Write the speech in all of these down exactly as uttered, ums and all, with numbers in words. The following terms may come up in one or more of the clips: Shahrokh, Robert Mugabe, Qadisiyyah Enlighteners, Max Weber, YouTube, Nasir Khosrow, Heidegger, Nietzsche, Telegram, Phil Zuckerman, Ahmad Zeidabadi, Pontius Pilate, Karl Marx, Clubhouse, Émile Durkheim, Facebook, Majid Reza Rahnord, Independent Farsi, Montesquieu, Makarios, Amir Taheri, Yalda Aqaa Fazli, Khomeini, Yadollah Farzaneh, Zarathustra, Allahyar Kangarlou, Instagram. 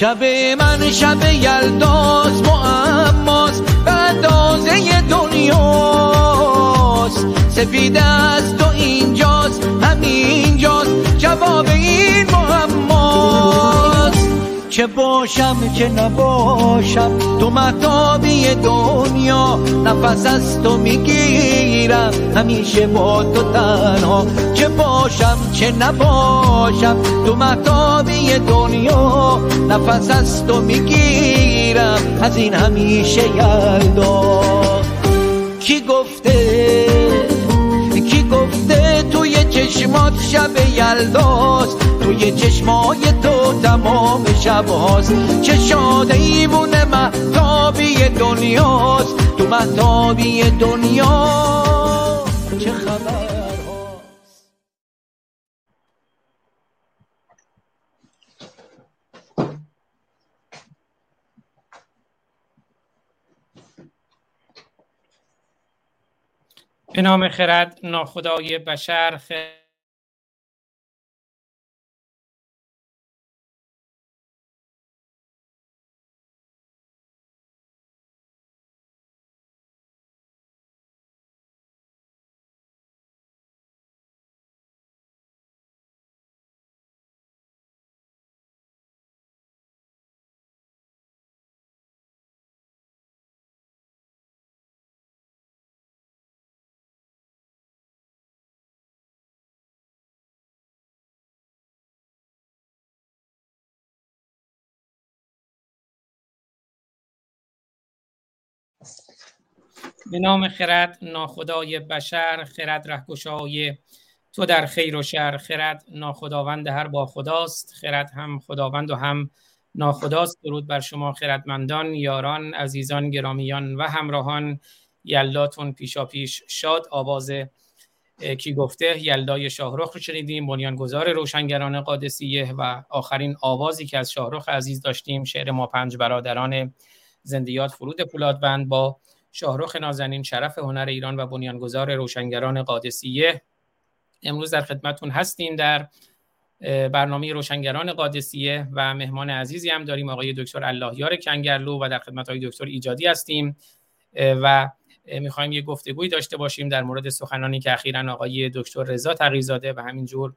شب من شب یلداست، معماست به اندازه دنیاست، سفید است و اینجاست، همینجاست جواب این معماست. چه باشم چه نباشم تو مهتابی دنیا، نفس از تو میگیرم همیشه با تو تنها. چه باشم چه نباشم تو مهتابی دنیا، نفس از تو میگیرم از این همیشه یلدا. کی گفته کی گفته توی چشمات شب یلداست، توی چشمای تو تمام شب هاست. چه شاد ایوون مهتابی دنیاست، تو مهتابی دنیا چه خبر هاست. به نام خرد ناخدای بشر، خرد به نام خرد ناخدای بشر، خرد رهگشای تو در خیر و شر. خرد ناخداوند هر با خداست، خرد هم خداوند و هم ناخداست. درود بر شما خردمندان، یاران، عزیزان، گرامیان و همراهان. یلداتون پیشا پیش شاد. آواز کی گفته یلدای شاهرخ رو شنیدیم، بنیانگذار روشنگران قادسیه، و آخرین آوازی که از شاهرخ عزیز داشتیم شعر ما پنج برادران زندیات فرود پولادبند با شاهرخ نازنین، شرف هنر ایران و بنیانگذار روشنگران قادسیه. امروز در خدمتون هستیم در برنامه روشنگران قادسیه و مهمان عزیزی هم داریم، آقای دکتر اللهیار کنگرلو، و در خدمت آقای دکتر ایجادی هستیم و میخوایم یه گفتگوی داشته باشیم در مورد سخنانی که اخیراً آقای دکتر رضا تقی‌زاده و همینجور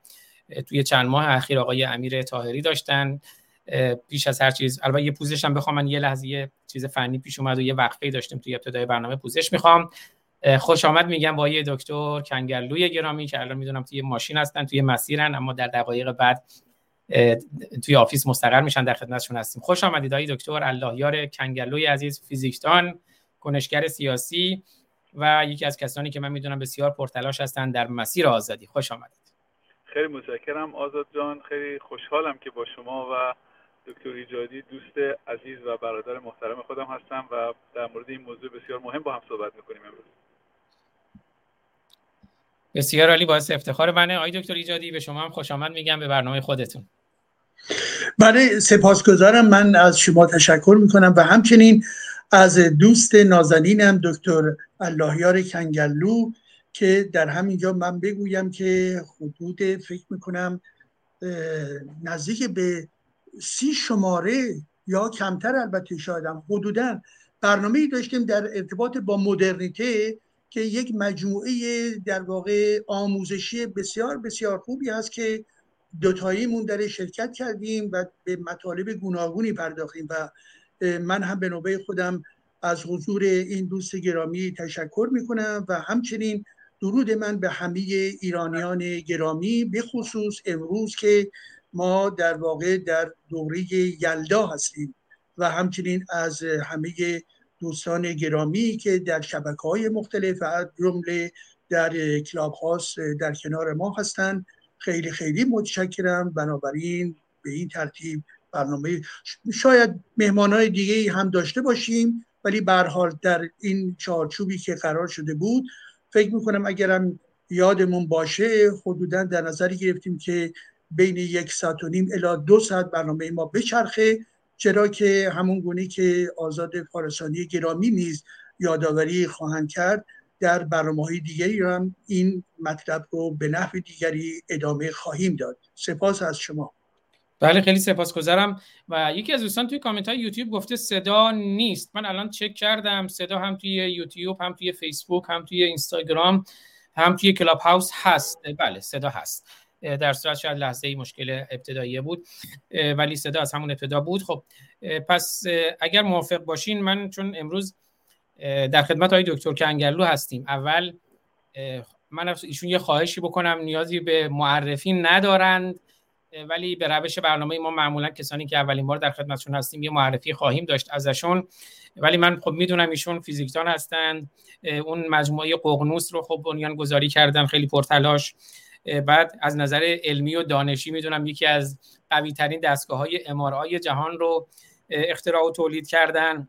توی چند ماه اخیر آقای امیر طاهری داشتن. پیش از هر چیز البته یه پوزش هم بخوام، من یه لحظه یه چیز فنی پیش اومد و یه وقفه‌ای داشتیم توی ابتدای برنامه، پوزش میخوام. خوش آمد میگم با یه دکتر کنگرلوی گرامی که الان میدونم توی ماشین هستن، توی مسیرن، اما در دقایق بعد توی آفیس مستقر میشن، در خدمتشون هستیم. خوش آمدید آقای دکتر اللهیار کنگرلوی عزیز، فیزیکدان، کنشگر سیاسی و یکی از کسانی که من میدونم بسیار پرتلاش هستن در مسیر آزادی. خوش آمدید. خیلی متشکرم آزاد جان، خیلی خوشحالم که با شما و دکتر ایجادی دوست عزیز و برادر محترم خودم هستم و در مورد این موضوع بسیار مهم با هم صحبت میکنیم امروز. بسیار عالی، باعث افتخار منه. آقای دکتر ایجادی به شما هم خوش آمد میگم به برنامه خودتون. بله سپاسگزارم، من از شما تشکر میکنم و همچنین از دوست نازنینم دکتر اللهیار کنگرلو که در همینجا من بگویم که حدود فکر میکنم نزدیک به سی شماره یا کمتر، البته شایدم حدوداً برنامه‌ای داشتیم در ارتباط با مدرنیته که یک مجموعه در واقع آموزشی بسیار بسیار خوبی هست که دوتاییمون در شرکت کردیم و به مطالب گوناگونی پرداختیم و من هم به نوبه خودم از حضور این دوست گرامی تشکر میکنم و همچنین درود من به همه ایرانیان گرامی، به خصوص امروز که ما در واقع در دوره یلدا هستیم و همچنین از همه دوستان گرامی که در شبکه‌های مختلف و از جمله در کلاب هاوس در کنار ما هستند خیلی خیلی متشکرم. بنابراین به این ترتیب برنامه، شاید مهمان‌های دیگه‌ای هم داشته باشیم ولی به هر حال در این چارچوبی که قرار شده بود فکر می‌کنم اگرم یادمون باشه حدوداً در نظر گرفتیم که بین یک ساعت و نیم الی دو ساعت برنامه ما بچرخه، چرا که همون گونه که آزاد فارسانی گرامی نیز یادآوری خواهند کرد در برنامه‌های دیگری هم این مطلب رو به نحو دیگری ادامه خواهیم داد. سپاس از شما. بله خیلی سپاسگزارم. و یکی از دوستان توی کامنت های یوتیوب گفته صدا نیست. من الان چک کردم صدا هم توی یوتیوب، هم توی فیسبوک، هم توی اینستاگرام، هم توی کلاب هاوس هست. بله صدا هست، در صورت شاید لحظه‌ای مشکل ابتدایی بود ولی صدا از همون ابتدا بود. خب پس اگر موافق باشین، من چون امروز در خدمت آقای دکتر کنگرلو هستیم، اول من ایشون یه خواهشی بکنم، نیازی به معرفی ندارند ولی به روش برنامه ما معمولا کسانی که اولین بار در خدمتشون هستیم یه معرفی خواهیم داشت ازشون، ولی من خب میدونم ایشون فیزیکدان هستند، اون مجموعه ققنوس رو خب بنیان گذاری کردن، خیلی پرتلاش. بعد از نظر علمی و دانشی میدونم یکی از قوی ترین دستگاه‌های ام آر آی جهان رو اختراع و تولید کردن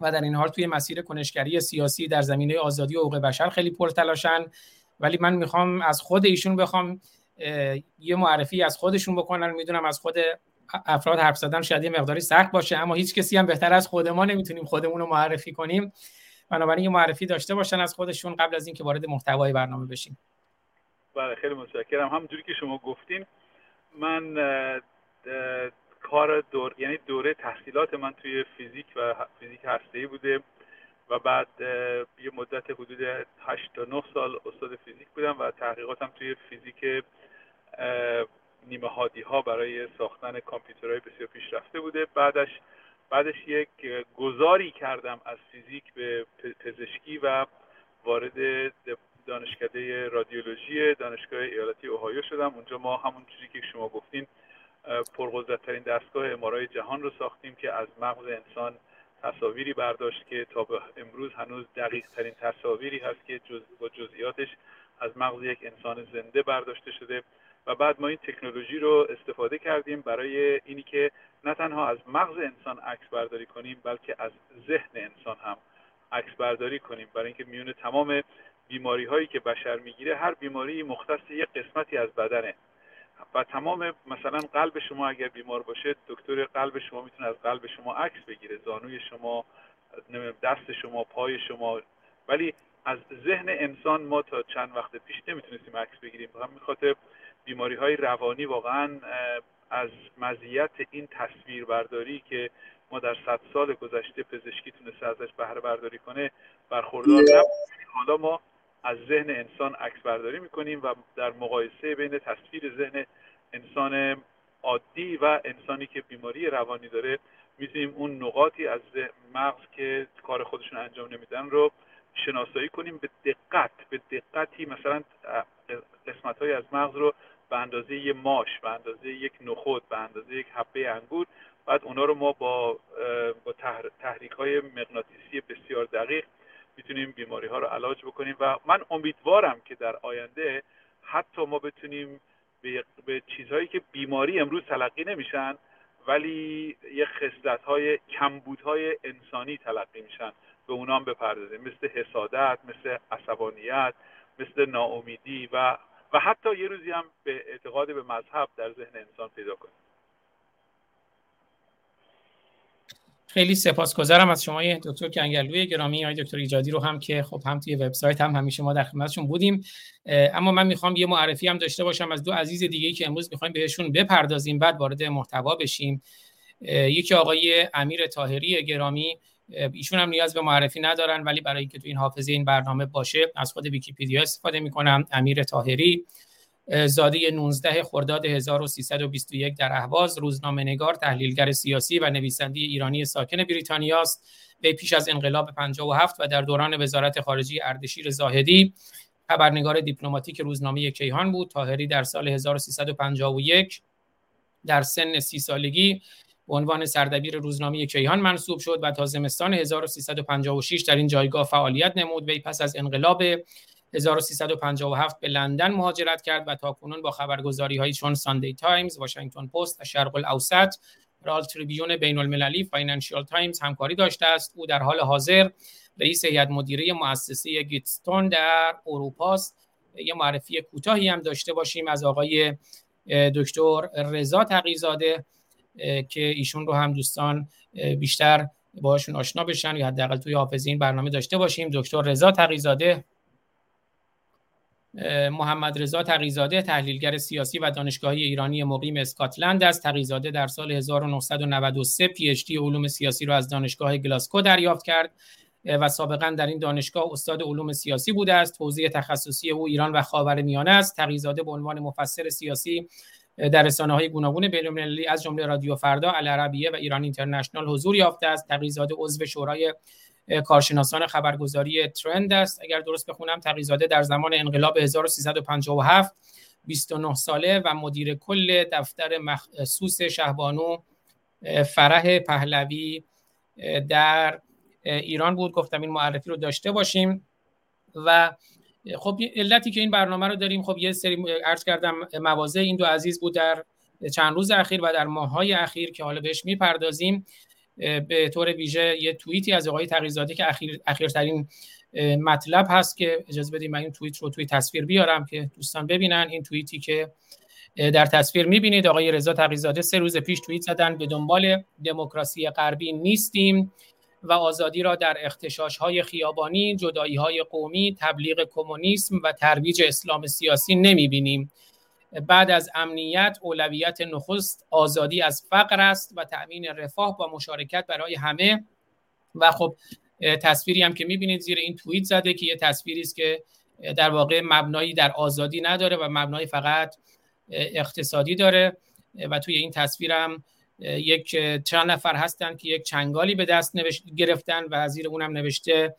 و در این حال توی مسیر کنشگری سیاسی در زمینه آزادی و حقوق بشر خیلی پرتلاشن. ولی من میخوام از خود ایشون بخوام یه معرفی از خودشون بکنن. میدونم از خود افراد حرف زدن شاید یه مقداری سخت باشه، اما هیچ کسی هم بهتر از خود ما نمیتونیم خودمون رو معرفی کنیم، بنابراین یه معرفی داشته باشن از خودشون قبل از اینکه وارد محتوای برنامه بشیم. بله خیلی متشکرم. همونجوری که شما گفتین، من کار دور یعنی دوره تحصیلات من توی فیزیک و فیزیک هسته‌ای بوده و بعد یه مدت حدود هشت تا نه سال استاد فیزیک بودم و تحقیقاتم توی فیزیک نیمه هادی‌ها برای ساختن کامپیوترهای بسیار پیشرفته بوده. بعدش بعدش یک گذاری کردم از فیزیک به پزشکی و وارد دانشکده رادیولوژی دانشگاه ایالتی اوهایو شدم. اونجا ما همون چیزی که شما گفتین پرقدرت‌ترین دستگاه ام آر آی جهان رو ساختیم که از مغز انسان تصاویری برداشت که تا به امروز هنوز دقیق‌ترین تصاویری هست که جز با جزئیاتش از مغز یک انسان زنده برداشته شده. و بعد ما این تکنولوژی رو استفاده کردیم برای اینی که نه تنها از مغز انسان عکس برداری کنیم بلکه از ذهن انسان هم عکس برداری کنیم، برای اینکه میونه تمام بیماری هایی که بشر میگیره هر بیماری مختص یک قسمتی از بدنه و تمام، مثلا قلب شما اگر بیمار باشه دکتر قلب شما میتونه از قلب شما عکس بگیره، زانوی شما، دست شما، پای شما، ولی از ذهن انسان ما تا چند وقت پیش نمیتونستیم عکس بگیریم. به همین خاطر بیماری های روانی واقعا از مزیت این تصویربرداری که ما در صد سال گذشته پزشکی تونسته ازش بهره برداری کنه برخوردار نبودیم. حالا ما از ذهن انسان عکس برداری میکنیم و در مقایسه بین تصویر ذهن انسان عادی و انسانی که بیماری روانی داره میتونیم اون نقاطی از مغز که کار خودشون انجام نمیدن رو شناسایی کنیم به دقت، به دقتی مثلا قسمت‌های از مغز رو به اندازه یک ماش، به اندازه یک نخود، به اندازه یک حبه انگور، بعد اونا رو ما با با تحریک‌های مغناطیسی بسیار دقیق میتونیم بیماری ها رو علاج بکنیم. و من امیدوارم که در آینده حتی ما بتونیم به, به چیزهایی که بیماری امروز تلقی نمیشن ولی یه خصلت‌های کمبودهای انسانی تلقی میشن به اونا هم بپردازیم، مثل حسادت، مثل عصبانیت، مثل ناامیدی و و حتی یه روزی هم به اعتقاد به مذهب در ذهن انسان پیدا کنیم. خیلی سپاسگزارم از شما دکتر کنگرلوی گرامی. آقای دکتر ایجادی رو هم که خب هم توی وبسایت هم همیشه ما در خدمتشون بودیم، اما من میخوام یه معرفی هم داشته باشم از دو عزیز دیگه‌ای که امروز میخوایم بهشون بپردازیم بعد وارد محتوا بشیم. یکی آقای امیر طاهری گرامی، ایشون هم نیاز به معرفی ندارن ولی برای اینکه تو این حافظه این برنامه باشه از خود ویکی‌پدیا استفاده میکنم. امیر طاهری زاده نوزده خرداد هزار و سیصد و بیست و یک در اهواز، روزنامه‌نگار، تحلیلگر سیاسی و نویسنده ایرانی ساکن بریتانیا است. وی پیش از انقلاب پنجاه و هفت و در دوران وزارت خارجه اردشیر زاهدی خبرنگار دیپلماتیک روزنامه کیهان بود. طاهری در سال هزار و سیصد و پنجاه و یک در سن سی سالگی به عنوان سردبیر روزنامه کیهان منصوب شد و تا زمستان هزار و سیصد و پنجاه و شش در این جایگاه فعالیت نمود. وی پس از انقلاب هزار و سیصد و پنجاه و هفت به لندن مهاجرت کرد و تاکنون با خبرگزاری‌هایی چون ساندی تایمز، واشنگتن پست، شرق الاوسط، رال تریبیون بین‌المللی، فاینانشیال تایمز همکاری داشته است. او در حال حاضر رئیس هیئت مدیره مؤسسه گیتستون در اروپا است. یه معرفی کوتاهی هم داشته باشیم از آقای دکتر رضا تقی‌زاده که ایشون رو هم دوستان بیشتر باهاشون آشنا بشن یا حداقل توی حافظه این برنامه داشته باشیم. دکتر رضا تقی‌زاده محمد رضا تقی‌زاده تحلیلگر سیاسی و دانشگاهی ایرانی مقیم اسکاتلند است. تقی‌زاده در سال هزار و نهصد و نود و سه پی اچ دی علوم سیاسی را از دانشگاه گلاسکو دریافت کرد و سابقا در این دانشگاه استاد علوم سیاسی بوده است. حوزه تخصصی او ایران و خاورمیانه است. تقی‌زاده به عنوان مفسر سیاسی در رسانه‌های گوناگون بین‌المللی از جمله رادیو فردا، العربیه و ایران اینترنشنال حضور یافته است. تقی‌زاده عضو شورای کارشناسان خبرگزاری ترند است. اگر درست بخونم، تقی‌زاده در زمان انقلاب هزار و سیصد و پنجاه و هفت بیست و نه ساله و مدیر کل دفتر مخصوص شهبانو فرح پهلوی در ایران بود. گفتم این معرفی رو داشته باشیم. و خب علتی که این برنامه رو داریم، خب یه سری عرض کردم مواضع این دو عزیز بود در چند روز اخیر و در ماه‌های اخیر که حالا بهش میپردازیم. به طور ویژه یه توییتی از آقای تقی‌زاده که اخیر اخیرترین مطلب هست که اجازه بدید من این توییت رو توی تصویر بیارم که دوستان ببینن. این توییتی که در تصویر می‌بینید، آقای رضا تقی‌زاده سه روز پیش توییت زدن به دنبال دموکراسی غربی نیستیم و آزادی را در اغتشاش‌های خیابانی، جدایی‌های قومی، تبلیغ کمونیسم و ترویج اسلام سیاسی نمی‌بینیم. بعد از امنیت، اولویت نخست آزادی از فقر است و تأمین رفاه و مشارکت برای همه. و خب تصویری هم که می‌بینید زیر این توییت زده که یه تصویری است که در واقع مبنایی در آزادی نداره و مبنایی فقط اقتصادی داره. و توی این تصویرم یک چند نفر هستن که یک چنگالی به دست گرفتن و زیر اونم نوشته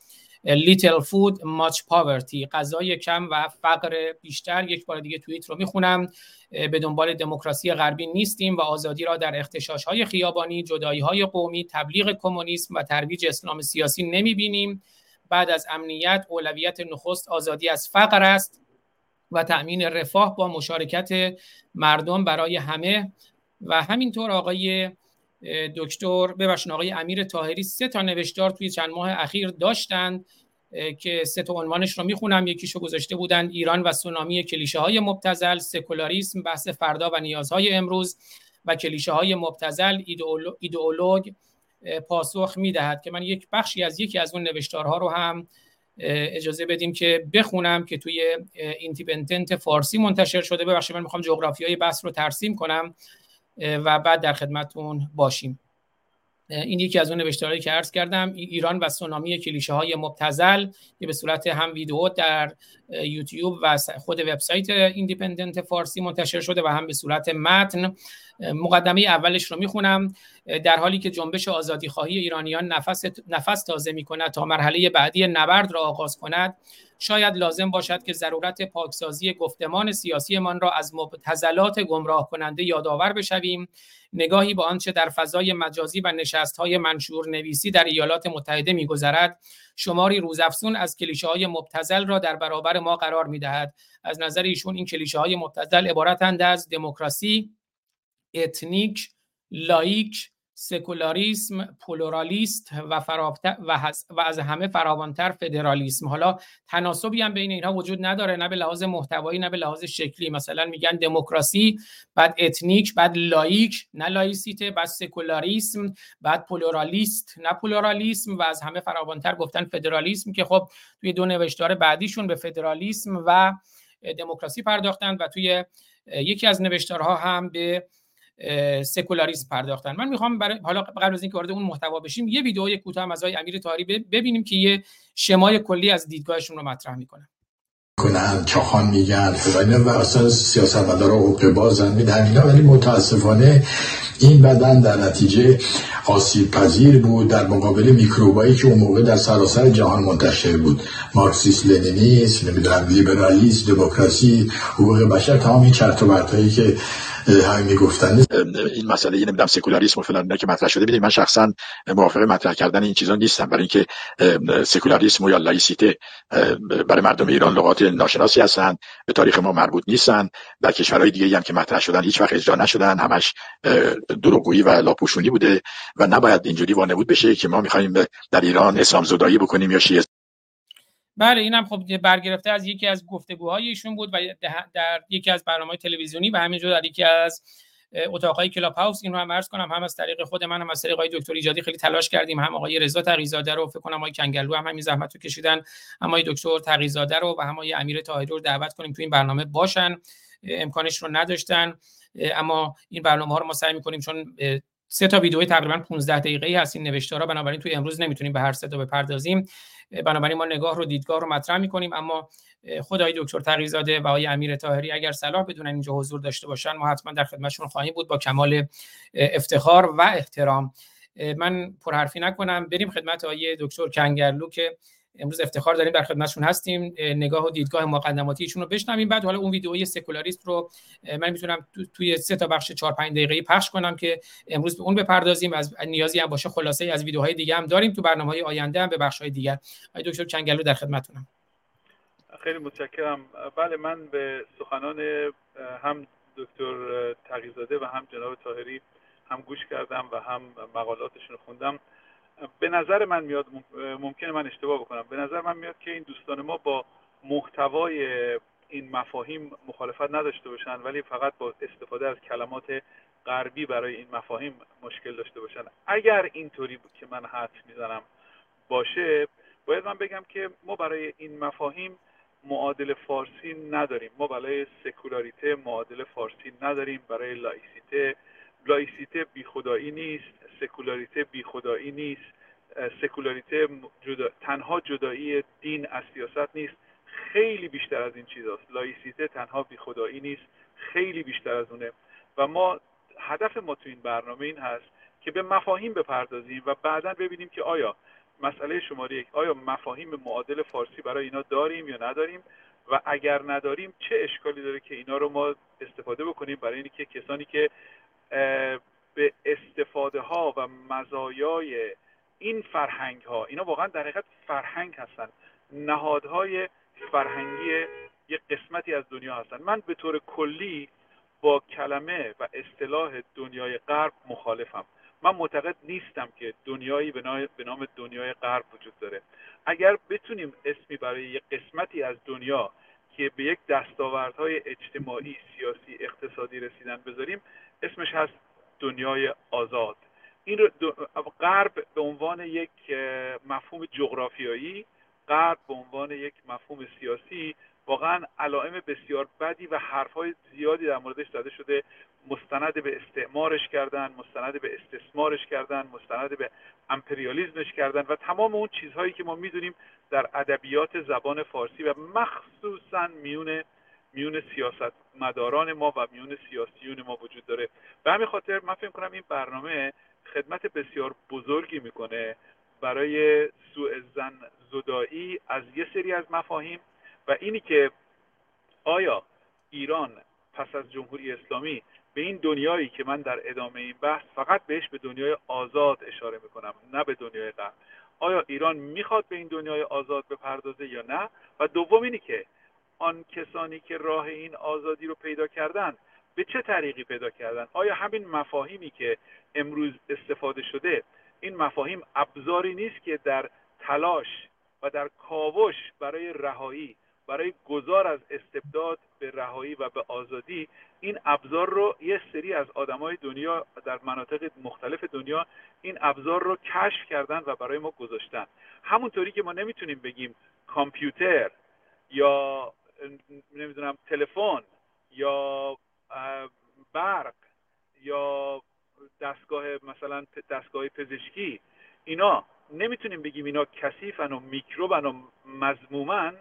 Little food, much poverty. غذای کم و فقر بیشتر. یک بار دیگه توییت رو میخونم. به دنبال دموکراسی غربی نیستیم و آزادی را در اغتشاش‌های خیابانی، جدایی‌های قومی، تبلیغ کمونیسم و ترویج اسلام سیاسی نمی‌بینیم. بعد از امنیت، اولویت نخست آزادی از فقر است و تأمین رفاه با مشارکت مردم برای همه. و همینطور آقای دکتر ببخشید آقای امیر طاهری سه تا نوشتار توی چند ماه اخیر داشتن که سه تا عنوانش رو میخونم. یکیشو گذاشته بودن ایران و سونامی کلیشه های مبتذل، سکولاریسم بحث فردا و نیازهای امروز و کلیشه های مبتذل ایدئولو، ایدئولوگ پاسخ میدهد، که من یک بخشی از یکی از اون نوشتارها رو هم اجازه بدیم که بخونم که توی ایندیپندنت فارسی منتشر شده. ببخشید من میخوام جغرافیای بحث رو ترسیم کنم و بعد در خدمتتون باشیم. این یکی از اون نوشتارهایی که عرض کردم، ایران و سونامی کلیشه‌های مبتذل، که به صورت هم ویدئو در یوتیوب و خود وبسایت ایندیپندنت فارسی منتشر شده و هم به صورت متن. مقدمه اولش رو میخونم. در حالی که جنبش آزادی خواهی ایرانیان نفس نفس تازه میکند تا مرحله بعدی نبرد را آغاز کند، شاید لازم باشد که ضرورت پاکسازی گفتمان سیاسیمان را از مبتذلات گمراه کننده یادآور بشویم. نگاهی با آنچه در فضای مجازی و نشست‌های منشور نویسی در ایالات متحده می‌گذرد، شماری روزافزون از کلیشه‌های مبتذل را در برابر ما قرار می‌دهد. از نظر ایشون این کلیشه‌های مبتذل عبارتند از دموکراسی، اتنیک، لایک، سکولاریسم، پلورالیست و, و, و از همه فراوانتر فدرالیسم. حالا تناسبی هم بین اینها وجود نداره، نه به لحاظ محتوایی نه به لحاظ شکلی. مثلا میگن دموکراسی، بعد اتنیک، بعد لایک نه لایسیته، بعد سکولاریسم، بعد پلورالیست نه پلورالیسم و از همه فراوانتر گفتن فدرالیسم، که خب توی دو نوشتار بعدیشون به فدرالیسم و دموکراسی پرداختن و توی یکی از نوشتارها هم به سکولاریسم پرداختن. من میخوام برای حالا قبل از اینکه وارد اون محتوا بشیم یه ویدئوی کوتاه از آقای امیر طاهری ببینیم که یه شمای کلی از دیدگاهشون رو مطرح میکنن. کنن چاخان میگن فلان و اصلا سیاستمدارا حقوق بازن میدن، ولی متاسفانه این بدن در نتیجه آسیب پذیر بود در مقابل میکروبایی که اون موقع در سراسر جهان منتشر بود. مارکسیست لنینیسم، نمیدونم لیبرالیسم، دموکراسی، حقوق بشر، تمام این چرت و پرتایی که همین میگفتن. این مسئله نمیدونم سکولاریسم و فلان اینا که مطرح شده، ببینید من شخصا موافق مطرح کردن این چیزا نیستم، برای اینکه سکولاریسم یا لایسیته برای مردم ایران لغات ناشناسی هستند، به تاریخ ما مربوط نیستند. در کشورهای دیگه‌ای هم که مطرح شدن هیچ وقت اجرا نشدن، همش دروغگویی و لاپوشونی بوده و نباید اینجوری وانمود بشه که ما می‌خوایم در ایران اسلام زدایی بکنیم یا شیعه. بله، اینم خب برگرفته از یکی از گفتگوهای ایشون بود و در یکی از برنامه‌های تلویزیونی و همینجور در یکی از اتاقای کلاب هاوس. این رو هم عرض کنم، هم از طریق خود من، هم از طریق آقای دکتر ایجادی خیلی تلاش کردیم، هم آقای رضا تقی‌زاده رو، فکر کنم آقای کنگرلو هم همین زحمت رو کشیدن، هم آقای دکتر تقی‌زاده رو و هم آقای امیر طاهری رو دعوت کنیم تو این برنامه باشن، امکانش رو نداشتن. اما این برنامه‌ها رو ما سعی می‌کنیم، چون سه تا ویدئوی تقریبا پانزده دقیقه‌ای هست این نوشتارا، بنابراین توی امروز نمیتونیم به هر سه تا بپردازیم، بنابراین ما نگاه رو، دیدگاه رو مطرح می‌کنیم. اما خود آقای دکتر تقی‌زاده و آقای امیر طاهری اگر صلاح بدونن اینجا حضور داشته باشن، ما حتما در خدمتشون خواهیم بود با کمال افتخار و احترام. من پرحرفی نکنم، بریم خدمت آقای دکتر کنگرلو که امروز افتخار داریم در خدمتشون هستیم، نگاه و دیدگاه مقدماتی ایشون رو بشنویم. بعد حالا اون ویدئوی سکولاریست رو من میتونم توی سه تا بخش چهار پنج دقیقه‌ای پخش کنم که امروز به اون بپردازیم. از نیازی هم باشه خلاصه از ویدئوهای دیگه هم داریم، تو برنامه‌های آینده هم به بخش‌های دیگر. آقای دکتر کنگرلو در خدمتتونم. خیلی متشکرم. بله، من به سخنان هم دکتر تقی‌زاده و هم جناب طاهری هم گوش کردم و هم مقالاتشون رو خوندم. به نظر من میاد، ممکنه من اشتباه بکنم، به نظر من میاد که این دوستان ما با محتوای این مفاهیم مخالفت نداشته باشن، ولی فقط با استفاده از کلمات غربی برای این مفاهیم مشکل داشته باشن. اگر اینطوری بود که من حد میزنم باشه، باید من بگم که ما برای این مفاهیم معادل فارسی نداریم، ما برای سکولاریته معادل فارسی نداریم، برای لایسیته لایسیته بی خدایی نیست، سکولاریته بی خدایی نیست، سکولاریته جدا... تنها جدایی دین از سیاست نیست، خیلی بیشتر از این چیزاست. لایسیته تنها بی خدایی نیست، خیلی بیشتر از اونه. و ما هدف ما تو این برنامه این هست که به مفاهیم بپردازیم و بعداً ببینیم که آیا مسئله شماره یک، آیا مفاهیم معادل فارسی برای اینا داریم یا نداریم، و اگر نداریم چه اشکالی داره که اینا رو ما استفاده بکنیم برای اینکه کسانی که به استفاده ها و مزایای این فرهنگ ها، اینا واقعا در حقیقت فرهنگ هستن، نهادهای فرهنگی یک قسمتی از دنیا هستن. من به طور کلی با کلمه و اصطلاح دنیای غرب مخالفم. من معتقد نیستم که دنیایی به نام دنیای غرب وجود داره. اگر بتونیم اسمی برای یک قسمتی از دنیا که به یک دستاوردهای اجتماعی، سیاسی، اقتصادی رسیدن بذاریم، اسمش هست دنیای آزاد. این رو غرب به عنوان یک مفهوم جغرافیایی، غرب به عنوان یک مفهوم سیاسی، واقعا علائم بسیار بدی و حرفهای زیادی در موردش زده شده، مستند به استعمارش کردن، مستند به استثمارش کردن، مستند به امپریالیزمش کردن و تمام اون چیزهایی که ما میدونیم در ادبیات زبان فارسی و مخصوصا میون میون سیاست مداران ما و میون سیاسیون ما وجود داره. به همین خاطر من فکر کنم این برنامه خدمت بسیار بزرگی میکنه برای سوءظن زدایی از یه سری از مفاهیم و اینی که آیا ایران پس از جمهوری اسلامی به این دنیایی که من در ادامه این بحث فقط بهش به دنیای آزاد اشاره میکنم، نه به دنیای غرب، آیا ایران میخواد به این دنیای آزاد بپردازه یا نه؟ و دوم اینی که آن کسانی که راه این آزادی رو پیدا کردن به چه طریقی پیدا کردن؟ آیا همین مفاهیمی که امروز استفاده شده، این مفاهیم ابزاری نیست که در تلاش و در کاوش برای رهایی، برای گذار از استبداد به رهایی و به آزادی، این ابزار رو یه سری از آدمای دنیا در مناطق مختلف دنیا این ابزار رو کشف کردن و برای ما گذاشتن؟ همونطوری که ما نمیتونیم بگیم کامپیوتر یا نمیدونم تلفن یا برق یا دستگاه، مثلا دستگاه پزشکی، اینا نمیتونیم بگیم اینا کثیفن و میکروبن و مذمومن،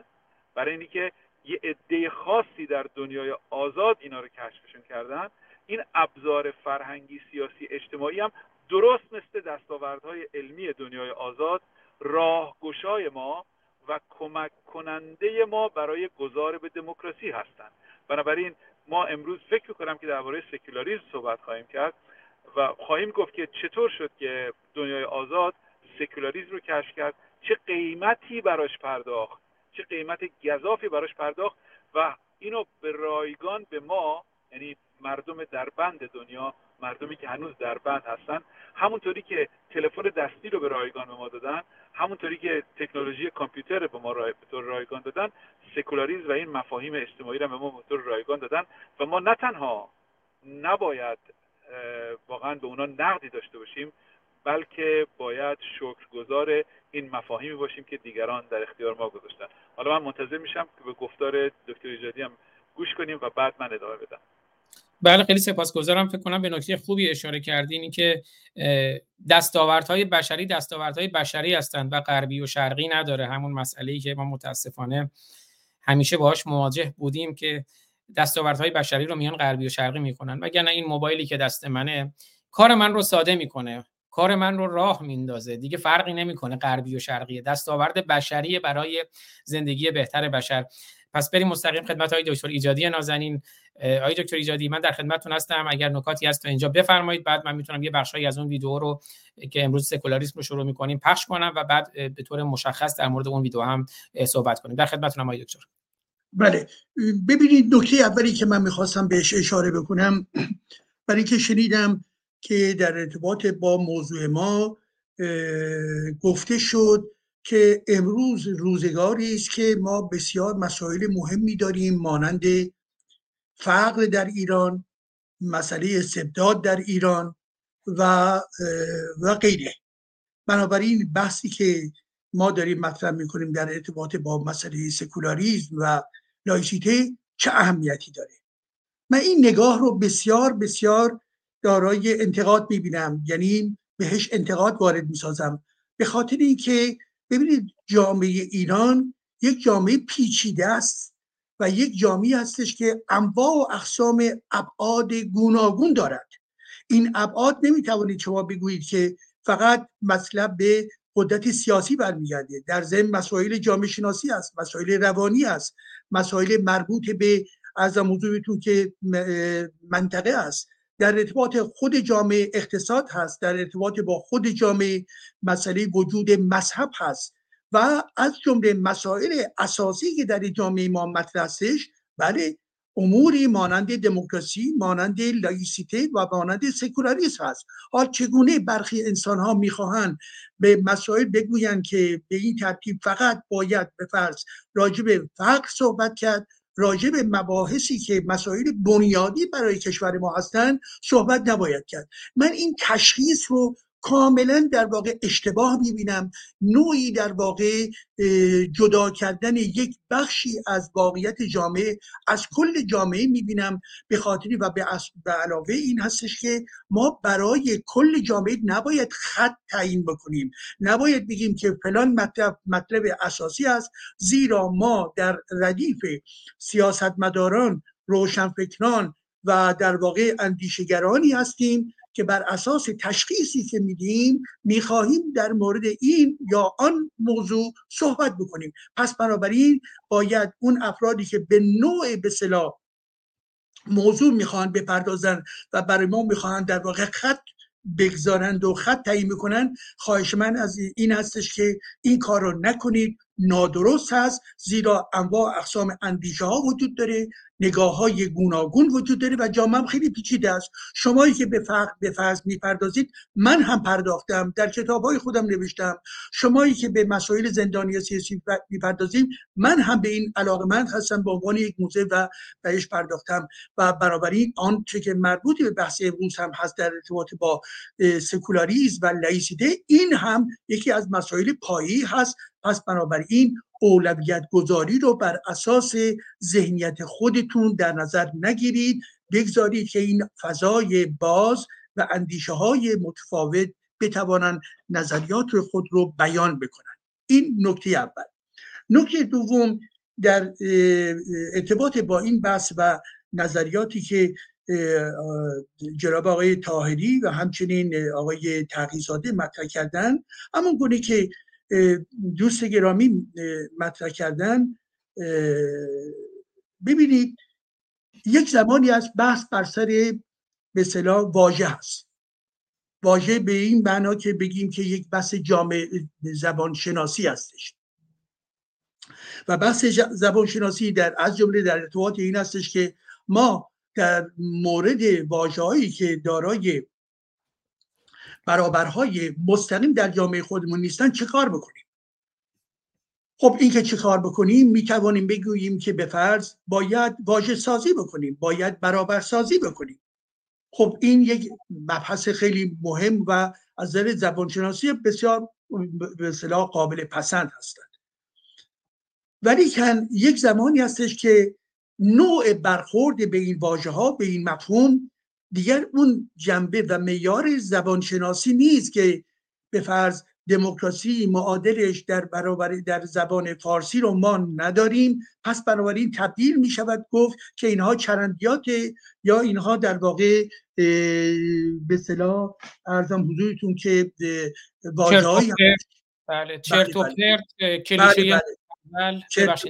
برای اینی که یه عده خاصی در دنیای آزاد اینا رو کشفشون کردن. این ابزار فرهنگی، سیاسی، اجتماعی هم درست مثل دستاوردهای علمی دنیای آزاد راهگشای ما و کمک کننده ما برای گذار به دموکراسی هستند. بنابراین ما امروز فکر می‌کنم که درباره سکولاریسم صحبت خواهیم کرد و خواهیم گفت که چطور شد که دنیای آزاد سکولاریسم رو کشف کرد، چه قیمتی براش پرداخت، چه قیمت گزافی براش پرداخت و اینو به رایگان به ما، یعنی مردم در بند دنیا، مردمی که هنوز در بند هستن، همونطوری که تلفن دستی رو به رایگان به ما دادن، همونطوری که تکنولوژی کامپیوتر رو به ما رای... به طور رایگان دادن، سکولاریسم و این مفاهیم اجتماعی رو به ما به طور رایگان دادن. و ما نه تنها نباید واقعا به اونا نقدی داشته باشیم، بلکه باید شکرگزار این مفاهیمی باشیم که دیگران در اختیار ما گذاشتن. حالا من منتظر میشم که به گفتار دکتر ایجادی هم گوش کنیم و بعد من ادامه بدم. بله خیلی سپاسگزارم. فکر کنم به نکته خوبی اشاره کردین، این که دستاوردهای بشری دستاوردهای بشری هستند و غربی و شرقی نداره. همون مسئله‌ای که ما متاسفانه همیشه باهاش مواجه بودیم که دستاوردهای بشری رو میان غربی و شرقی میکنن، وگرنه این موبایلی که دست منه کار من رو ساده میکنه، کار من رو راه میندازه، دیگه فرقی نمیکنه غربی و شرقی، دستاورد بشری برای زندگی بهتر بشر. پس بریم مستقیم خدمت آقای دکتر ایجادی نازنین. آقای دکتر ایجادی من در خدمتتون هستم، اگر نکاتی هست تا اینجا بفرمایید، بعد من میتونم یه بخشی از اون ویدیو رو که امروز سکولاریسم رو شروع میکنیم پخش کنم و بعد به طور مشخص در مورد اون ویدیو هم صحبت کنیم. در خدمتتونم آقای دکتر. بله ببینید، نکته اولی که من میخواستم بهش اشاره بکنم، برای اینکه شنیدم که در ارتباط با موضوع ما گفته شد که امروز روزگاری است که ما بسیار مسائل مهمی داریم مانند فقر در ایران، مسئله استبداد در ایران و و غیره. بنابراین بحثی که ما داریم مطرح می‌کنیم در ارتباط با مسئله سکولاریسم و لایسیته چه اهمیتی داره. من این نگاه رو بسیار بسیار دارای انتقاد می‌بینم، یعنی بهش انتقاد وارد می‌سازم، به خاطر اینکه ببینید جامعه ایران یک جامعه پیچیده است و یک جامعه هستش که انواع و اقسام ابعاد گوناگون دارد. این ابعاد نمیتوانید شما بگویید که فقط مطلب به قدرت سیاسی برمیگرده، در ضمن مسائل جامعه شناسی است، مسائل روانی است، مسائل مربوط به از موضوعتون که منطقه است، در ارتباط خود جامعه اقتصاد هست، در ارتباط با خود جامعه مسئله وجود مذهب هست و از جمله مسائل اساسی که در جامعه ما مطرح هستش، بله اموری مانند دموکراسی، مانند لایسیته و مانند سکولاریسم هست. حال چگونه برخی انسان ها میخواهند به مسائل بگویند که به این ترتیب فقط باید به فرض راجب فقر صحبت کرد، راجع به مباحثی که مسائل بنیادی برای کشور ما هستند صحبت نباید کرد. من این تشخیص رو کاملا در واقع اشتباه می‌بینم، نوعی در واقع جدا کردن یک بخشی از واقعیت جامعه از کل جامعه می‌بینم، به خاطری و به, به علاوه این هستش که ما برای کل جامعه نباید خط تعیین بکنیم، نباید بگیم که فلان مطلب مطلب اساسی است، زیرا ما در ردیف سیاستمداران، روشنفکران و در واقع اندیشگرانی هستیم که بر اساس تشخیصی که میدیم میخواهیم در مورد این یا آن موضوع صحبت بکنیم. پس بنابراین باید اون افرادی که به نوع به اصطلاح موضوع میخوان بپردازن و برای ما میخوان در واقع خط بگذارند و خط تعیین میکنن، خواهش من از این هستش که این کار رو نکنید، نادرست هست، زیرا انواع اقسام اندیشه ها وجود داره، نگاه های گوناگون وجود داره و جامعه خیلی پیچیده است. شمایی که به فقر به فرض میپردازید، من هم پرداختم، در کتاب های خودم نوشتم. شمایی که به مسائل زندانی سیاسی میپردازید، من هم به این علاقه‌مند هستم، به عنوان یک موزه و بهش پرداختم. و بنابراین آنچه که مربوط به بحث امروز هم هست در ارتباط با سکولاریسم و لایسیته، این هم یکی از مسائل پایه‌ای هست. پس بنابراین اولویت گذاری رو بر اساس ذهنیت خودتون در نظر نگیرید، بگذارید که این فضای باز و اندیشه های متفاوت بتوانند نظریات خود رو بیان بکنند. این نکته اول. نکته دوم در ارتباط با این بحث و نظریاتی که جناب آقای طاهری و همچنین آقای تقی‌زاده مطرح کردن، همون گونه که دوست گرامی مطرح کردن، ببینید یک زمانی از بحث بر سر به اصطلاح واژه هست. واژه به این معنا که بگیم که یک بحث جامعه زبان شناسی هستش و بحث زبان شناسی در از جمله در ارتباط این هستش که ما در مورد واژه‌هایی که دارای برابرهای مستقیم در جامعه خودمون نیستن چه کار بکنیم. خب این که چه کار بکنیم، میتوانیم بگوییم که به فرض باید واژه سازی بکنیم، باید برابر سازی بکنیم. خب این یک مبحث خیلی مهم و از نظر زبانشناسی بسیار به اصطلاح قابل پسند هستند. ولی کن یک زمانی هستش که نوع برخورد به این واژه ها، به این مفهوم، دیگر اون جنبه و معیار زبانشناسی نیست که به فرض دموکراسی معادلش در برابر در زبان فارسی رو ما نداریم، پس بنابراین تبدیل می شود گفت که اینها چرندیاته یا اینها در واقع به اصطلاح ارزم حضورتون که واژه‌ای بله چرت و پرت کلیشه‌ای بله چرت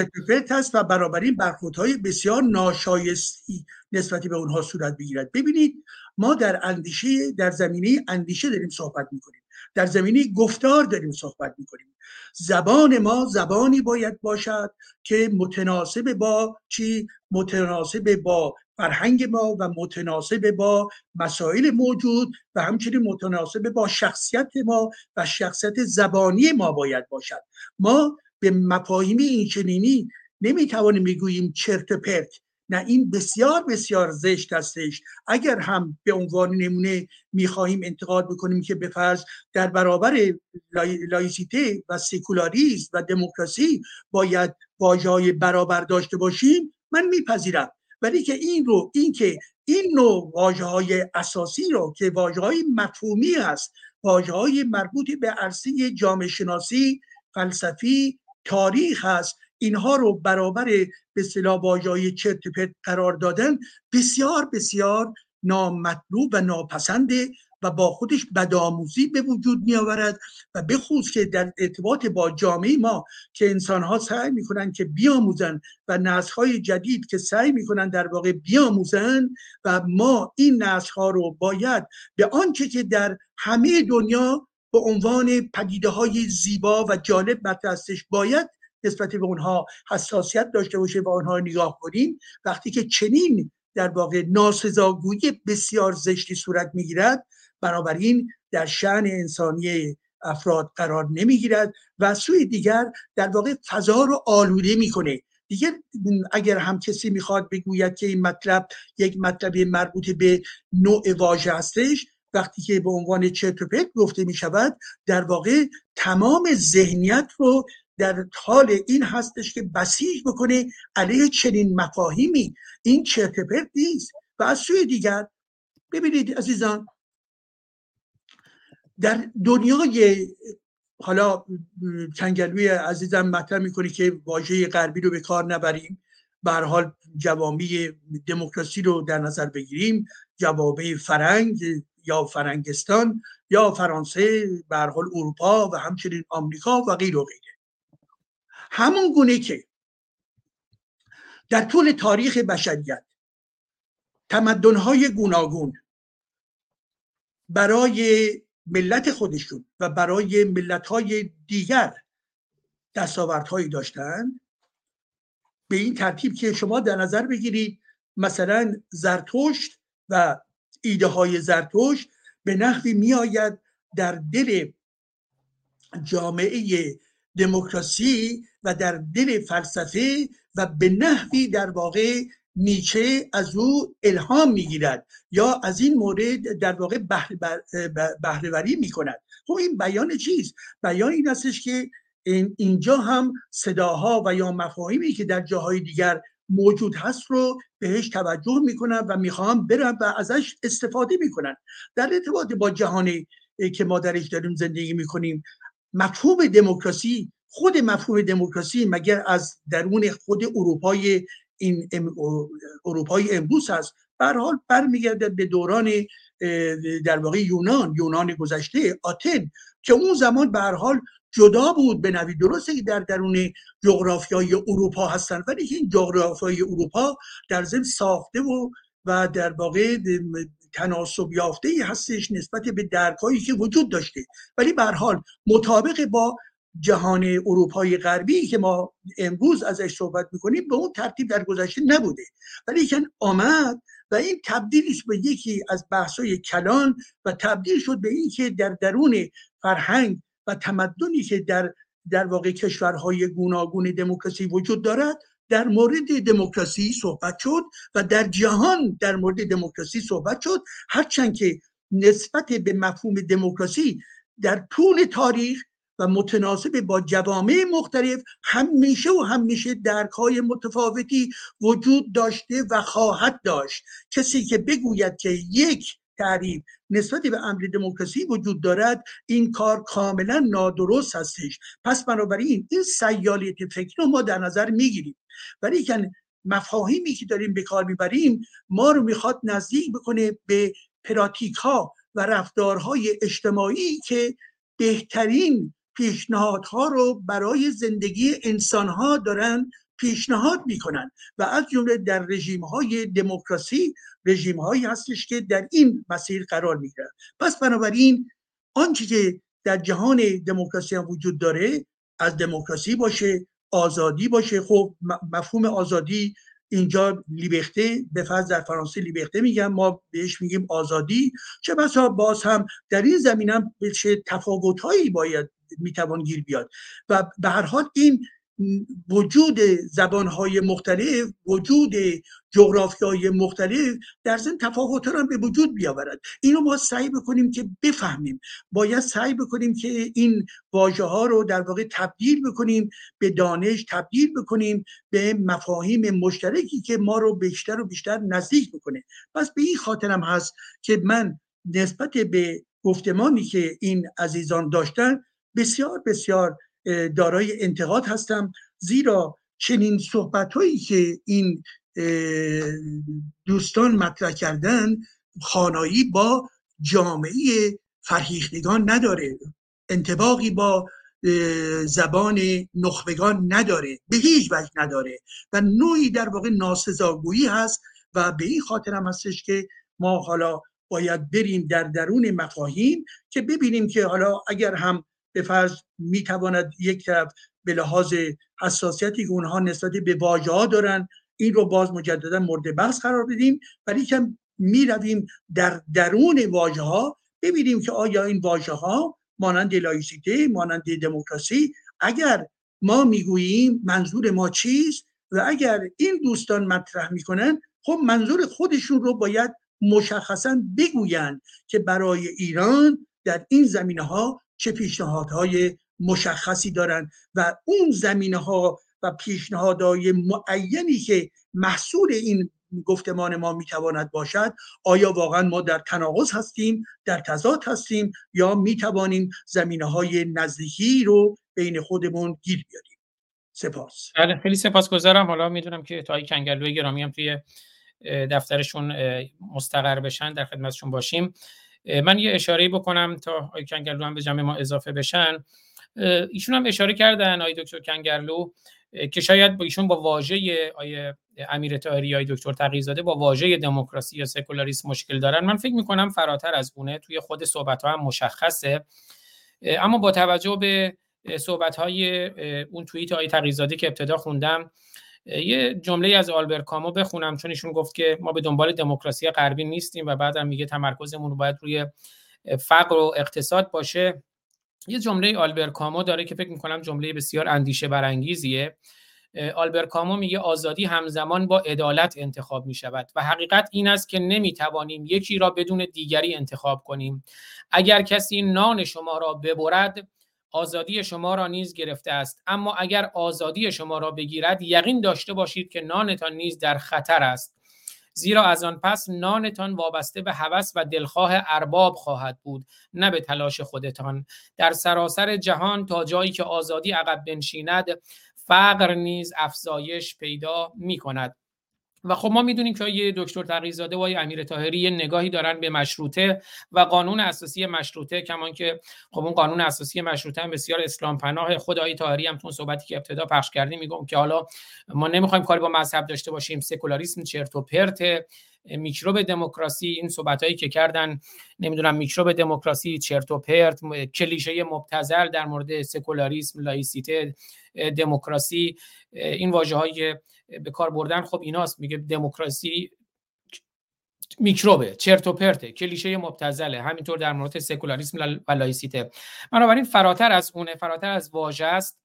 و پرت است و بنابراین برخوردهای بسیار ناشایستی نسبت به اونها صورت بگیرد. ببینید ما در اندیشه، در زمینه اندیشه داریم صحبت می‌کنیم، در زمینه گفتار داریم صحبت می‌کنیم. زبان ما زبانی باید باشد که متناسب با چی؟ متناسب با فرهنگ ما و متناسب با مسائل موجود و همچنین متناسب با شخصیت ما و شخصیت زبانی ما باید باشد. ما به مفاهیم اینچنینی نمی‌توانیم بگوییم چرت و پرت، نه، این بسیار بسیار زشت هستش. اگر هم به عنوان نمونه میخواهیم انتقاد بکنیم که به فرض در برابر لایسیته و سکولاریسم و دموکراسی باید واژه‌های برابر داشته باشیم، من میپذیرم. ولی که این رو این که این نوع واژه‌های اساسی رو که واژه‌های مفهومی است، واژه‌های مربوط به عرصه جامعه شناسی، فلسفی، تاریخ است، اینها رو برابر به اصطلاح واژه‌های چرت و پرت قرار دادن بسیار بسیار نامطلوب و ناپسنده و با خودش بدآموزی به وجود می آورد و به خصوص که در ارتباط با جامعه ما که انسان‌ها سعی می‌کنند که بیاموزن و نسل‌های جدید که سعی می‌کنند در واقع بیاموزن و ما این نسل‌ها رو باید به آنچه که در همه دنیا به عنوان پدیده‌های زیبا و جالب مطرح هستش باید نسبت به اونها حساسیت داشته باشه و اونها رو نگاه کنیم. وقتی که چنین در واقع ناسزاگویی بسیار زشتی صورت میگیرد، بنابراین در شأن انسانی افراد قرار نمیگیرد و سوی دیگر در واقع فضا رو آلوده میکنه. دیگر اگر هم کسی میخواد بگوید که این مطلب یک مطلب مربوط به نوع واژه هستش، وقتی که به عنوان چرت و پرت گفته میشود در واقع تمام ذهنیت رو در حال این هستش که بسیج بکنه علیه چنین مفاهیمی. این چرت و پرت نیست. و از سوی دیگر ببینید عزیزان، در دنیای حالا کنگلوی عزیزم مطرح میکنه که واژه غربی رو به کار نبریم، به هر حال جوامع دموکراسی رو در نظر بگیریم، جوامع فرنگ یا فرنگستان یا فرانسه، به هر حال اروپا و همچنین آمریکا و غیره و غیره. همون گونه که در طول تاریخ بشریت تمدن‌های گوناگون برای ملت خودشون و برای ملت‌های دیگر دستاوردهایی داشتن، به این ترتیب که شما در نظر بگیرید مثلا زرتشت و ایده‌های زرتشت به نحوی می‌آید در دل جامعه دموکراسی و در دل فلسفه و به نحوی در واقع نیچه از او الهام میگیرد یا از این مورد در واقع بهره‌وری میکند. خب این بیان چیست؟ بیان این هستش که اینجا هم صداها و یا مفاهیمی که در جاهای دیگر موجود هست رو بهش توجه میکنن و میخوام برن و ازش استفاده میکنن. در ارتباط با جهانی که ما درش داریم زندگی میکنیم، مفهوم دموکراسی، خود مفهوم دموکراسی مگر از درون خود اروپای این اروپای امروز است؟ به هر حال برمیگردد به دوران در واقع یونان، یونان گذشته، آتن، که اون زمان به هر حال جدا بود به نوعی. درسته که در درون جغرافیای اروپا هستند، ولی این جغرافیای اروپا در ضمن ساخته و و در واقع تناسب یافته‌ای هستش نسبت به درکایی که وجود داشته، ولی به هر حال مطابق با جهان اروپای غربی که ما امروز ازش صحبت میکنیم به اون ترتیب در گذشته نبوده. ولی که آمد و این تبدیلش به یکی از بحث‌های کلان و تبدیل شد به این که در درون فرهنگ و تمدنی که در در واقع کشورهای گوناگون دموکراسی وجود دارد، در مورد دموکراسی صحبت شد و در جهان در مورد دموکراسی صحبت شد، هرچند که نسبت به مفهوم دموکراسی در طول تاریخ و متناسب با جوامع مختلف همیشه و همیشه درک‌های متفاوتی وجود داشته و خواهد داشت. کسی که بگوید که یک تعریف نسبت به امر دموکراسی وجود دارد، این کار کاملا نادرست هستش. پس بنابراین این سیالیت فکر رو ما در نظر میگیریم، ولی که مفاهیمی که داریم به کار میبریم ما رو میخواد نزدیک بکنه به پراتیک ها و رفتارهای اجتماعی که بهترین پیشنهادها رو برای زندگی انسانها دارن پیشنهاد میکنن و از جمله در رژیم‌های دموکراسی رژیم‌هایی هستش که در این مسیر قرار میگیرن. پس بنابراین آنچه که در جهان دموکراسی هم وجود داره، از دموکراسی باشه، آزادی باشه. خب مفهوم آزادی اینجا لیبرته، به فرض در فرانسه لیبرته میگن، ما بهش میگیم آزادی. چه بسا باز هم در این زمینه هم چه تفاوت‌هایی باید میتوان گیر بیاد و به هر حال این وجود زبان‌های مختلف، وجود جغرافیای مختلف در ضمن تفاوت‌ها را به وجود بیاورد. اینو ما سعی بکنیم که بفهمیم، باید سعی بکنیم که این واژه‌ها رو در واقع تبدیل بکنیم به دانش، تبدیل بکنیم به مفاهیم مشترکی که ما رو بیشتر و بیشتر نزدیک بکنه. پس به این خاطرم هست که من نسبت به گفتمانی که این عزیزان داشتن بسیار بسیار دارای انتقاد هستم، زیرا چنین صحبت‌هایی که این دوستان مطرح کردن خوانایی با جامعه فرهیختگان نداره، انطباقی با زبان نخبگان نداره، به هیچ وجه نداره و نوعی در واقع ناسزاگویی هست و به این خاطر هم هستش که ما حالا باید بریم در درون مفاهیم که ببینیم که حالا اگر هم به فرض میتواند یک طرف به لحاظ حساسیتی که اونها نسبت به واژه‌ها دارن این رو باز مجددا مورد بحث قرار بدیم، ولی که میرویم در درون واژه‌ها ببینیم که آیا این واژه‌ها مانند لایسیته، مانند دموکراسی، اگر ما میگوییم منظور ما چیست و اگر این دوستان مطرح میکنن خب منظور خودشون رو باید مشخصا بگوین که برای ایران در این زمینه‌ها چه پیشنهادهای مشخصی دارن و اون زمینه‌ها و پیشنهادهای معینی که محصول این گفتمان ما میتواند باشد آیا واقعا ما در تناقض هستیم، در تضاد هستیم، یا میتوانیم زمینه‌های نزدیکی رو بین خودمون گیر بیاریم. سپاس. بله خیلی سپاسگزارم. حالا میدونم که تای کنگرلوی گرامی هم توی دفترشون مستقر بشن، در خدمتشون باشیم. من یه اشاره‌ای بکنم تا آقای کنگرلو هم به جمع ما اضافه بشن. ایشون هم اشاره کردن، آقای دکتر کنگرلو، که شاید با ایشون با واژه آقای امیر طاهری، آقای دکتر تقی‌زاده با واژه دموکراسی یا سکولاریسم مشکل دارن. من فکر می‌کنم فراتر از اونه، توی خود صحبت‌ها هم مشخصه، اما با توجه به صحبت‌های اون توییت آقای تقی‌زاده که ابتدا خوندم یه جمله از آلبرت کامو بخونم، چون ایشون گفت که ما به دنبال دموکراسی غربی نیستیم و بعدم میگه تمرکزمون باید روی فقر و اقتصاد باشه. یه جمله آلبرت کامو داره که فکر می‌کنم جمله بسیار اندیشه برانگیزیه. آلبرت کامو میگه آزادی همزمان با عدالت انتخاب می‌شود و حقیقت این است که نمی‌توانیم یکی را بدون دیگری انتخاب کنیم. اگر کسی نان شما را ببرد آزادی شما را نیز گرفته است، اما اگر آزادی شما را بگیرد یقین داشته باشید که نانتان نیز در خطر است، زیرا از آن پس نانتان وابسته به هوس و دلخواه ارباب خواهد بود نه به تلاش خودتان. در سراسر جهان تا جایی که آزادی عقب بنشیند فقر نیز افزایش پیدا می کند. و خب ما میدونیم که یه دکتر تقی‌زاده و یه امیر طاهری یه نگاهی دارن به مشروطه و قانون اساسی مشروطه، کمان که خب اون قانون اساسی مشروطه هم بسیار اسلام پناه. خدای طاهری هم تو صحبتی که ابتدا پخش کردیم میگم که حالا ما نمیخوایم کاری با مذهب داشته باشیم، سکولاریسم چرت و پرته، میکروب دموکراسی، این صحبتایی که کردن نمیدونم میکروب دموکراسی، چرت و پرت، کلیشه مبتذل در مورد سکولاریسم، لایسیته، دموکراسی، این واژه‌های به کار بردن، خب ایناست. میگه دموکراسی میکروبه، چرت و پرته، کلیشه مبتذله، همینطور در مورد سکولاریسم و لایسیته. بنابراین فراتر از اونه، فراتر از واژه است.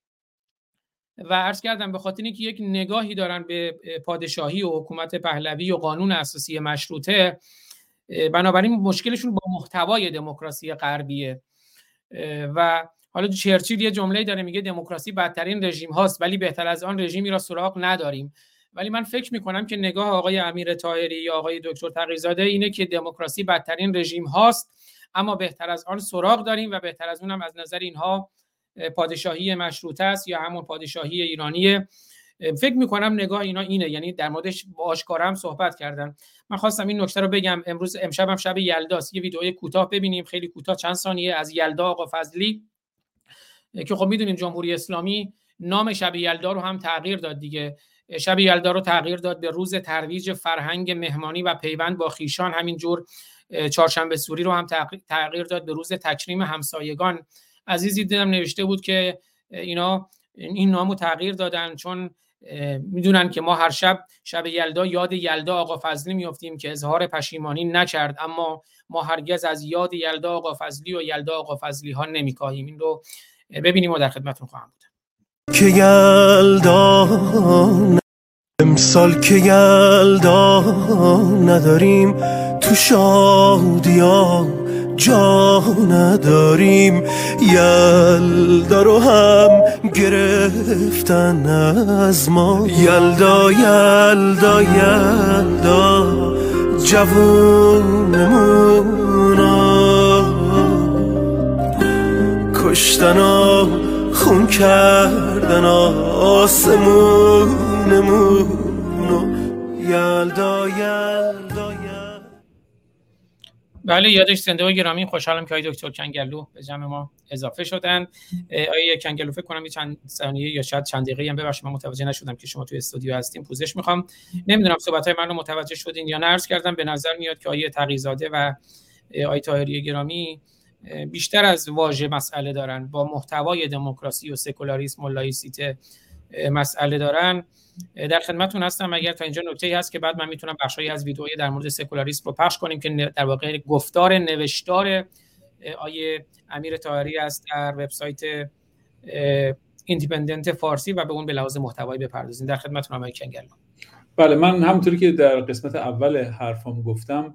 و عرض کردم به خاطر اینکه یک نگاهی دارن به پادشاهی و حکومت پهلوی و قانون اساسی مشروطه، بنابراین مشکلشون با محتوای دموکراسی غربیه. و حالا چرچیل یه جمله داره میگه دموکراسی بدترین رژیم هاست ولی بهتر از آن رژیمی را سراغ نداریم. ولی من فکر میکنم که نگاه آقای امیر طاهری یا آقای دکتر تقی‌زاده اینه که دموکراسی بدترین رژیم هاست اما بهتر از آن سراغ داریم و بهتر از اونم از نظر اینها پادشاهی مشروطه است یا همون پادشاهی ایرانیه. فکر میکنم نگاه اینا اینه، یعنی در موردش آشکارا هم صحبت کردن. من خواستم این نکته رو بگم. امروز امشب هم شب یلداست، یه ویدئوی کوتاه ببینیم، خیلی کوتاه، چند ثانیه، از یلدا آقا فضلی که خب میدونیم جمهوری اسلامی نام شب یلدا رو هم تغییر داد دیگه. شب یلدا رو تغییر داد به روز ترویج فرهنگ مهمانی و پیوند با خیشان، همینجور چهارشنبه سوری رو هم تغییر داد به روز تکریم همسایگان. عزیزی دیدم نوشته بود که اینا این نامو تغییر دادن چون میدونن که ما هر شب شب یلدا یاد یلدا آقا فضلی میافتیم که اظهار پشیمانی نکرد، اما ما هرگز از یاد یلدا آقا فضلی و یلدا آقا فضلی ها نمیکاهیم. این رو ببینیم و در خدمتتون خواهم بود. که یلدا امسال که یلدا نداریم، تو شادیا جا نداریم، یلدا رو هم گرفتن از ما. یلدا یلدا یلدا جوونمونا کشتن و خون کردن آسمونمونو. یلدا یلدا یلدا. بله، یادش زنده و گرامی. خوشحالم که آقای دکتر کنگرلو به جمع ما اضافه شدند. آقای کنگرلو فکر کنم یه چند ثانیه یا شاید چند دقیقه هم، ببخشید من متوجه نشدم که شما توی استودیو هستیم، پوزش میخوام. نمیدونم صحبت‌های من رو متوجه شدین یا نه. عرض کردم به نظر میاد که آقای تقی‌زاده و آقای طاهری گرامی بیشتر از واژه مسئله دارن، با محتوای دموکراسی و سکولاریسم و لایسیته مسئله دارن. در خدمتتون هستم. اگر تا اینجا نکته‌ای هست که بعد من میتونم بخشایی از ویدئوی در مورد سکولاریسم رو پخش کنیم که در واقع گفتار نوشتار آیه امیر طاهری است در وبسایت ایندیپندنت فارسی و به اون به لحاظ محتوایی بپردازیم. در خدمتتون آقای کنگرلو. بله، من همونطوری که در قسمت اول حرفم گفتم،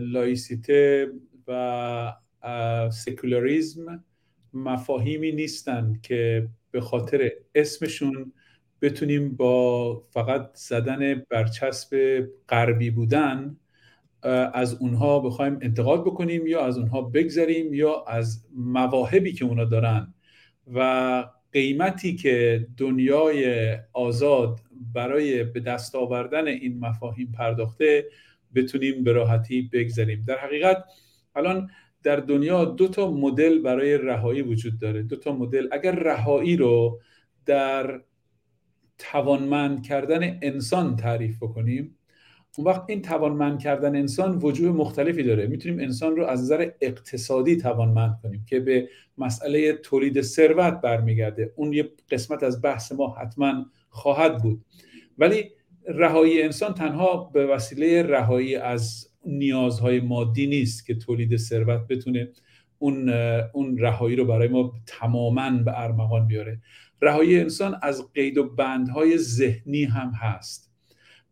لایسیته و سکولاریزم مفاهیمی نیستن که به خاطر اسمشون بتونیم با فقط زدن برچسب غربی بودن از اونها بخوایم انتقاد بکنیم یا از اونها بگذریم یا از مواهبی که اونها دارن و قیمتی که دنیای آزاد برای به دست آوردن این مفاهیم پرداخته بتونیم به راحتی بگذریم. در حقیقت الان در دنیا دو تا مدل برای رهایی وجود داره. دو تا مدل. اگر رهایی رو در توانمند کردن انسان تعریف بکنیم، اون وقت این توانمند کردن انسان وجوه مختلفی داره. میتونیم انسان رو از نظر اقتصادی توانمند کنیم که به مسئله تولید ثروت برمیگرده. اون یه قسمت از بحث ما حتما خواهد بود. ولی رهایی انسان تنها به وسیله رهایی از نیازهای مادی نیست که تولید ثروت بتونه اون اون رهایی رو برای ما تماماً به ارمغان بیاره. رهایی انسان از قید و بندهای ذهنی هم هست.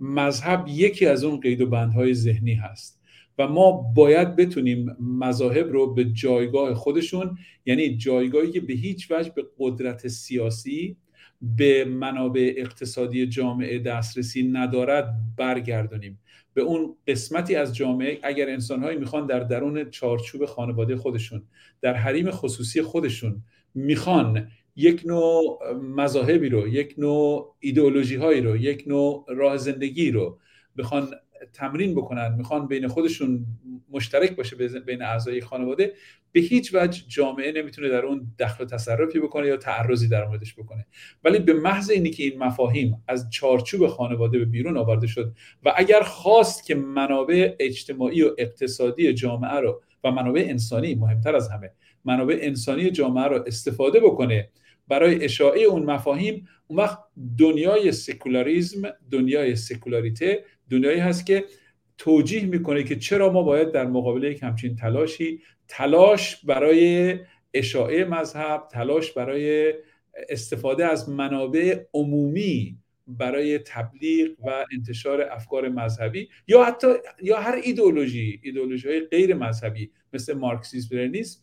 مذهب یکی از اون قید و بندهای ذهنی هست و ما باید بتونیم مذاهب رو به جایگاه خودشون، یعنی جایگاهی که به هیچ وجه به قدرت سیاسی، به منابع اقتصادی جامعه دسترسی ندارد، برگردانیم به اون قسمتی از جامعه. اگر انسان‌هایی میخوان در درون چارچوب خانواده خودشون، در حریم خصوصی خودشون، میخوان یک نوع مذاهبی رو، یک نوع ایدئولوژی‌هایی رو، یک نوع راه زندگی رو بخوان تمرین بکنن، میخوان بین خودشون مشترک باشه بین اعضای خانواده، به هیچ وجه جامعه نمیتونه در اون دخل و تصرفی بکنه یا تعرضی در موردش بکنه. ولی به محض اینی که این مفاهیم از چارچوب خانواده به بیرون آورده شد و اگر خواست که منابع اجتماعی و اقتصادی جامعه رو و منابع انسانی، مهمتر از همه منابع انسانی جامعه رو استفاده بکنه برای اشاعه اون مفاهیم، اون وقت دنیای سکولاریسم، دنیای سکولاریته، دنیایی هست که توجیه میکنه که چرا ما باید در مقابل یک همچین تلاشی، تلاش برای اشاعه مذهب، تلاش برای استفاده از منابع عمومی برای تبلیغ و انتشار افکار مذهبی یا حتی یا هر ایدئولوژی، ایدئولوژی‌های غیر مذهبی مثل مارکسیسم، لنینیسم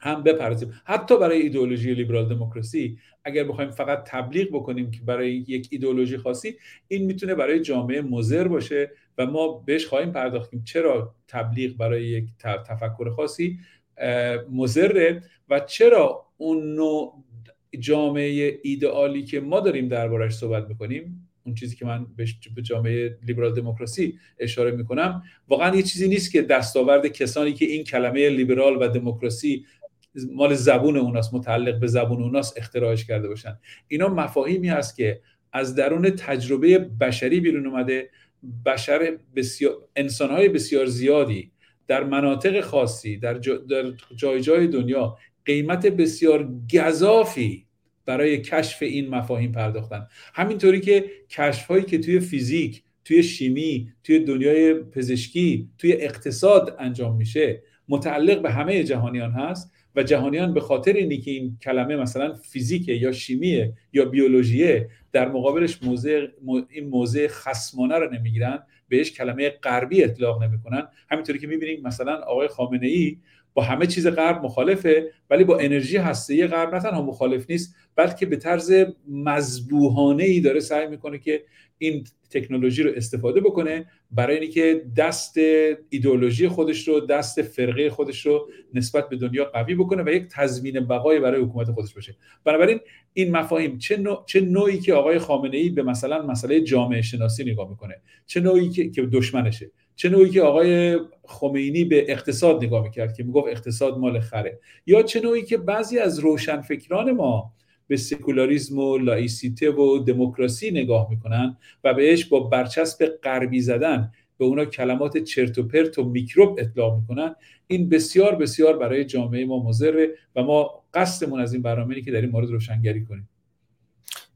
هم بپرسیم. حتی برای ایدئولوژی لیبرال دموکراسی اگر بخوایم فقط تبلیغ بکنیم که برای یک ایدئولوژی خاصی، این میتونه برای جامعه مضر باشه و ما بهش خواهیم پرداختیم چرا تبلیغ برای یک تفکر خاصی مضره و چرا اون نوع جامعه ایدئالی که ما داریم دربارش صحبت میکنیم، اون چیزی که من به جامعه لیبرال دموکراسی اشاره میکنم، واقعا یه چیزی نیست که دستاورد کسانی که این کلمه لیبرال و دموکراسی مال زبون اوناست، متعلق به زبون اوناست، اختراعش کرده باشن. اینا مفاهیمی هست که از درون تجربه بشری بیرون اومده. بشر بسیار، انسانهای بسیار زیادی در مناطق خاصی در, جا، در جای جای دنیا قیمت بسیار گزافی برای کشف این مفاهیم پرداختن. همینطوری که کشف‌هایی که توی فیزیک، توی شیمی، توی دنیای پزشکی، توی اقتصاد انجام میشه متعلق به همه جهانیان هست و جهانیان به خاطر اینی که این کلمه مثلا فیزیکه یا شیمیه یا بیولوژیه در مقابلش موضع این موضع خصمانه رو نمیگیرن، بهش کلمه غربی اطلاق نمیکنن. همینطوری که میبینیم مثلا آقای خامنه‌ای با همه چیز غرب مخالفه ولی با انرژی هسته‌ای غرب نه تنها مخالف نیست بلکه به طرز مذبوحانه‌ای داره سعی میکنه که این تکنولوژی رو استفاده بکنه برای اینکه دست ایدئولوژی خودش رو، دست فرقه خودش رو نسبت به دنیا قوی بکنه و یک تضمین بقای برای حکومت خودش باشه. بنابراین این مفاهیم چه, نوع، چه نوعی که آقای خامنه‌ای به مثلا مسئله جامعه شناسی نگاه میکنه، چه نوعی که, که دشمنشه، چه نوعی که آقای خمینی به اقتصاد نگاه میکرد که میگفت اقتصاد مال خره، یا چه نوعی که بعضی از روشنفکران ما به سکولاریسم و لایسیته و دموکراسی نگاه میکنن و بهش با برچسب غربی زدن به اونا کلمات چرت و پرت و میکروب اطلاق میکنن. این بسیار بسیار برای جامعه ما مضره و ما قصدمون از این برنامه‌ای که در این مورد روشنگری کنیم.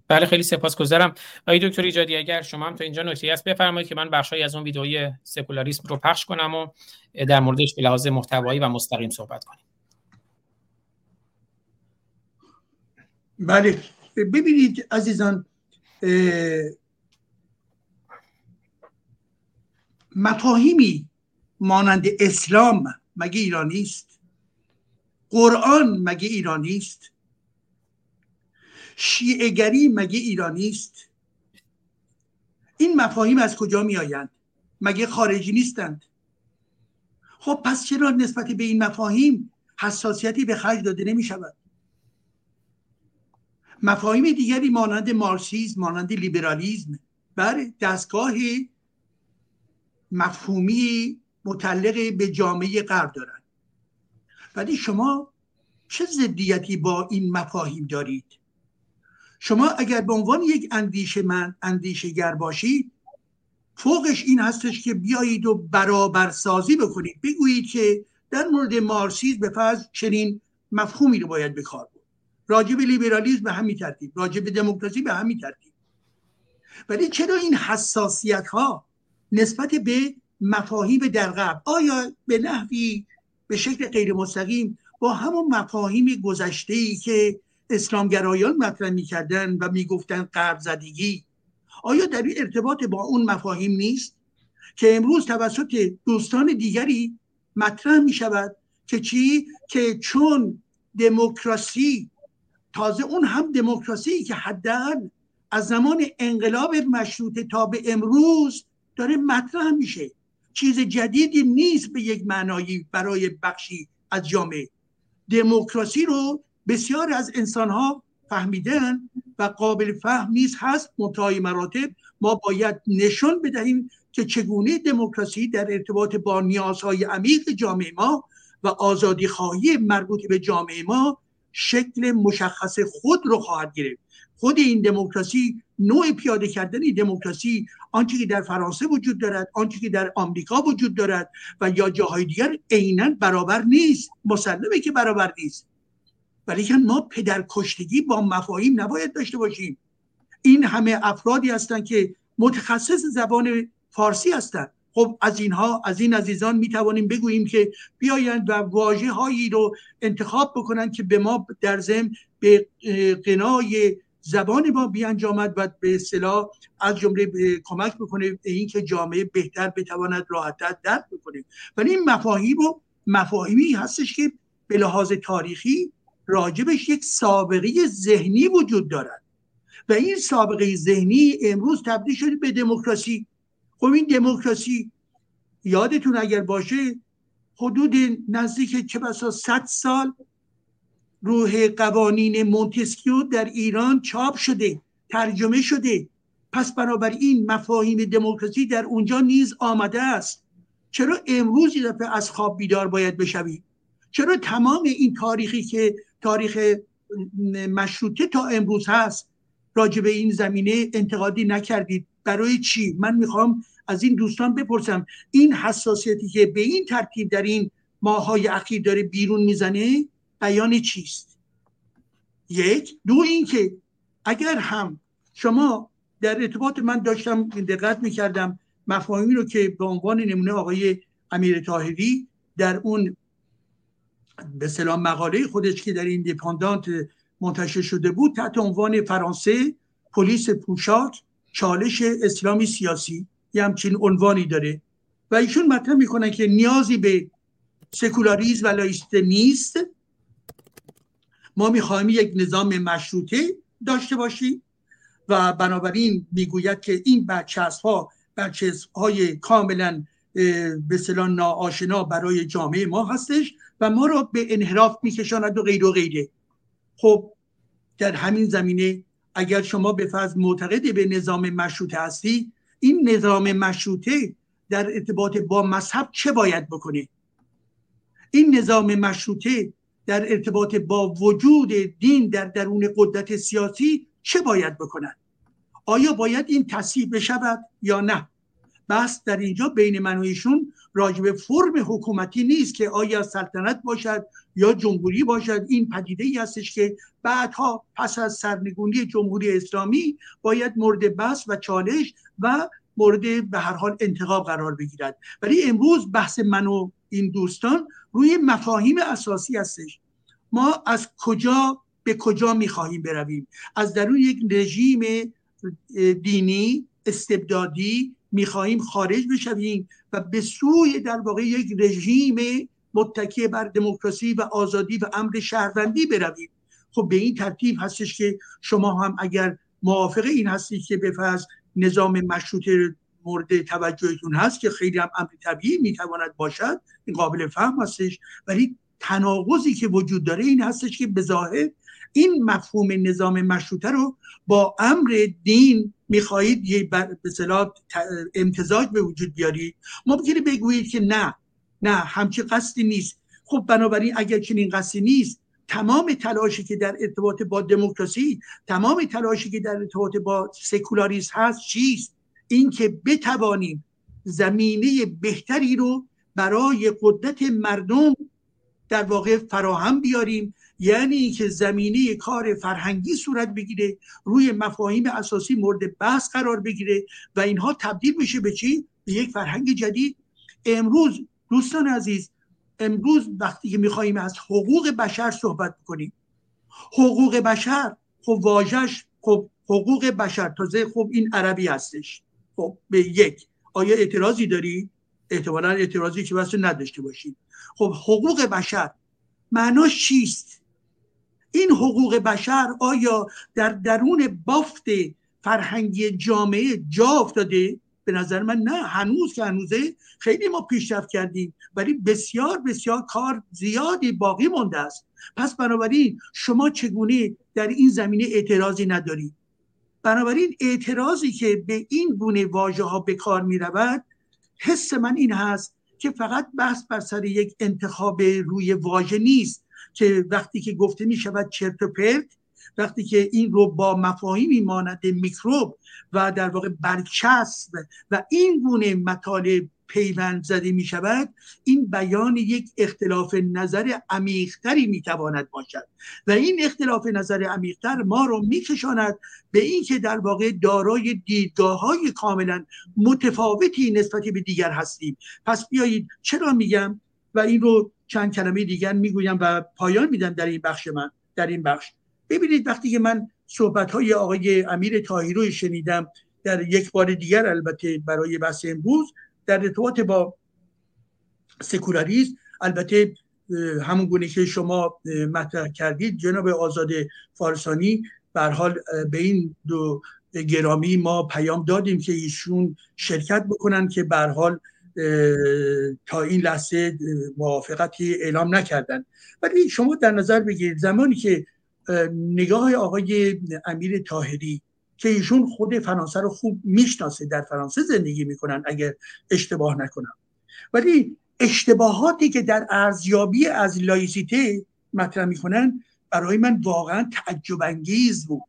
بله، خیلی سپاسگزارم. آقای دکتر ایجادی، اگر شما هم تا اینجا نکته‌ای هست بفرمایید که من بخشی از اون ویدئوی سکولاریسم رو پخش کنم و در موردش به لحاظ محتوایی و مستقیم صحبت کنیم. بله، ببینید عزیزان، مفاهیمی مانند اسلام مگه ایرانی است؟ قرآن مگه ایرانی است؟ شیعه‌گری مگه ایرانی است؟ این مفاهیم از کجا می آیند؟ مگه خارجی نیستند؟ خب پس چرا نسبت به این مفاهیم حساسیتی به خرج داده نمی شود؟ مفاهیم دیگری مانند مارکسیسم، مانند لیبرالیسم، بر دستگاه مفهومی متعلق به جامعه غرب دارند. ولی شما چه ضدیتی با این مفاهیم دارید؟ شما اگر به عنوان یک اندیشمند، اندیشگر باشید، فوقش این هستش که بیایید و برابرسازی بکنید. بگویید که در مورد مارکسیسم به فرض چنین مفهومی رو باید به کار برد. راجع به لیبرالیسم به همین ترتیب، راجع به دموکراسی به همین ترتیب. ولی چرا این حساسیت ها نسبت به مفاهیم در غرب؟ آیا به نحوی به شکل غیر مستقیم با همون مفاهیم گذشته‌ای که اسلامگرایان مطرح می‌کردن و می‌گفتن غرب زدگی، آیا در این ارتباط با اون مفاهیم نیست که امروز توسط دوستان دیگری مطرح می‌شود که چی؟ که چون دموکراسی، تازه اون هم دموکراسی که حداقل از زمان انقلاب مشروطه تا به امروز داره مطرح میشه، چیز جدیدی نیست به یک معنایی برای بخشی از جامعه. دموکراسی رو بسیار از انسانها فهمیدن و قابل فهم نیست، هست منتهی مراتب. ما باید نشون بدهیم که چگونه دموکراسی در ارتباط با نیازهای عمیق جامعه ما و آزادی خواهی مربوط به جامعه ما شکل مشخص خود رو خواهد گرفت. خود این دموکراسی، نوع پیاده کردن دموکراسی، آنچه که در فرانسه وجود دارد، آنچه که در آمریکا وجود دارد و یا جاهای دیگر، عیناً برابر نیست. مسلمه که برابر نیست، ولی ما پدرکشتگی با مفاهیم نباید داشته باشیم. این همه افرادی هستند که متخصص زبان فارسی هستند، خب از اینها، از این عزیزان می توانیم بگوییم که بیایند و واژه هایی رو انتخاب بکنند که به ما در ضمن به قنای زبان ما بیانجامد و به اصطلاح از جمله کمک بکنه اینکه جامعه بهتر بتواند راحت‌تر درک بکنه. ولی این مفاهیم و مفاهیمی هستش که به لحاظ تاریخی راجبش یک سابقه ذهنی وجود دارد و این سابقه ذهنی امروز تبدیل شده به دموکراسی. خب این دموکراسی یادتون اگر باشه حدود نزدیک چه بسا صد سال روح قوانین مونتسکیو در ایران چاپ شده، ترجمه شده. پس بنابراین مفاهیم دموکراسی در اونجا نیز آمده است. چرا امروز یه دفعه از خواب بیدار باید بشویم؟ چرا تمام این تاریخی که تاریخ مشروطه تا امروز هست راجع به این زمینه انتقادی نکردید؟ برای چی؟ من میخوام از این دوستان بپرسم این حساسیتی که به این ترتیب در این ماهای اخیر داره بیرون میزنه بیان چیست؟ یک. دو این که اگر هم شما در ارتباط، من داشتم دقت میکردم مفاهیمی رو که به عنوان نمونه آقای امیر طاهری در اون به سلام مقاله خودش که در ایندیپندانت منتشر شده بود تحت عنوان فرانسه پلیس پوشاک چالش اسلامی سیاسی، یه همچین عنوانی داره و ایشون مطرح میکنن که نیازی به سکولاریسم و لایسیته نیست، ما میخوایم یک نظام مشروطه داشته باشیم و بنابراین میگوید که این برچسب ها برچسب های کاملا به اصطلاح ناآشنا برای جامعه ما هستش و ما را به انحراف میکشاند و غیر و غیره. خب در همین زمینه اگر شما به فرض معتقد به نظام مشروطه هستی، این نظام مشروطه در ارتباط با مذهب چه باید بکنه؟ این نظام مشروطه در ارتباط با وجود دین در درون قدرت سیاسی چه باید بکنن؟ آیا باید این تصحیح بشود یا نه؟ بس در اینجا بین من و ایشون راجب فرم حکومتی نیست که آیا سلطنت باشد یا جمهوری باشد. این پدیده ای هستش که بعدها پس از سرنگونی جمهوری اسلامی باید مورد بحث و چالش و مورد به هر حال انتقاد قرار بگیرد. ولی امروز بحث من و این دوستان روی مفاهیم اساسی هستش. ما از کجا به کجا می‌خواهیم برویم؟ از درون یک رژیم دینی استبدادی می‌خواهیم خارج بشویم و به سوی در واقع یک رژیم متکی بر دموکراسی و آزادی و امر شهروندی برویم. خب به این ترتیب هستش که شما هم اگر موافق این هستید که به فرض نظام مشروطه مورد توجهتون هست که خیلی هم امر طبیعی میتواند باشد، این قابل فهم هستش، ولی تناقضی که وجود داره این هستش که به ظاهر این مفهوم نظام مشروطه رو با امر دین میخواهید یه به اصطلاح امتزاج به وجود بیارید. ممکنه بگویید که نه نه همچین قصدی نیست. خب بنابراین اگر چنین قصدی نیست، تمام تلاشی که در ارتباط با دموکراسی، تمام تلاشی که در ارتباط با سکولاریسم هست چیست؟ این که بتوانیم زمینه بهتری رو برای قدرت مردم در واقع فراهم بیاریم، یعنی این که زمینه کار فرهنگی صورت بگیره، روی مفاهیم اساسی مورد بحث قرار بگیره و اینها تبدیل بشه به چی؟ به یک فرهنگ جدید. امروز دوستان عزیز، امروز وقتی که میخواییم از حقوق بشر صحبت بکنیم، حقوق بشر، خب واژه‌اش، خب حقوق بشر تازه خب این عربی هستش. خب به یک، آیا اعتراضی داری؟ احتمالا اعتراضی که واسه نداشته باشید. خب حقوق بشر معناش چیست؟ این حقوق بشر آیا در درون بافت فرهنگی جامعه جا افتاده؟ به نظر من نه، هنوز که هنوزه خیلی ما پیشرفت کردیم ولی بسیار بسیار کار زیادی باقی مانده است. پس بنابراین شما چگونه در این زمینه اعتراضی ندارید؟ بنابراین اعتراضی که به این گونه واژه ها به کار می رود، حس من این هست که فقط بحث بر سر یک انتخاب روی واژه نیست که وقتی که گفته می شود چرت و پرت، وقتی که این رو با مفاهیمی مانند میکروب و در واقع برچسب و این گونه مطالب پیوند زده می شود، این بیان یک اختلاف نظر عمیق‌تری می تواند باشد و این اختلاف نظر عمیق‌تر ما را می کشاند به این که در واقع دارای دیدگاه‌های کاملا متفاوتی نسبت به دیگر هستیم. پس بیایید، چرا میگم و این رو چند کلمه دیگر میگویم و پایان میدم در این بخش من در این بخش ببینید، وقتی که من صحبت‌های آقای امیر طاهری رو شنیدم، در یک بار دیگر البته برای بحث امروز در ارتباط با سکولاریسم، البته همون گونه که شما مطرح کردید جناب آزاد فارسانی، به هر حال به این دو گرامی ما پیام دادیم که ایشون شرکت بکنن که به هر حال تا این لحظه موافقتی اعلام نکردن. ولی شما در نظر بگیرید زمانی که نگاه آقای امیر طاهری که ایشون خود فرانسه رو خوب میشناسه، در فرانسه زندگی میکنن اگر اشتباه نکنم، ولی اشتباهاتی که در ارزیابی از لایسیته مطرح میکنن برای من واقعا تعجب انگیز بود.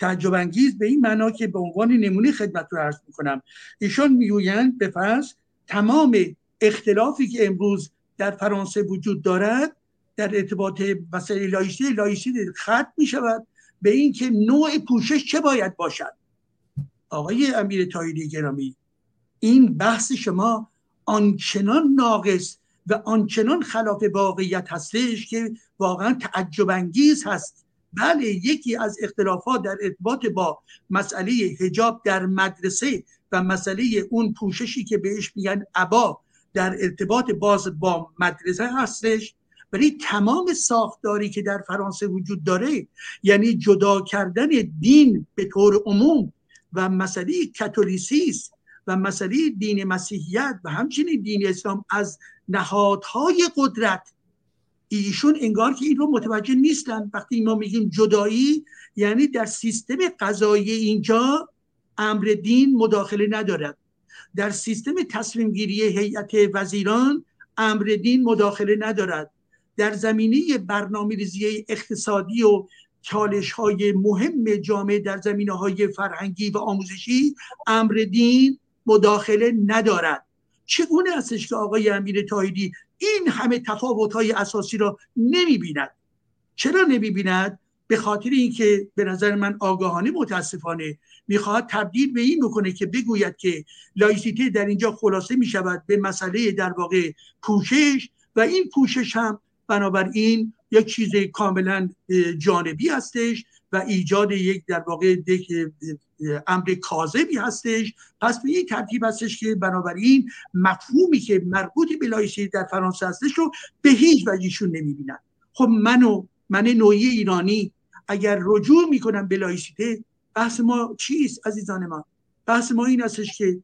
تعجب انگیز به این معنا که به عنوان نمونه خدمت رو عرض میکنم، ایشون میگویند به فرض تمام اختلافی که امروز در فرانسه وجود دارد در ارتباط مسئله لایسیته، لایسیته ختم میشود به این که نوع پوشش چه باید باشد. آقای امیر طاهری گرامی، این بحث شما آنچنان ناقص و آنچنان خلاف واقعیت هستش که واقعا تعجب انگیز هست. بله، یکی از اختلافات در ارتباط با مسئله حجاب در مدرسه و مسئله اون پوششی که بهش میگن عبا در ارتباط باز با مدرسه هستش، ولی تمام ساختاری که در فرانسه وجود داره، یعنی جدا کردن دین به طور عموم و مسئله کاتولیسیسم و مسئله دین مسیحیت و همچنین دین اسلام از نهادهای قدرت، ایشون انگار که این رو متوجه نیستن. وقتی ما میگیم جدایی، یعنی در سیستم قضایی اینجا امر دین مداخله ندارد، در سیستم تصمیم گیری هیئت وزیران امر دین مداخله ندارد، در زمینه برنامه‌ریزی اقتصادی و چالش‌های مهم جامعه در زمینه‌های فرهنگی و آموزشی امر دین مداخله ندارد. چگونه هستش که آقای امیر طاهری این همه تفاوت‌های اساسی را نمی‌بیند؟ چرا نمی‌بیند؟ به خاطر اینکه به نظر من آگاهانه متاسفانه میخواهد تبدیل به این بکنه که بگوید که لایسیته در اینجا خلاصه می‌شود به مسئله در واقع پوشش و این پوشش هم بنابراین یک چیز کاملا جانبی هستش و ایجاد یک در واقع امر کاذبی هستش. پس به این ترتیب هستش که بنابراین مفهومی که مربوط به لایسیته در فرانسه هستش رو به هیچ وجهشون نمیبینن. خب منو من نوعی ایرانی اگر رجوع میکنم به لایسیته، بحث ما چیست عزیزان ما؟ بحث ما این هستش که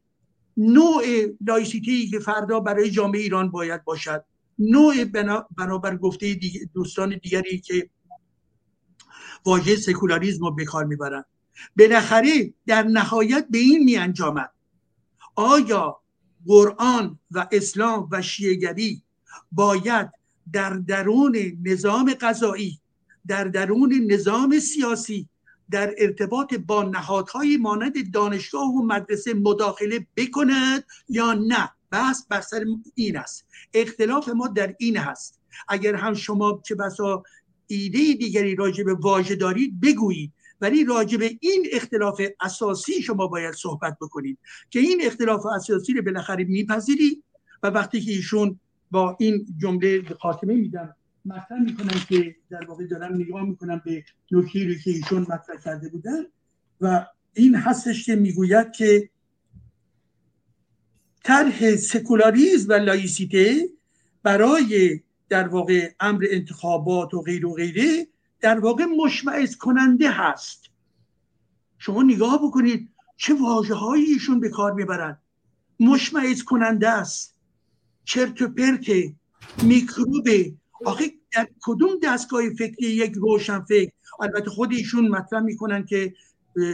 نوع لایسیته‌ای که فردا برای جامعه ایران باید باشد، نوع بنابر گفته دوستان دیگری که واژه سکولاریسم رو به کار میبرند، بالاخره در نهایت به این میانجامد. آیا قرآن و اسلام و شیعه‌گری باید در درون نظام قضایی، در درون نظام سیاسی، در ارتباط با نهادهای مانند دانشگاه و مدرسه مداخله بکند یا نه؟ بحث بر سر این است. اختلاف ما در این هست. اگر هم شما چه بسا ایده دیگری راجع به واژه دارید بگویید، ولی راجع به این اختلاف اساسی شما باید صحبت بکنید که این اختلاف اساسی رو بالاخره میپذیرید. و وقتی که ایشون با این جمله خاتمه میدم، مطرح میکنم که در واقع دارم نگاه میکنم به نکته‌ای رو که ایشون مطرح کرده بودن و این هستش که میگوید که طرح سکولاریسم و لایسیته برای در واقع امر انتخابات و غیر و غیره در واقع مشمئز کننده هست. شما نگاه بکنید چه واژه‌هایی ایشون به کار میبرن. مشمئز کننده است، چرت و پرت، میکروب. آخه در کدوم دستگاه فکری یک روشنفکر، البته خود ایشون مطرح میکنن که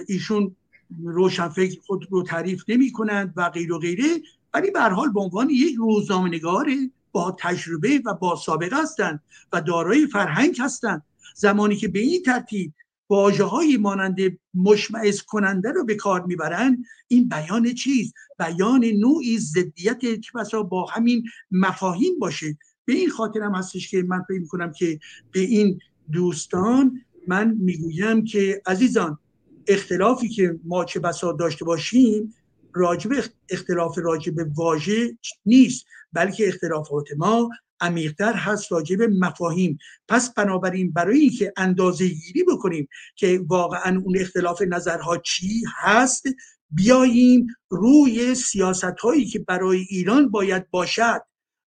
ایشون روشنفکر خود رو تعریف نمی کنند و غیر و غیره، ولی به هر حال به عنوان یک روزنامه‌نگار با تجربه و با سابقه هستند و دارای فرهنگ هستند. زمانی که به این ترتیب واژه‌هایی مانند مشمئز کننده رو به کار میبرن، این بیان چیز، بیان نوعی ضدیت که بسا با همین مفاهیم باشه. به این خاطر هم هستش که من فکر میکنم که به این دوستان من میگویم که عزیزان، اختلافی که ما چه بسا داشته باشیم راجب اختلاف راجب واژه نیست، بلکه اختلافات ما عمیق‌تر هست راجب مفاهیم. پس بنابراین برای اینکه اندازه گیری بکنیم که واقعا اون اختلاف نظرها چی هست، بیاییم روی سیاست‌هایی که برای ایران باید باشد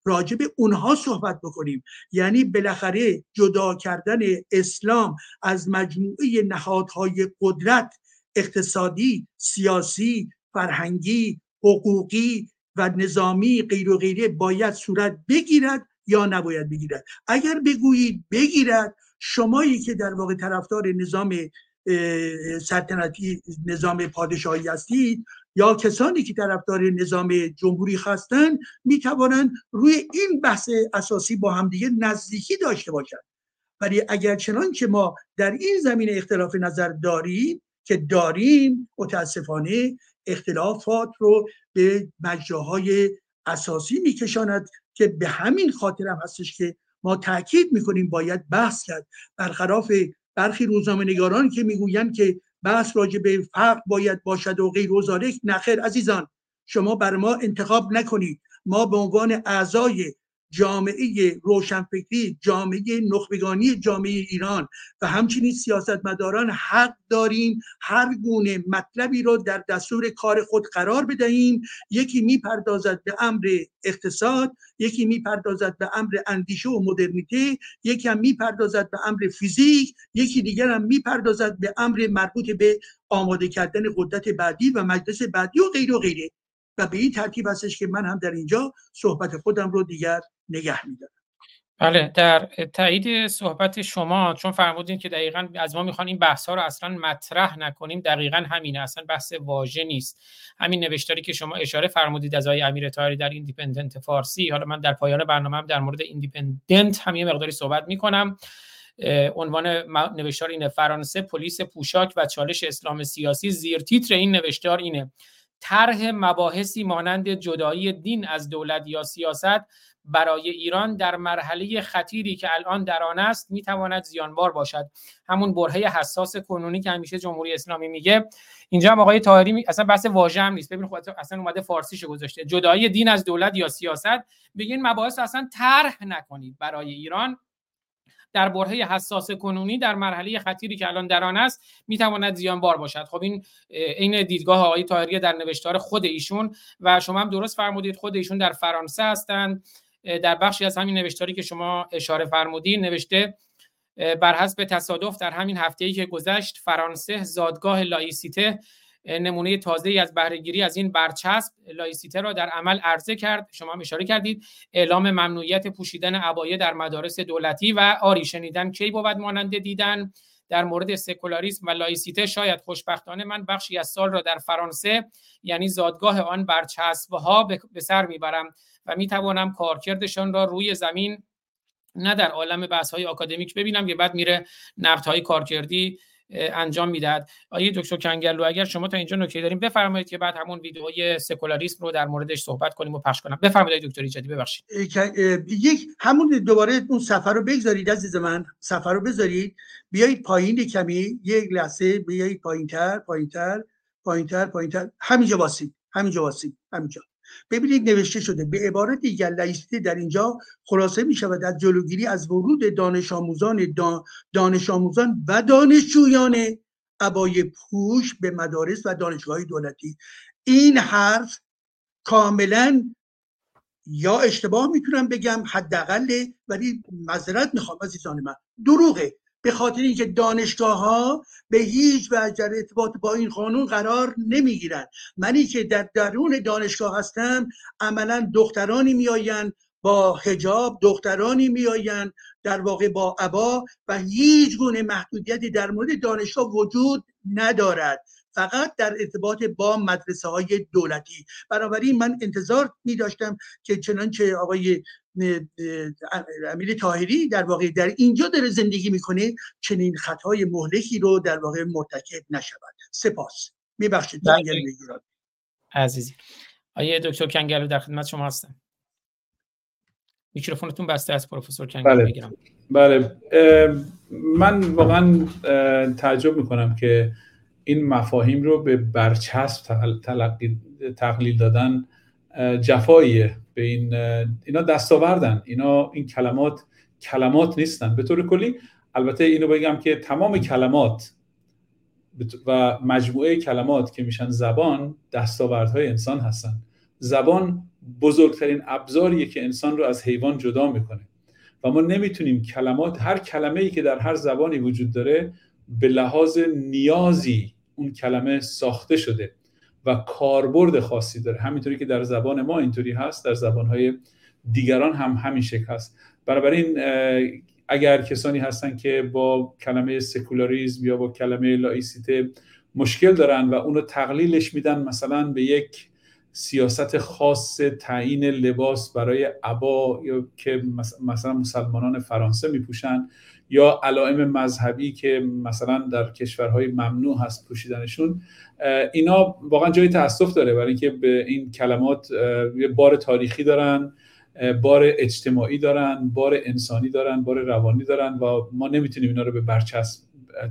راجب اونها صحبت بکنیم. یعنی بالاخره جدا کردن اسلام از مجموعه نهادهای قدرت اقتصادی، سیاسی، فرهنگی، حقوقی و نظامی غیر و غیره باید صورت بگیرد یا نباید بگیرد. اگر بگویید بگیرد، شمایی که در واقع طرفدار نظام سلطنتی، نظام پادشاهی هستید، یا کسانی که طرفدار نظام جمهوری هستند، می توانند روی این بحث اساسی با همدیگه نزدیکی داشته باشند. ولی اگر چنان که ما در این زمینه اختلاف نظر داریم که داریم، متاسفانه اختلافات رو به مجراهای اساسی میکشاند که به همین خاطر هم هستش که ما تاکید میکنیم باید بحث کرد، برخلاف برخی روزنامه نگاران که میگویند که بحث راجع به فقر باید باشد و غیر و ذالک. نخیر عزیزان، شما بر ما انتخاب نکنید. ما به عنوان اعضای جامعه روشنفکری، جامعه نخبگانی جامعه ایران و همچنین سیاستمداران حق داریم هر گونه مطلبی رو در دستور کار خود قرار بدهیم. یکی میپردازد به امر اقتصاد، یکی میپردازد به امر اندیشه و مدرنیته، یکی هم میپردازد به امر فیزیک، یکی دیگر هم میپردازد به امر مربوط به آماده کردن قدرت بعدی و مجلس بعدی و غیر و غیره. و به این ترتیب هستش که من هم در اینجا صحبت خودم رو دیگر نگه می‌دارم. بله، در تایید صحبت شما، چون فرمودین که دقیقاً از ما میخوان این بحث‌ها رو اصلاً مطرح نکنیم، دقیقاً همینه، اصلاً بحث واژه نیست. همین نوشتاری که شما اشاره فرمودید از آقای امیر طاهری در ایندیپندنت فارسی، حالا من در پایان برنامه‌ام در مورد ایندیپندنت هم یه مقداری صحبت می‌کنم. عنوان نوشتار اینه: فرانسه پلیس پوشاک و چالش اسلام سیاسی. زیر تیتر این نوشتار اینه: طرح مباحثی مانند جدایی دین از دولت یا سیاست برای ایران در مرحله خطیری که الان در آن است میتواند زیانبار باشد. همون برهه حساس کنونی که همیشه جمهوری اسلامی میگه. اینجا هم آقای طاهری می... اصلا بحث واژه هم نیست. ببین خود اصلا اومده فارسیش گذاشته: جدایی دین از دولت یا سیاست. بگین مباحث اصلا طرح نکنید برای ایران در برهه حساس کنونی در مرحله خطیری که الان در آن است میتواند زیانبار باشد. خب این این دیدگاه آقای طاهری در نوشتار خود ایشون و شما هم درست فرمودید خود ایشون در فرانسه هستند. در بخشی از همین نوشتاری که شما اشاره فرمودید نوشته: بر حسب تصادف در همین هفته‌ای که گذشت فرانسه زادگاه لایسیته نمونه تازه‌ای از بهره‌گیری از این برچسب لایسیته را در عمل عرضه کرد. شما هم اشاره کردید. اعلام ممنوعیت پوشیدن عبایه در مدارس دولتی و آری شنیدن کی بود مانند دیدن. در مورد سکولاریسم و لایسیته شاید خوشبختانه من بخشی از سال را در فرانسه، یعنی زادگاه آن برچسب‌ها، به سر میبرم و میتوانم کارکردشان را روی زمین نه در عالم بحث‌های آکادمیک ببینم که بعد میره نقدهای کارکردی انجام میداد. آقای دکتر کنگرلو، اگر شما تا اینجا نکته داریم بفرمایید که بعد همون ویدئوی سکولاریسم رو در موردش صحبت کنیم و پخش کنم. بفرمایید دکتر ایجادی. ببخشید یک همون دوباره اون سفر رو بگذارید عزیز من، سفر رو بذارید، بیایید پایین کمی، یک لحظه بیایید پایین‌تر پایین‌تر پایین‌تر پایین‌تر، همینجا واسید همینجا واسید همینجا ببینید نوشته شده: به عبارت دیگر لایسیته در اینجا خلاصه می شود از جلوگیری از ورود دانش آموزان دانش آموزان و دانشجویان عبای پوش به مدارس و دانشگاه‌های دولتی. این حرف کاملا یا اشتباه میتونم بگم حداقل، ولی معذرت میخوام عزیزان من، دروغه، به خاطر اینکه دانشگاه‌ها به هیچ وجه در ارتباط با این قانون قرار نمیگیرن. منی که در درون دانشگاه هستم عملاً دخترانی میآیند با حجاب، دخترانی میآیند در واقع با عبا و هیچ گونه محدودیتی در مورد دانشگاه وجود ندارد، فقط در ارتباط با مدرسه‌های دولتی. بنابراین من انتظار می‌داشتم که چنانچه آقای امیر طاهری در واقع در اینجا داره زندگی میکنه چنین خطای مهلکی رو در واقع مرتکب نشود. سپاس. میبخشید کنگلو میگیرم عزیزی. آیه دکتر کنگلو در خدمت شما هستم. میکروفونتون بسته است پروفسور کنگلو. بله. میگیرم. بله من واقعا تعجب میکنم که این مفاهیم رو به برچسب تقلیل دادن جفاییه. به این اینا دستاوردن، اینا این کلمات کلمات نیستن به طور کلی. البته اینو بگم که تمام کلمات و مجموعه کلمات که میشن زبان دستاوردهای انسان هستن. زبان بزرگترین ابزاریه که انسان رو از حیوان جدا میکنه و ما نمیتونیم کلمات، هر کلمه‌ای که در هر زبانی وجود داره به لحاظ نیازی اون کلمه ساخته شده و کاربرد خاصی داره. همینطوری که در زبان ما اینطوری هست، در زبانهای دیگران هم همین شکل هست. بنابراین اگر کسانی هستن که با کلمه سکولاریزم یا با کلمه لایسیته مشکل دارن و اونو تقلیلش میدن مثلا به یک سیاست خاص تعیین لباس برای عبا یا که مثلا مسلمانان فرانسه میپوشن یا علائم مذهبی که مثلا در کشورهای ممنوع هست پوشیدنشون، اینا واقعا جای تأسف داره برای اینکه به این کلمات یه بار تاریخی دارن، بار اجتماعی دارن، بار انسانی دارن، بار روانی دارن و ما نمیتونیم اینا رو به برچسب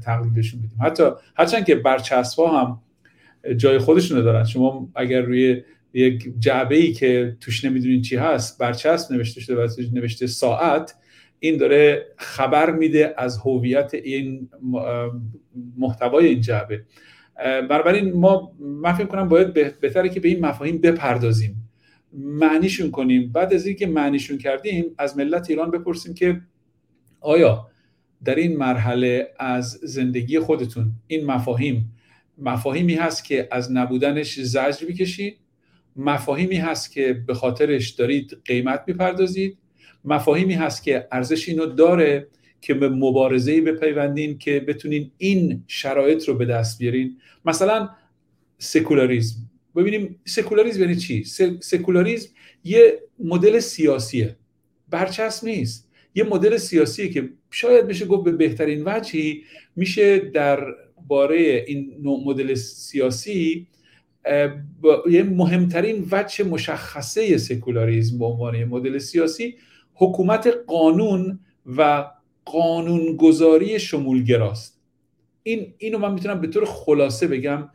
تقلیلشون بدیم. حتی هرچند که برچسب‌ها هم جای خودشون رو دارن. شما اگر روی یک جعبه‌ای که توش نمیدونین چی هست برچسب نوشته شده و نوشته ساعت، این داره خبر میده از هویت این محتوای این جعبه. بنابراین ما من فکر کنم باید بهتره که به این مفاهیم بپردازیم، معنیشون کنیم. بعد از اینکه معنیشون کردیم از ملت ایران بپرسیم که آیا در این مرحله از زندگی خودتون این مفاهیم مفاهیمی هست که از نبودنش زجر می‌کشید، مفاهیمی هست که به خاطرش دارید قیمت می‌پردازید، مفاهیمی هست که ارزش اینو داره که به مبارزه‌ای بپیوندین که بتونین این شرایط رو به دست بیارین. مثلا سکولاریسم. ببینیم سکولاریسم یعنی چی؟ سکولاریسم یه مدل سیاسیه، برچسب نیست. یه مدل سیاسیه که شاید بشه گفت به بهترین وجهی میشه در باره این نوع مدل سیاسی یه مهمترین وجه مشخصه سکولاریسم به عنوان مدل سیاسی، حکومت قانون و قانونگذاری شمولگراست. این اینو من میتونم به طور خلاصه بگم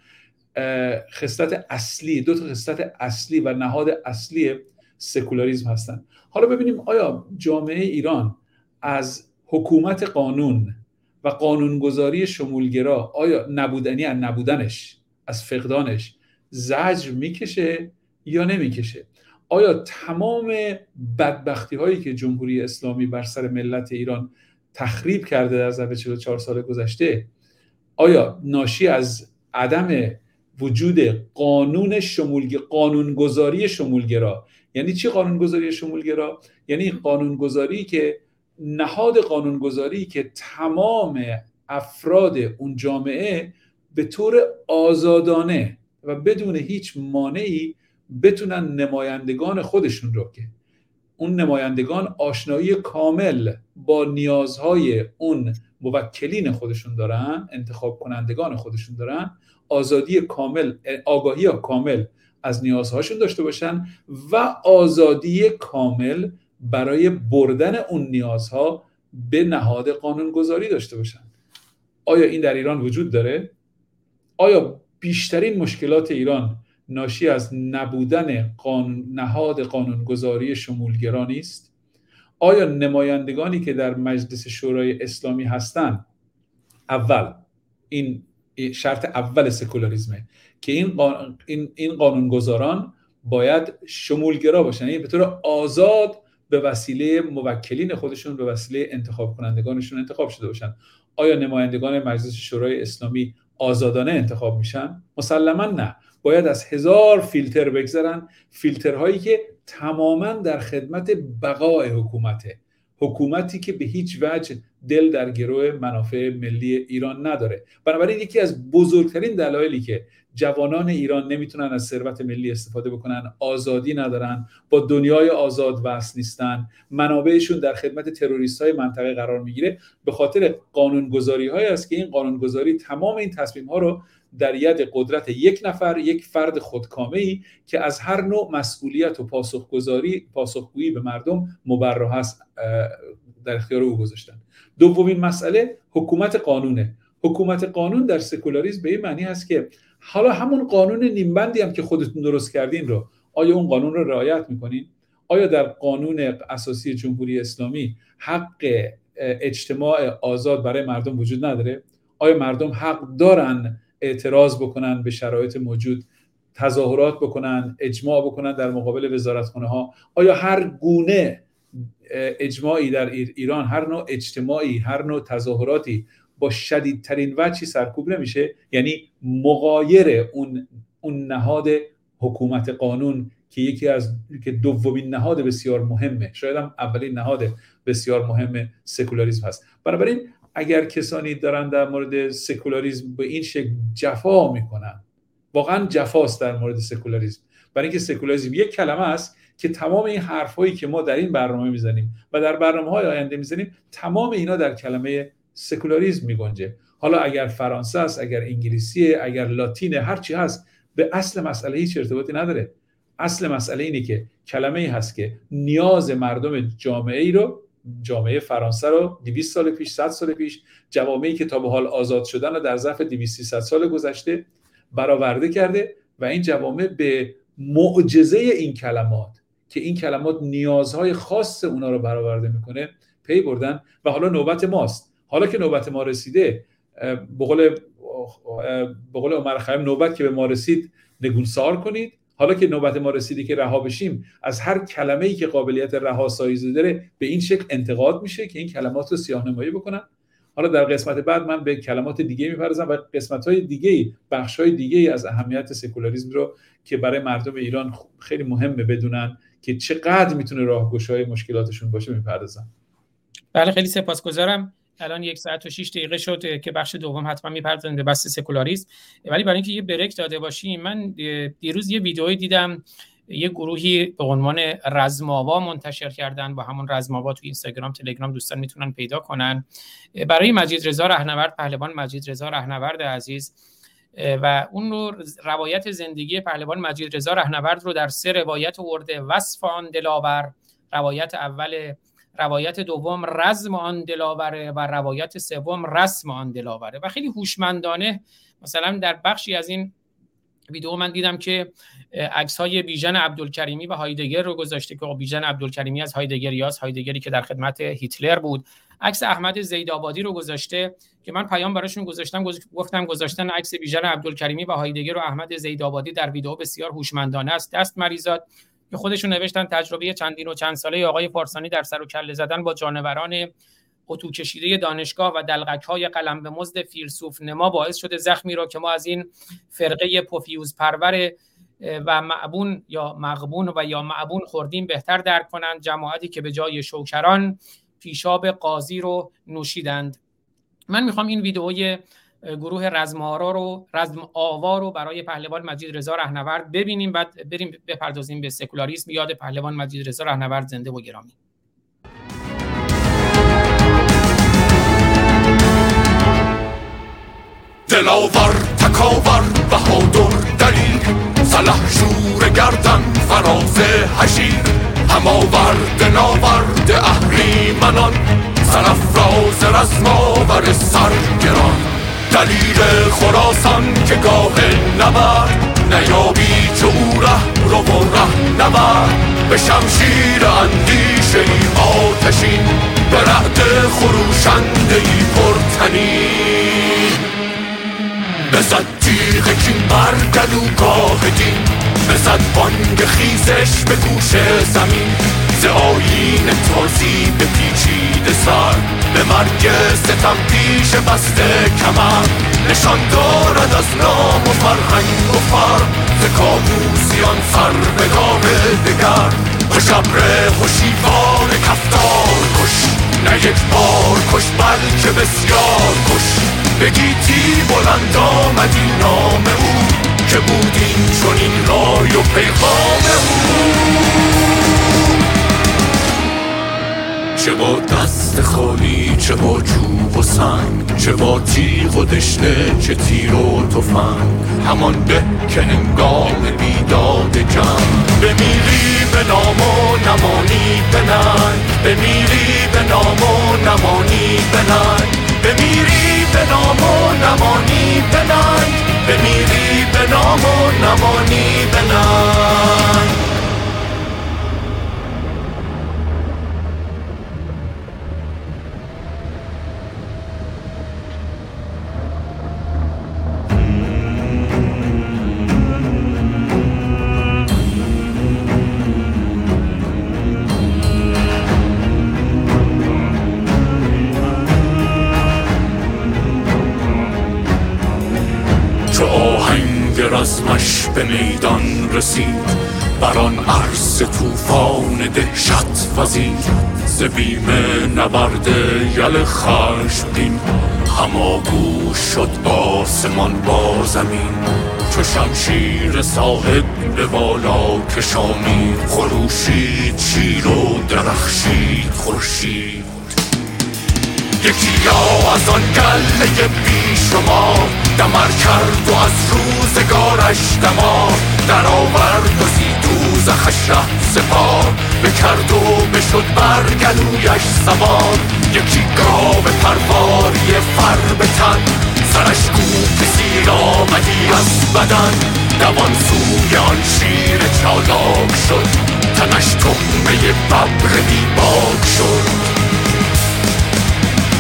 خصلت اصلی، دو تا خصلت اصلی و نهاد اصلی سکولاریسم هستن. حالا ببینیم آیا جامعه ایران از حکومت قانون و قانونگذاری شمولگرا آیا نبودنی از نبودنش، از فقدانش زجر میکشه یا نمیکشه؟ آیا تمام بدبختی هایی که جمهوری اسلامی بر سر ملت ایران تخریب کرده در ظرف چهل و چهار سال گذشته، آیا ناشی از عدم وجود قانون شمولگرا، قانونگذاری شمولگرا؟ یعنی چی قانونگذاری شمولگرا؟ یعنی قانونگذاری که نهاد قانونگذاری که تمام افراد اون جامعه به طور آزادانه و بدون هیچ مانعی بتونن نمایندگان خودشون رو، که اون نمایندگان آشنایی کامل با نیازهای اون موکلین خودشون دارن، انتخاب کنندگان خودشون دارن، آزادی کامل، آگاهی کامل از نیازهاشون داشته باشن و آزادی کامل برای بردن اون نیازها به نهاد قانونگذاری داشته باشن. آیا این در ایران وجود داره؟ آیا بیشترین مشکلات ایران ناشی از نبودن قانون، نهاد قانونگذاری شمولگرا نیست؟ آیا نمایندگانی که در مجلس شورای اسلامی هستند، اول این شرط اول سکولاریزمه که این قانون، این این قانونگذاران باید شمولگرا باشن، یعنی به طور آزاد به وسیله موکلین خودشون، به وسیله انتخاب کنندگانشون انتخاب شده باشن. آیا نمایندگان مجلس شورای اسلامی آزادانه انتخاب میشن؟ مسلماً نه. باید از هزار فیلتر بگذرن، فیلترهایی که تماماً در خدمت بقای حکومته. حکومتی که به هیچ وجه دل در گروه منافع ملی ایران نداره. بنابراین یکی از بزرگترین دلایلی که جوانان ایران نمیتونن از ثروت ملی استفاده بکنن، آزادی ندارن، با دنیای آزاد وصل نیستن، منابعشون در خدمت تروریست‌های منطقه قرار میگیره، به خاطر قانونگذاری‌هایی است که این قانونگذاری تمام این تصمیم‌ها رو در ید قدرت یک نفر، یک فرد خودکامه‌ای که از هر نوع مسئولیت و پاسخگزاری، پاسخگویی به مردم مبرهه است، در اختیار او گذاشتن. دومین مسئله حکومت قانونه. حکومت قانون در سکولاریسم به این معنی هست که حالا همون قانون نیمبندی هم که خودتون درست کردین رو، آیا اون قانون رو رعایت میکنین؟ آیا در قانون اساسی جمهوری اسلامی حق اجتماع آزاد برای مردم وجود نداره؟ آیا مردم حق دارن اعتراض بکنن به شرایط موجود، تظاهرات بکنن، اجماع بکنن در مقابل وزارتخانه ها؟ آیا هر گونه اجماعی در ایران، هر نوع اجتماعی، هر نوع تظاهراتی با شدیدترین وجه سرکوب نمیشه؟ یعنی مغایر اون اون نهاد حکومت قانون که یکی از که دومین نهاد بسیار مهمه، شاید هم اولین نهاد بسیار مهم سکولاریسم هست. بنابراین اگر کسانی دارن در مورد سکولاریسم به این شکل جفا میکنن، واقعا جفاست در مورد سکولاریسم، برای اینکه سکولاریسم یک کلمه است که تمام این حرفایی که ما در این برنامه میزنیم و در برنامه‌های آینده میزنیم، تمام اینا در کلمه سکولاریسم میگنجه. حالا اگر فرانسه است، اگر انگلیسیه، اگر لاتینه، هر چی هست، به اصل مسئله هیچ ارتباطی نداره. اصل مسئله اینه که کلمه‌ای هست که نیاز مردم جامعه‌ای رو، جامعه فرانسه رو دویست سال پیش، صد سال پیش، جوامعی که تا به حال آزاد شدن رو در ظرف دویست سیصد سال گذشته برآورده کرده، و این جوامع به معجزه این کلمات که این کلمات نیازهای خاص اونا رو برآورده میکنه پی بردن. و حالا نوبت ماست. حالا که نوبت ما رسیده، به قول به قول عمر خیام، نوبت که به ما رسید نگونسار کنید. حالا که نوبت ما رسیده که رها بشیم، از هر کلمه‌ای که قابلیت رهاسازی داره به این شکل انتقاد میشه که این کلمات رو سیاه‌نمایی بکنن. حالا در قسمت بعد من به کلمات دیگه میپردازم و قسمت‌های دیگه‌ای، بخش‌های دیگه‌ای از اهمیت سکولاریسم رو که برای مردم ایران خیلی مهمه بدونن که چقدر میتونه راهگشای مشکلاتشون باشه میپردازم. بله، خیلی سپاسگزارم. الان یک ساعت و شش دقیقه شد که بخش دوم حتما میپردازیم به بحث سکولاریسم، ولی برای اینکه یه بریک داده باشیم، من دیروز یه ویدئویی دیدم، یه گروهی به عنوان رزماوا منتشر کردن، با همون رزماوا تو اینستاگرام، تلگرام دوستان میتونن پیدا کنن، برای مجید رضا رهنورد، پهلوان مجید رضا رهنورد عزیز، و اون رو روایت زندگی پهلوان مجید رضا رهنورد رو در سه روایت آورده: وصف آن دلاور، روایت اول، روایت دوم رزم آن دلاوره، و روایت سوم رسم آن دلاوره. و خیلی هوشمندانه، مثلا در بخشی از این ویدیو من دیدم که عکس‌های بیژن عبدالکریمی و هایدگر رو گذاشته که بیژن عبدالکریمی از هایدگریاس، هایدگری که در خدمت هیتلر بود. عکس احمد زیدآبادی رو گذاشته که من پیام براشون گذاشتم، گفتم گذاشتن عکس بیژن عبدالکریمی و هایدگر و احمد زیدآبادی در ویدیو بسیار هوشمندانه است، دست مریزاد. که خودشون نوشتن تجربه چندین و چند ساله آقای فارسانی در سر و کله زدن با جانوران اتو کشیده دانشگاه و دلقک‌های قلم به مزد فیلسوف نما باعث شده زخمی را که ما از این فرقه پوفیوز پرور و معبون یا مغبون و یا معبون خوردیم بهتر درک کنند، جماعتی که به جای شوکران پیشاب قاضی رو نوشیدند. من میخوام این ویدئوی گروه رزم آرا رو رزم آوا رو برای پهلوان مجید رضا رهنورد ببینیم، بعد بریم بپردازیم به سکولاریسم. یاد پهلوان مجید رضا رهنورد زنده و گرامی. دلاور، تکاور، بهادر، دلیر، سلاح شور گردن فراز حشیر، هماورد ناورد اهریمنان، سرافراز رزم آور سرگران، دلیل خراسان که گاه نبرد، نیابی چو او ره رو و ره نبرد، به شمشیر اندیشه ای آتشین، به رعد خروشنده ای پرتنین، بزد تیغ کین بر گلوگاه دین، بزد بانگ خیزش به گوش زمین، ز آیین تازی به پیچیده سر، به مرگ ستم پیش بسته کمر، نشان دارد از نام و فرهنگ و فر، ز کابوسیان سر به دار دگر، به شبر هوشیوار کفتار کش، نه یک بار کش بلکه بسیار کش، بگیتی بلند آمدی نام او که بود این چنین رای و پیغام او. چه با دست خالی، چه با چوب و سنگ، چه با تیغ و دشنه، چه تیر و تفنگ، همان به که هنگام بیداد جنگ بمیری به نام و نمانی به ننگ، بمیری به نام و نمانی به ننگ، بمیری به نام و نمانی به ننگ، بمیری به نام و نمانی به ننگ. رزمش به میدان رسید، بران عرص توفان دهشت وزید، زبیم نبرد یل خشبین، هما گوش شد آسمان با زمین، چو شمشیر صاحب به بالا کشانی، خروشید شیر و درخشید خورشید. یکی یا از آن گله بی شما دمر کرد و از روزگارش دمار، در آورد و زی دوزخش ره سپار، بکرد و بشد برگلویش سوار. یکی گاو پرواری فر به تن، سرش گوپ سیر آمدی از بدن، دوان سوی آن شیر چالاک شد، تنش تخمه ببر بی باک شد.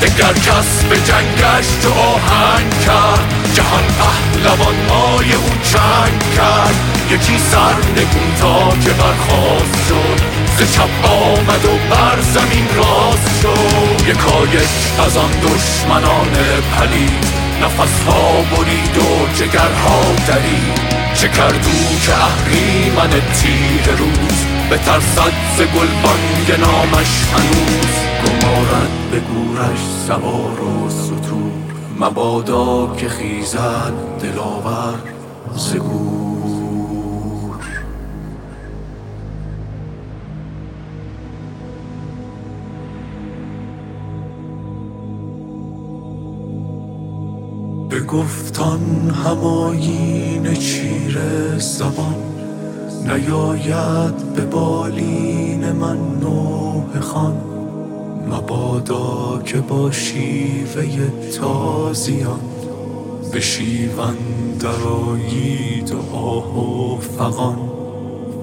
دگر کس به جنگش تو آهنگ کرد، جهان پهلوان مای او چنگ کرد. یکی سرنگون تا که برخواست شد، ز چپ آمد و بر زمین راست شد. یکایک از آن دشمنان پلید، نفسها برید و جگرها درید، چه کردو که اهریمن تیر روز، به ترصد ز گلبانگ نامش هنوز. گمارد به گورش سوار و ستور، مبادا که خیزد دلاور ز گور. بگفتان همایین چیر زبان، نیاید به بالین من نوه خان، مبادا که با شیوه تازیان، به شیون درآیید و آه و فغان،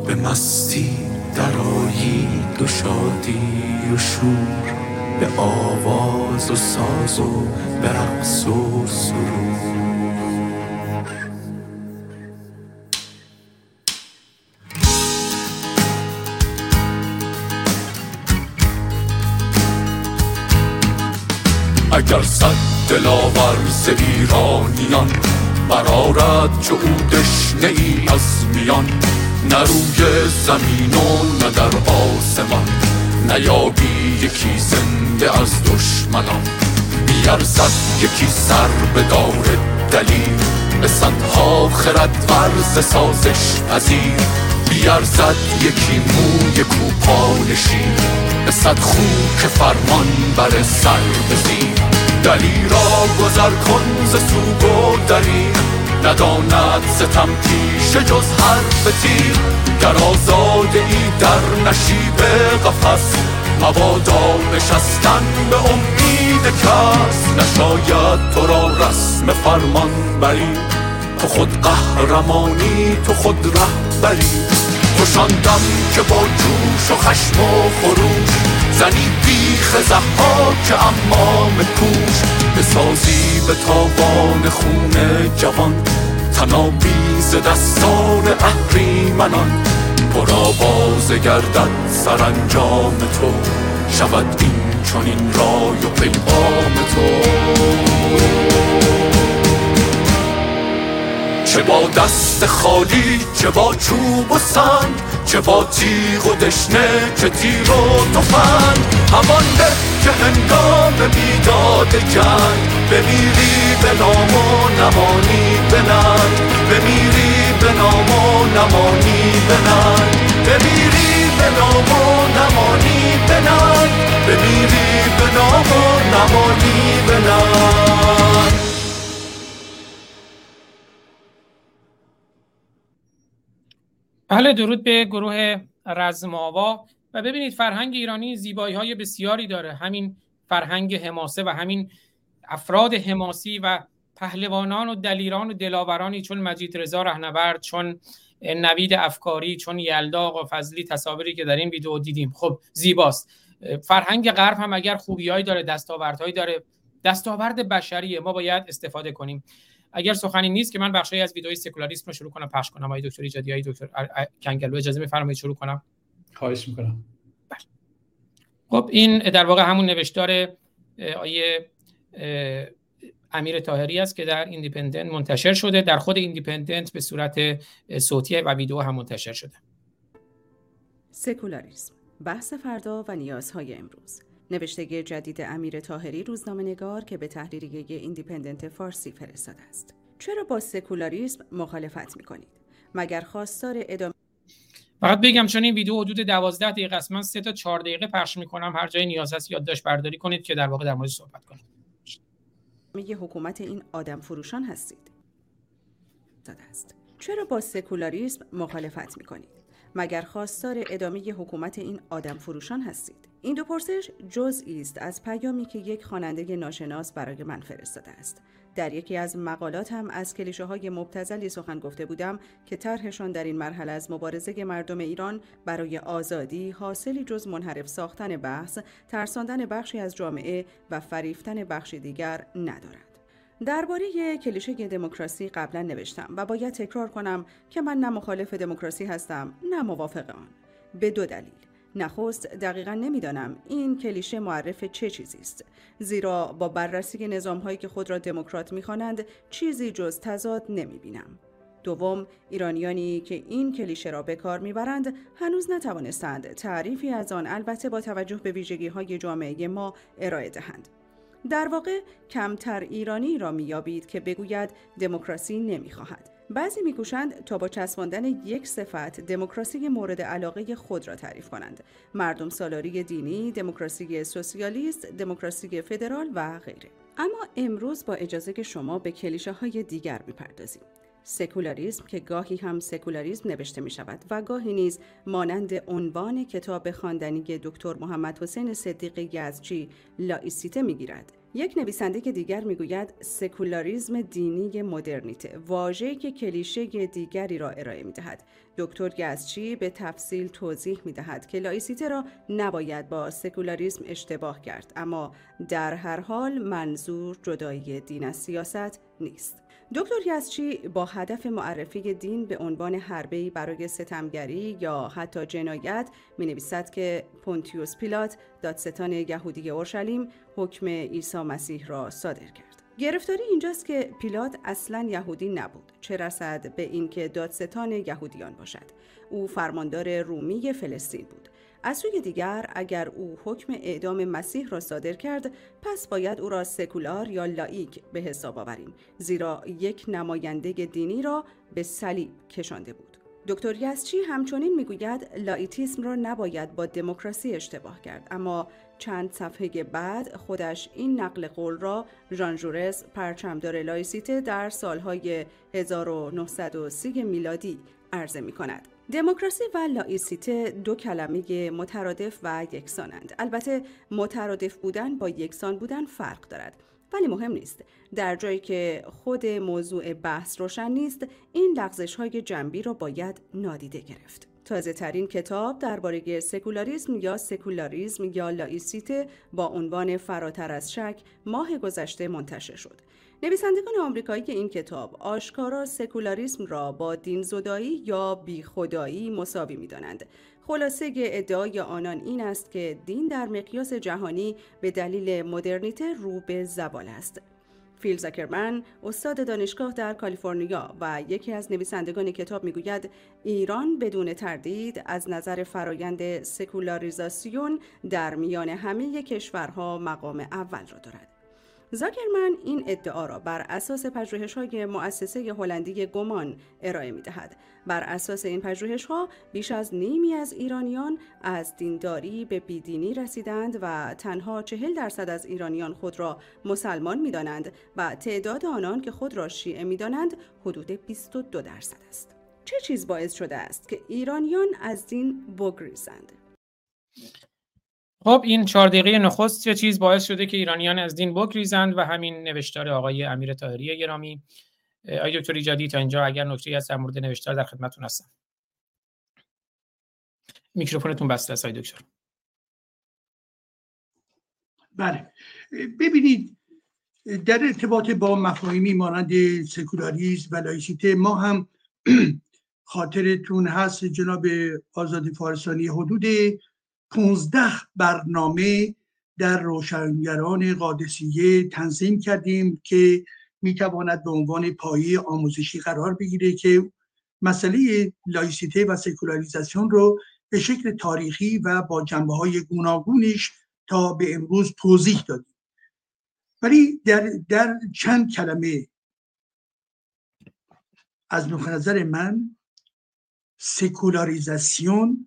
به مستی درآیید و شادی و شور، به آواز و ساز و به رقص و سرور. اگر صد دلاور ز ایرانیان، برآرد چو او دشنه ای از میان، نه روی زمین و نه در آسمان، نیابی یکی زنده از دشمنان. بیارزد یکی سر به دار دلیر، به صدها خرد ورز سازش پذیر. بیارزد یکی موی کوپال شیر، به صد خوک فرمان بر سر بزیر. دلیرا گذر کن ز سوگ و دلیر، نداند ستم پیشه جز حرف تیر. گر آزاده ای در نشیب قفس، مبادا نشستن به امید کس. نشاید تو را رسم فرمان بری، تو خود قهرمانی تو خود رهبری. خوشاندم که با جوش و خشم و خروش، زنی بیخ زحاک امام کوش. بسازی به تاوان خون جوان، تنابی ز دستان اهریمنان. پر آواز گردد سرانجام تو، شود این چنین رای و پیغام تو. چه با دست خالی، چه با چوب و سنگ، چه با تیغ و دشنه، چه تیر و تفنگ. همان به که هنگام بیداد جنگ بمیری به نام و نمانی به ننگ، بمیری به نام و نمانی به ننگ، بمیری به نام و نمانی به ننگ، بمیری به نام و نمانی به ننگ. اهل درود به گروه رزم‌آوا. و ببینید فرهنگ ایرانی زیبایی‌های بسیاری داره. همین فرهنگ حماسه و همین افراد حماسی و پهلوانان و دلیران و دلاورانی چون مجید رضا رهنورد، چون نوید افکاری، چون یلدا آقا فضلی، تصاویری که در این ویدیو دیدیم خب زیباست. فرهنگ غرب هم اگر خوبی‌هایی داره، دستاوردهایی داره، دستاورد بشریه، ما باید استفاده کنیم. اگر سخنی نیست که من بخشی از ویدئوی سکولاریسم رو شروع کنم پخش کنم. آقای دکتر ایجادی، آقای دکتر کنگلو، اجازه می‌فرمایید شروع کنم؟ خواهش می‌کنم. بله. خب این در واقع همون نوشتار آیه امیر طاهری است که در ایندیپندنت منتشر شده، در خود ایندیپندنت به صورت صوتی و ویدئو هم منتشر شده. سکولاریسم، بحث فردا و نیازهای امروز. نوشته جدید امیر طاهری، روزنامه‌نگار، که به تحریریه ایندیپندنت فارسی فرستاده است. چرا با سکولاریسم مخالفت می‌کنید؟ مگر خواستار ادامه؟ فقط بگم چون این ویدیو حدود دوازده دقیقه است، من سه تا چهار دقیقه پخش می‌کنم. هر جای نیاز هست یادداشت برداری کنید که در واقع در موردش صحبت کنید. میگه حکومت این آدم فروشان هستید. داده است. چرا با سکولاریسم مخالفت می‌کنید؟ مگر خواستار ادامه حکومت این آدم فروشان هستید؟ این دو پرسش جزئی است از پیامی که یک خواننده ناشناس برای من فرستاده است. در یکی از مقالاتم از کلیشه‌های مبتذلی سخن گفته بودم که طرحشان در این مرحله از مبارزه مردم ایران برای آزادی حاصلی جز منحرف ساختن بحث، ترساندن بخشی از جامعه و فریفتن بخشی دیگر ندارد. درباره کلیشه دموکراسی قبلا نوشتم و باید تکرار کنم که من نه مخالف دموکراسی هستم نه موافق آن، به دو دلیل. نخست دقیقاً نمیدانم این کلیشه معرف چه چیزی است، زیرا با بررسی نظام‌هایی که خود را دموکرات می‌خوانند چیزی جز تضاد نمی‌بینم. دوم، ایرانیانی که این کلیشه را به کار می‌برند هنوز نتوانستند تعریفی از آن، البته با توجه به ویژگی‌های جامعه ما، ارائه دهند. در واقع کمتر ایرانی را می‌یابید که بگوید دموکراسی نمی‌خواهد. بعضی می‌کوشند تا با چسباندن یک صفت دموکراسی مورد علاقه خود را تعریف کنند. مردم سالاری دینی، دموکراسی سوسیالیست، دموکراسی فدرال و غیره. اما امروز با اجازه شما به کلیشه‌های دیگر می‌پردازیم. سکولاریسم که گاهی هم سکولاریسم نوشته می شود و گاهی نیز مانند عنوان کتاب خواندنی دکتر محمد حسین صدیقی یزدچی لایسیته می گیرد. یک نویسنده که دیگر می گوید سکولاریسم دینی مدرنیته، واژه‌ای که کلیشه دیگری را ارائه می دهد. دکتر یزدچی به تفصیل توضیح می دهد که لایسیته را نباید با سکولاریسم اشتباه کرد، اما در هر حال منظور جدایی دین از سیاست نیست. دکتر یزدچی با هدف معرفی دین به عنوان حربه‌ای برای ستمگری یا حتی جنایت می‌نویسد که پونتیوس پیلات، دادستان یهودی اورشلیم، حکم عیسی مسیح را صادر کرد. گرفتاری اینجاست که پیلات اصلاً یهودی نبود، چه رسد به اینکه دادستان یهودیان باشد. او فرماندار رومی فلسطین بود. از سوی دیگر اگر او حکم اعدام مسیح را صادر کرد، پس باید او را سکولار یا لایک به حساب آوریم، زیرا یک نماینده دینی را به صلیب کشانده بود. دکتر یزدچی همچنین میگوید لایتیسم را نباید با دموکراسی اشتباه کرد، اما چند صفحه بعد خودش این نقل قول را ژان ژورس، پرچمدار لایسیته، در سالهای هزار و نهصد و سی میلادی عرضه می‌کند. دموکراسی و لایسیته دو کلمه مترادف و یکسانند. البته مترادف بودن با یکسان بودن فرق دارد، ولی مهم نیست. در جایی که خود موضوع بحث روشن نیست، این لغزش‌های جنبی را باید نادیده گرفت. تازه ترین کتاب درباره سکولاریسم یا سکولاریسم یا لایسیته با عنوان فراتر از شک ماه گذشته منتشر شد. نویسندگان آمریکایی که این کتاب آشکارا سکولاریسم را با دین زدایی یا بی خدایی مساوی می دانند. خلاصه ادعای آنان این است که دین در مقیاس جهانی به دلیل مدرنیته رو به زوال است. فیل زاکرمن، استاد دانشگاه در کالیفرنیا و یکی از نویسندگان کتاب میگوید ایران بدون تردید از نظر فرایند سکولاریزاسیون در میان همه کشورها مقام اول را دارد. زاکرمن این ادعا را بر اساس پژوهش‌های مؤسسه هلندی گمان ارائه می‌دهد. بر اساس این پژوهش‌ها بیش از نیمی از ایرانیان از دینداری به بیدینی رسیدند و تنها چهل درصد از ایرانیان خود را مسلمان می‌دانند و تعداد آنان که خود را شیعه می‌دانند حدود بیست و دو درصد است. چه چیز باعث شده است که ایرانیان از دین بگریزند؟ خب این چهار دقیقه نخست چه چیز باعث شده که ایرانیان از دین بگریزند و همین نوشتار آقای امیر طاهری گرامی. آقای دکتر ایجادی تا اینجا اگر نکته‌ای هست در مورد نوشتار در خدمتتون هستم. میکروفونتون بسته است آقای دکتر. بله ببینید، در ارتباط با مفاهیمی مانند سکولاریسم و لایسیته ما هم خاطرتون هست جناب آزادی فارسانی حدود پانزده برنامه در روشنگران قادسیه تنظیم کردیم که میتواند به عنوان پایه آموزشی قرار بگیره که مسئله لایسیته و سکولاریزاسیون رو به شکل تاریخی و با جنبه‌های گوناگونش تا به امروز توضیح دادیم. ولی در, در چند کلمه از نظر من سکولاریزاسیون،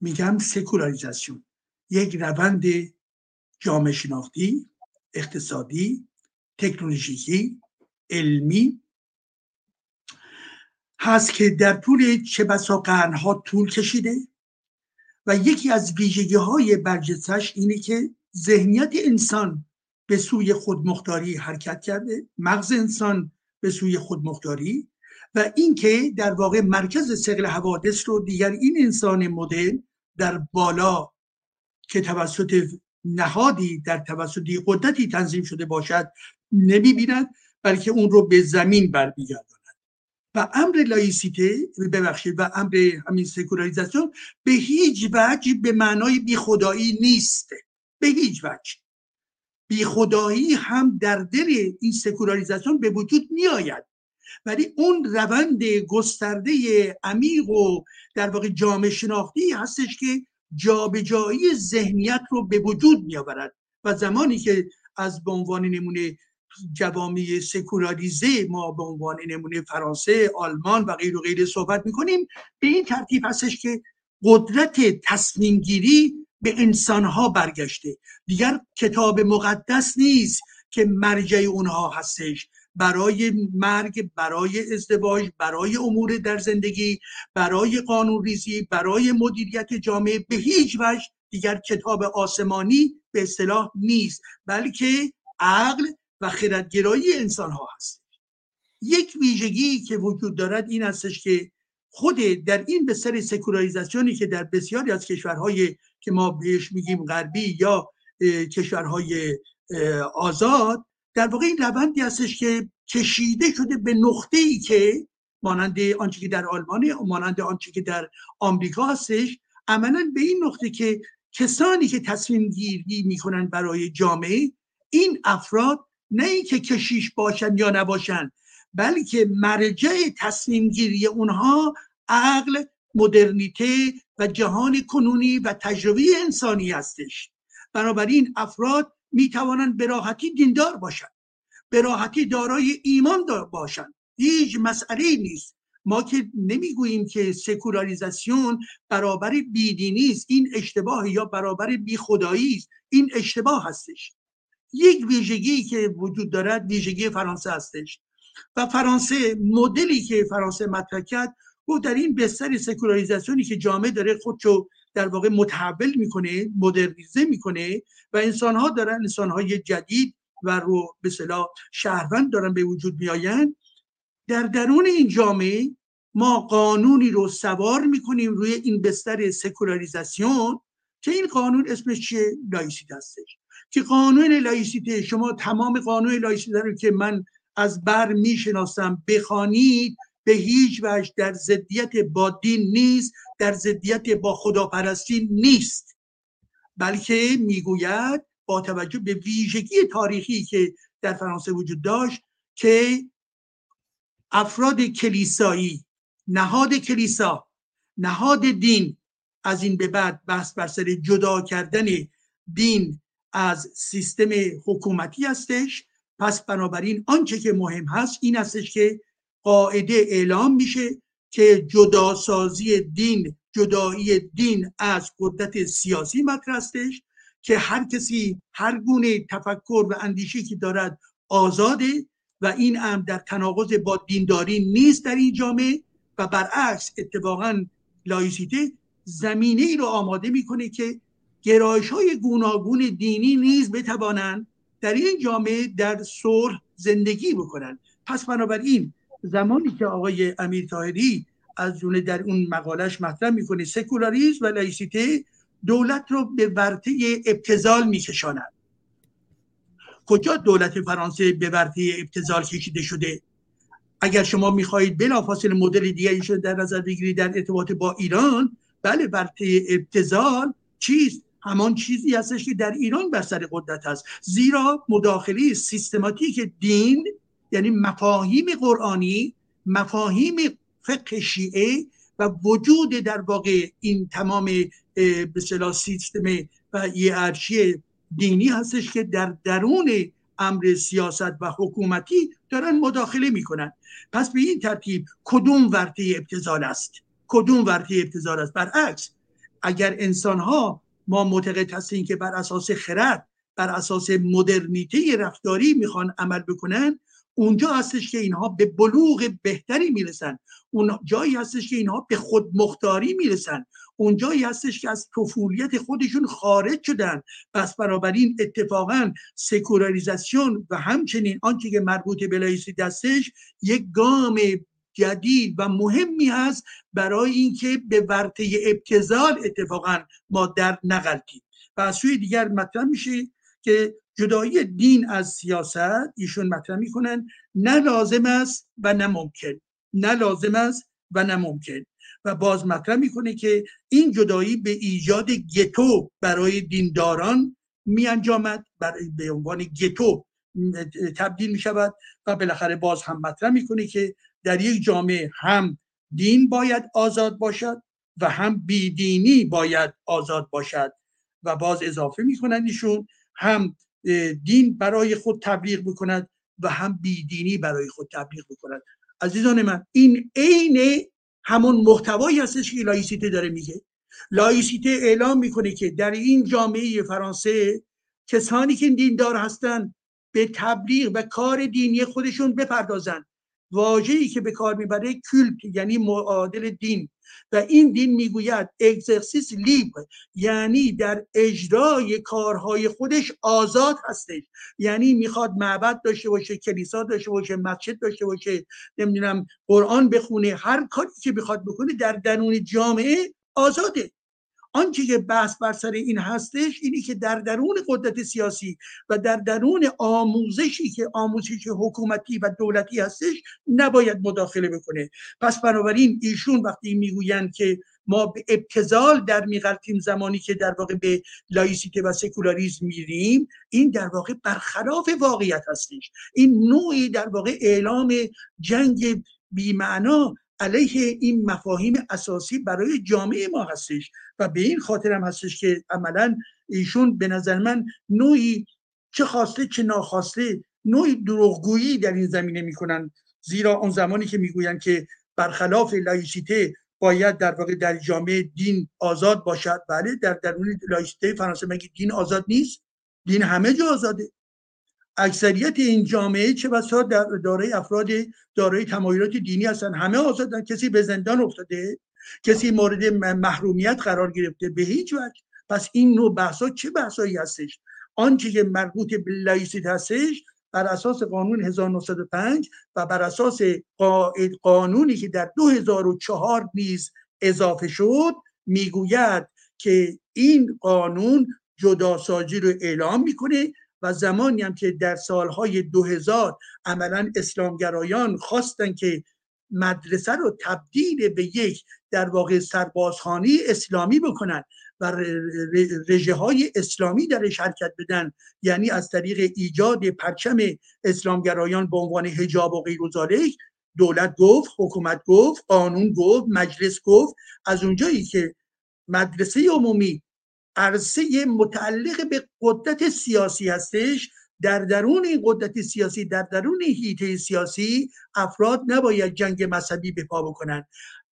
میگم سکولاریزاسیون یک روند جامعه شناختی، اقتصادی، تکنولوژیکی، علمی هست که در طول چه بسا قرنها طول کشیده و یکی از ویژگی‌های برجسته‌اش اینه که ذهنیت انسان به سوی خودمختاری حرکت کرده، مغز انسان به سوی خودمختاری و اینکه در واقع مرکز ثقل حوادث رو دیگر این انسان مدل در بالا که توسط نهادی در توسطی قدرتی تنظیم شده باشد نمی‌بیند، بلکه اون رو به زمین برمیگرداند. و امر لایسیته ببخشید و امر همین سکولاریزاسیون به هیچ وجه به معنای بیخدایی نیست، به هیچ وجه. بیخدایی هم در دل این سکولاریزاسیون به وجود میآید، ولی اون روند گسترده عمیق و در واقع جامعه شناختی هستش که جابجایی ذهنیت رو به وجود می آورد و زمانی که از به عنوان نمونه جوامع سکولاریزه ما به عنوان نمونه فرانسه، آلمان و غیر و غیره صحبت می کنیم، به این ترتیب هستش که قدرت تصمیم گیری به انسانها برگشته. دیگر کتاب مقدس نیست که مرجع اونها هستش برای مرگ، برای ازدواج، برای امور در زندگی، برای قانون ریزی، برای مدیریت جامعه. به هیچ وجه دیگر کتاب آسمانی به اصطلاح نیست، بلکه عقل و خردگرایی انسان ها هست. یک ویژگی که وجود دارد این هستش که خود در این به سر سکولاریزاسیونی که در بسیاری از کشورهای که ما بهش میگیم غربی یا کشورهای آزاد در واقع این روندی هستش که کشیده شده به نقطه‌ای که مانند آنچه که در آلمان، مانند آنچه که در آمریکا هستش، عملاً به این نقطه که کسانی که تصمیم گیری میکنن برای جامعه، این افراد نه اینکه کشیش باشن یا نباشن، بلکه مرجع تصمیم گیری اونها عقل، مدرنیته و جهان کنونی و تجربه انسانی هستش. بنابراین افراد می توانند به راحتی دیندار باشند، به راحتی دارای ایمان دار باشند. هیچ مسئله‌ای نیست. ما که نمیگوییم که سکولاریزاسیون برابر بیدینی است، این اشتباه، یا برابر بیخدایی است، این اشتباه هستش. یک ویژگی که وجود دارد ویژگی فرانسه هستش و فرانسه مدلی که فرانسه مطرح کرد و در این بستر سکولاریزاسیونی که جامعه داره خودشو در واقع متحول میکنه، مدرنیزه میکنه و انسانها دارن، انسانهای جدید و رو به اصطلاح شهروند دارن به وجود میآیند. در درون این جامعه ما قانونی رو سوار میکنیم روی این بستر سکولاریزاسیون که این قانون اسمش چیه؟ لایسیته هستش. که قانون لایسیته، شما تمام قانون لایسیته رو که من از بر میشناسم بخوانید، به هیچ وجه در ضدیت با دین نیست، در ضدیت با خداپرستی نیست، بلکه میگوید با توجه به ویژگی تاریخی که در فرانسه وجود داشت که افراد کلیسایی، نهاد کلیسا، نهاد دین، از این به بعد بحث بر سر جدا کردن دین از سیستم حکومتی هستش. پس بنابراین آنچه که مهم هست این هستش که قاعده اعلام میشه که جداسازی دین، جدایی دین از قدرت سیاسی مطرح هستش که هر کسی هر گونه تفکر و اندیشه‌ای که دارد آزاده و این امر در تناقض با دینداری نیست در این جامعه، و برعکس اتفاقاً لایسیته زمینه ای رو آماده میکنه که گرایش‌های گوناگون دینی نیز بتوانند در این جامعه در صلح زندگی بکنند. پس بنابراین زمانی که آقای امیر طاهری از جمله در اون مقالهش مطرح میکنه سکولاریسم و لایسیته دولت رو به ورطه ابتذال میکشاند. کجا دولت فرانسه به ورطه ابتذال کشیده شده؟ اگر شما میخواهید بلافاصله مدل دیگری شده در نظر بگیرید در ارتباط با ایران، بله، ورطه ابتذال چیست؟ همان چیزی هستش که در ایران بر سر قدرت هست، زیرا مداخله سیستماتیک دین، یعنی مفاهیم قرآنی، مفاهیم فقه شیعه و وجود در واقع این تمام به اصطلاح سیستم و ایرارشی دینی هستش که در درون امر سیاست و حکومتی دارن مداخله میکنن. پس به این ترتیب کدوم ورطه ابتذال است؟ کدوم ورطه ابتذال است؟ برعکس اگر انسانها، ما معتقد هستیم که بر اساس خرد، بر اساس مدرنیته رفتاری میخوان عمل بکنن، اونجا هستش که اینها به بلوغ بهتری میرسن، اون جایی هستش که اینها به خودمختاری میرسن، اون جایی هستش که از طفولیت خودشون خارج شدن. پس بنابراین اتفاقاً سکولاریزاسیون و همچنین آنچه که مربوط به لایسیته هستش یک گام جدید و مهمی هست برای اینکه به ورطه ابتذال اتفاقاً ما در نغلطیم. و از سوی دیگر مطرح میشه که جدایی دین از سیاست، ایشون مطرح میکنن نه لازم است و نه ممکن، نه لازم است و نه ممکن، و باز مطرح میکنه که این جدایی به ایجاد گتو برای دینداران میانجامد، به عنوان گتو تبدیل میشود. و بالاخره باز هم مطرح میکنه که در یک جامعه هم دین باید آزاد باشد و هم بیدینی باید آزاد باشد. و باز اضافه میکنن ایشون هم دین برای خود تبلیغ بکند و هم بیدینی برای خود تبلیغ بکند. عزیزان من، این عین همون محتوایی هستش که لایسیته داره میگه. لایسیته اعلام میکنه که در این جامعه فرانسه کسانی که دیندار هستند به تبلیغ و کار دینی خودشون بپردازند. واژه‌ای که به کار میبره کلت، یعنی معادل دین، و این دین میگوید اگزرسیس لیبر، یعنی در اجرای کارهای خودش آزاد هستش. یعنی میخواد معبد داشته باشه، کلیسا داشته باشه، مسجد داشته باشه، نمیدونم قرآن بخونه، هر کاری که بخواد بکنه در درون جامعه آزاده. آنچه که بحث بر سر این هستش اینی که در درون قدرت سیاسی و در درون آموزشی که آموزش حکومتی و دولتی هستش نباید مداخله بکنه. پس بنابراین ایشون وقتی میگوین که ما به ابتذال در میغلطیم زمانی که در واقع به لایسیته و سکولاریسم میریم، این در واقع برخلاف واقعیت هستش. این نوعی در واقع اعلام جنگ بی‌معنا علیه این مفاهیم اساسی برای جامعه ما هستش. و به این خاطر هم هستش که عملا ایشون به نظر من نوعی چه خواسته چه ناخواسته نوعی دروغگویی در این زمینه میکنن، زیرا اون زمانی که میگوین که برخلاف لایسیته باید در واقع در جامعه دین آزاد باشد، بله، در درون لایسیته فرانسه مگه دین آزاد نیست؟ دین همه جا آزاده. اکثریت این جامعه چه بسا در دارای افراد دارای تمایلات دینی هستند، همه آزادن، کسی به زندان افتاده، کسی مورد محرومیت قرار گرفته؟ به هیچ وجه. پس این نوع بحثا چه بحثایی هستش؟ آنچه که مربوط به لایسیته هستش بر اساس قانون هزار و نهصد و پنج و بر اساس قانونی که در دو هزار و چهار نیز اضافه شد میگوید که این قانون جداسازی رو اعلام میکنه. و زمانی هم که در سالهای دو هزار عملا اسلامگرایان خواستن که مدرسه رو تبدیل به یک در واقع سربازخانه اسلامی بکنن و رژه های اسلامی درش حرکت بدن، یعنی از طریق ایجاد پرچم اسلامگرایان به عنوان حجاب و غیر و ذالک، دولت گفت، حکومت گفت، قانون گفت، مجلس گفت. از اونجایی که مدرسه عمومی عرصه متعلق به قدرت سیاسی هستش، در درون این قدرت سیاسی، در درون هیته سیاسی، افراد نباید جنگ مذهبی به پا بکنن.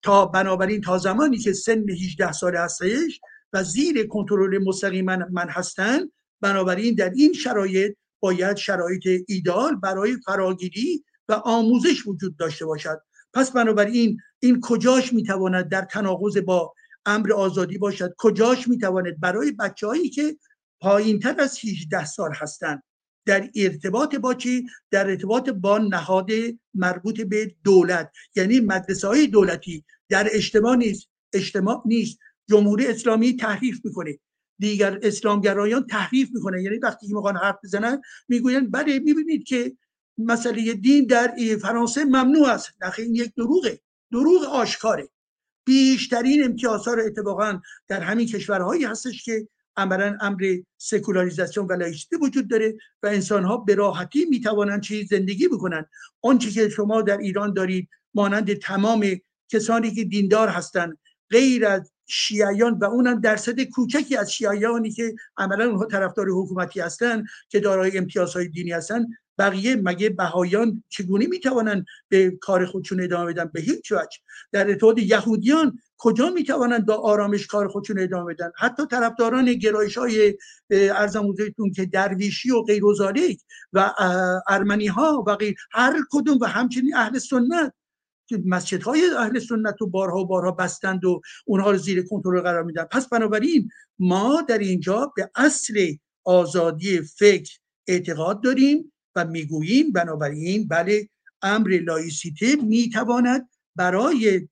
تا بنابراین تا زمانی که سن هجده ساله هستش و زیر کنترل مستقیم من, من هستن، بنابراین در این شرایط باید شرایط ایدال برای فراگیری و آموزش وجود داشته باشد. پس بنابراین این کجاش میتواند در تناقض با امر آزادی باشد؟ کجاش میتواند برای بچه‌هایی که پایین‌تر از هجده سال هستند در ارتباط با چی؟ در ارتباط با نهاد مربوط به دولت، یعنی مدرسه‌های دولتی. در اجتماع نیست، اجتماع نیست. جمهوری اسلامی تحریف میکنه، دیگر اسلامگرایان تحریف میکنه، یعنی وقتی که میخوان حرف بزنن میگوین بله میبینید که مسئله دین در فرانسه ممنوع است. نخیر، این یک دروغه، دروغ آشکاره. بیشترین امتیازها رو اتفاقا در همین کشورهایی هستش که عملاً امر سکولاریزاسیون و لایسیته وجود داره و انسان‌ها به راحتی میتوانند چیز زندگی بکنن. آنچه که شما در ایران دارید، مانند تمام کسانی که دیندار هستند غیر از شیعیان، و اونم درصد کوچکی از شیعیانی که عملاً اونها طرفدار حکومتی هستند که دارای امتیازهای دینی هستند، بقیه مگه بهایان چگونه میتوانند به کار خودشون ادامه بدن؟ به هیچ وجه. در اتحاد یهودیان کجا میتوانند با آرامش کار خودشون ادامه بدن؟ حتی طرفداران گرایش‌های ارزموزیتون که درویشی و غیر و ذالک و ارمنی‌ها و غیر، هر کدوم، و همچنین اهل سنت که مسجدهای اهل سنت رو بارها و بارها بستند و اونها رو زیر کنترل قرار میدن. پس بنابراین ما در اینجا به اصل آزادی فکر اعتقاد داریم و میگوییم بنابراین بله، امر لایسیته میتواند برای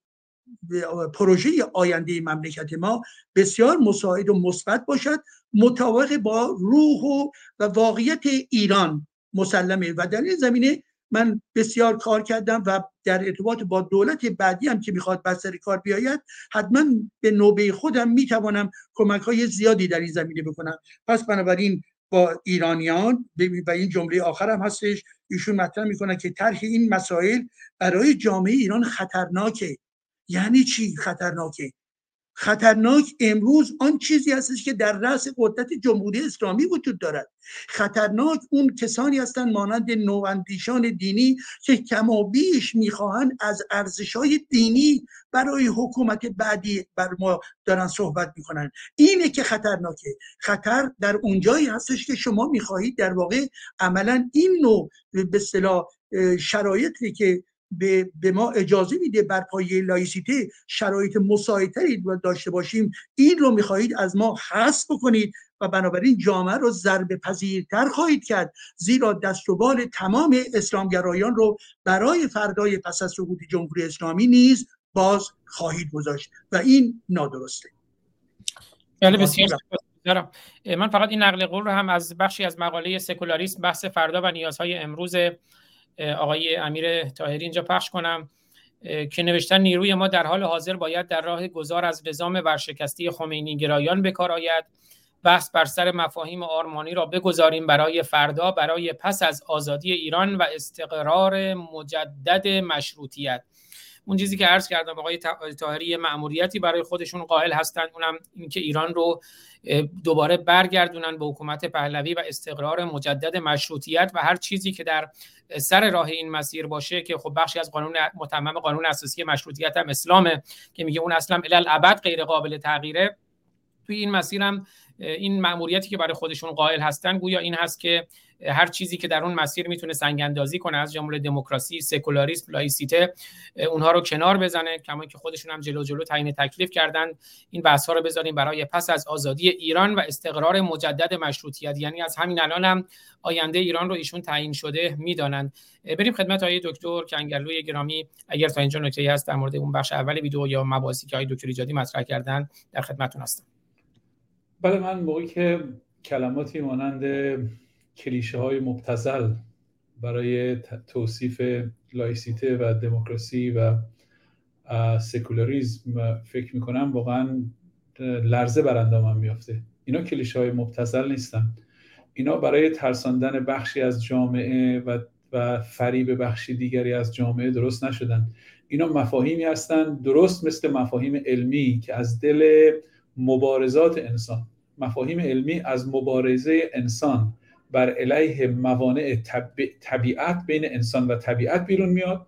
پروژه آینده مملکت ما بسیار مساعد و مثبت باشد، مطابق با روح و, و واقعیت ایران مسلمه. و در این زمینه من بسیار کار کردم و در ارتباط با دولت بعدی هم که میخواد بر سر کار بیاید، حتما به نوبه خودم میتوانم کمک‌های زیادی در این زمینه بکنم. پس بنابراین با ایرانیان، و این جمله آخر هم هستش، ایشون مطرح میکنه که طرح این مسائل برای جامعه ایران خطرناکه. یعنی چی خطرناکه؟ خطرناک امروز آن چیزی هستش که در رأس قدرت جمهوری اسلامی وجود دارد. خطرناک اون کسانی هستند مانند نواندیشان دینی که کمابیش میخواهند از ارزش‌های دینی برای حکومت بعدی بر ما دارن صحبت میکنن. اینه که خطرناکه. خطر در اونجایی هستش که شما میخواهید در واقع عملا این نوع به اصطلاح شرایطی که به, به ما اجازه میده بر پایه لایسیته شرایط مساعدتری داشته باشیم، این رو میخواهید از ما حذف بکنید و بنابراین جامعه رو ضربه پذیرتر خواهید کرد، زیرا دست و بال تمام اسلامگرایان رو برای فردای پس از سقوط جمهوری اسلامی نیز باز خواهید گذاشت و این نادرسته. بله، بسیار دارم. من فقط این نقل قول رو هم از بخشی از مقاله سکولاریسم، بحث فردا و نیازهای امروز آقای امیر طاهری اینجا پخش کنم که نوشتن: نیروی ما در حال حاضر باید در راه گذار از نظام ورشکسته خمینی گرایان به کار آید. بحث بر سر مفاهیم آرمانی را بگذاریم برای فردا، برای پس از آزادی ایران و استقرار مجدد مشروطیت. اون چیزی که عرض کردم آقای طاهری مأموریتی برای خودشون قائل هستند، اونم اینکه ایران رو دوباره برگردونن به حکومت پهلوی و استقرار مجدد مشروطیت، و هر چیزی که در سر راه این مسیر باشه، که خب بخشی از قانون متمم قانون اساسی مشروطیت هم اسلامه که میگه اون اصلا الالابد غیر قابل تغییره. توی این مسیر هم این مأموریتی که برای خودشون قائل هستن گویا این هست که هر چیزی که در اون مسیر میتونه سنگ‌اندازی کنه از جمله دموکراسی، سکولاریسم، لایسیته، اونها رو کنار بزنه. کما که خودشون هم جلو جلو تعیین تکلیف کردن این بحث‌ها رو بذاریم برای پس از آزادی ایران و استقرار مجدد مشروطیت، یعنی از همین الان هم آینده ایران رو ایشون تعیین شده میدانن. بریم خدمت آقای دکتر کنگرلوی گرامی، اگر تا اینجا نکته‌ای هست در مورد اون بخش اول ویدیو یا مباحثی که آقای دکتر ایجادی مطرح کردن در خدمتتون هستم. بله، من موقعی که کلماتی مانند کلیشه های مبتذل برای توصیف لایسیته و دموکراسی و سکولاریسم فکر میکنم، واقعا لرزه بر اندامم میافته. اینا کلیشه های مبتذل نیستن، اینا برای ترساندن بخشی از جامعه و و فریب بخشی دیگری از جامعه درست نشدن. اینا مفاهیمی هستن درست مثل مفاهیم علمی که از دل مبارزات انسان، مفاهیم علمی از مبارزه انسان بر علیه موانع طب... طبیعت بین انسان و طبیعت بیرون میاد.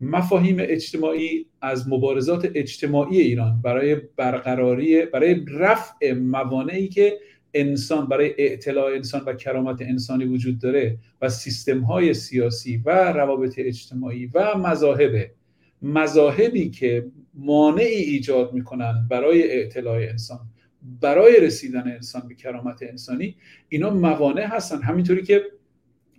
مفاهیم اجتماعی از مبارزات اجتماعی ایران برای برقراری، برای رفع موانعی که انسان، برای اعتلاع انسان و کرامت انسانی وجود داره و سیستم‌های سیاسی و روابط اجتماعی و مذاهب، مذاهبی که مانعی ایجاد میکنن برای اعتلاع انسان، برای رسیدن انسان به کرامت انسانی، اینا موانع هستن. همینطوری که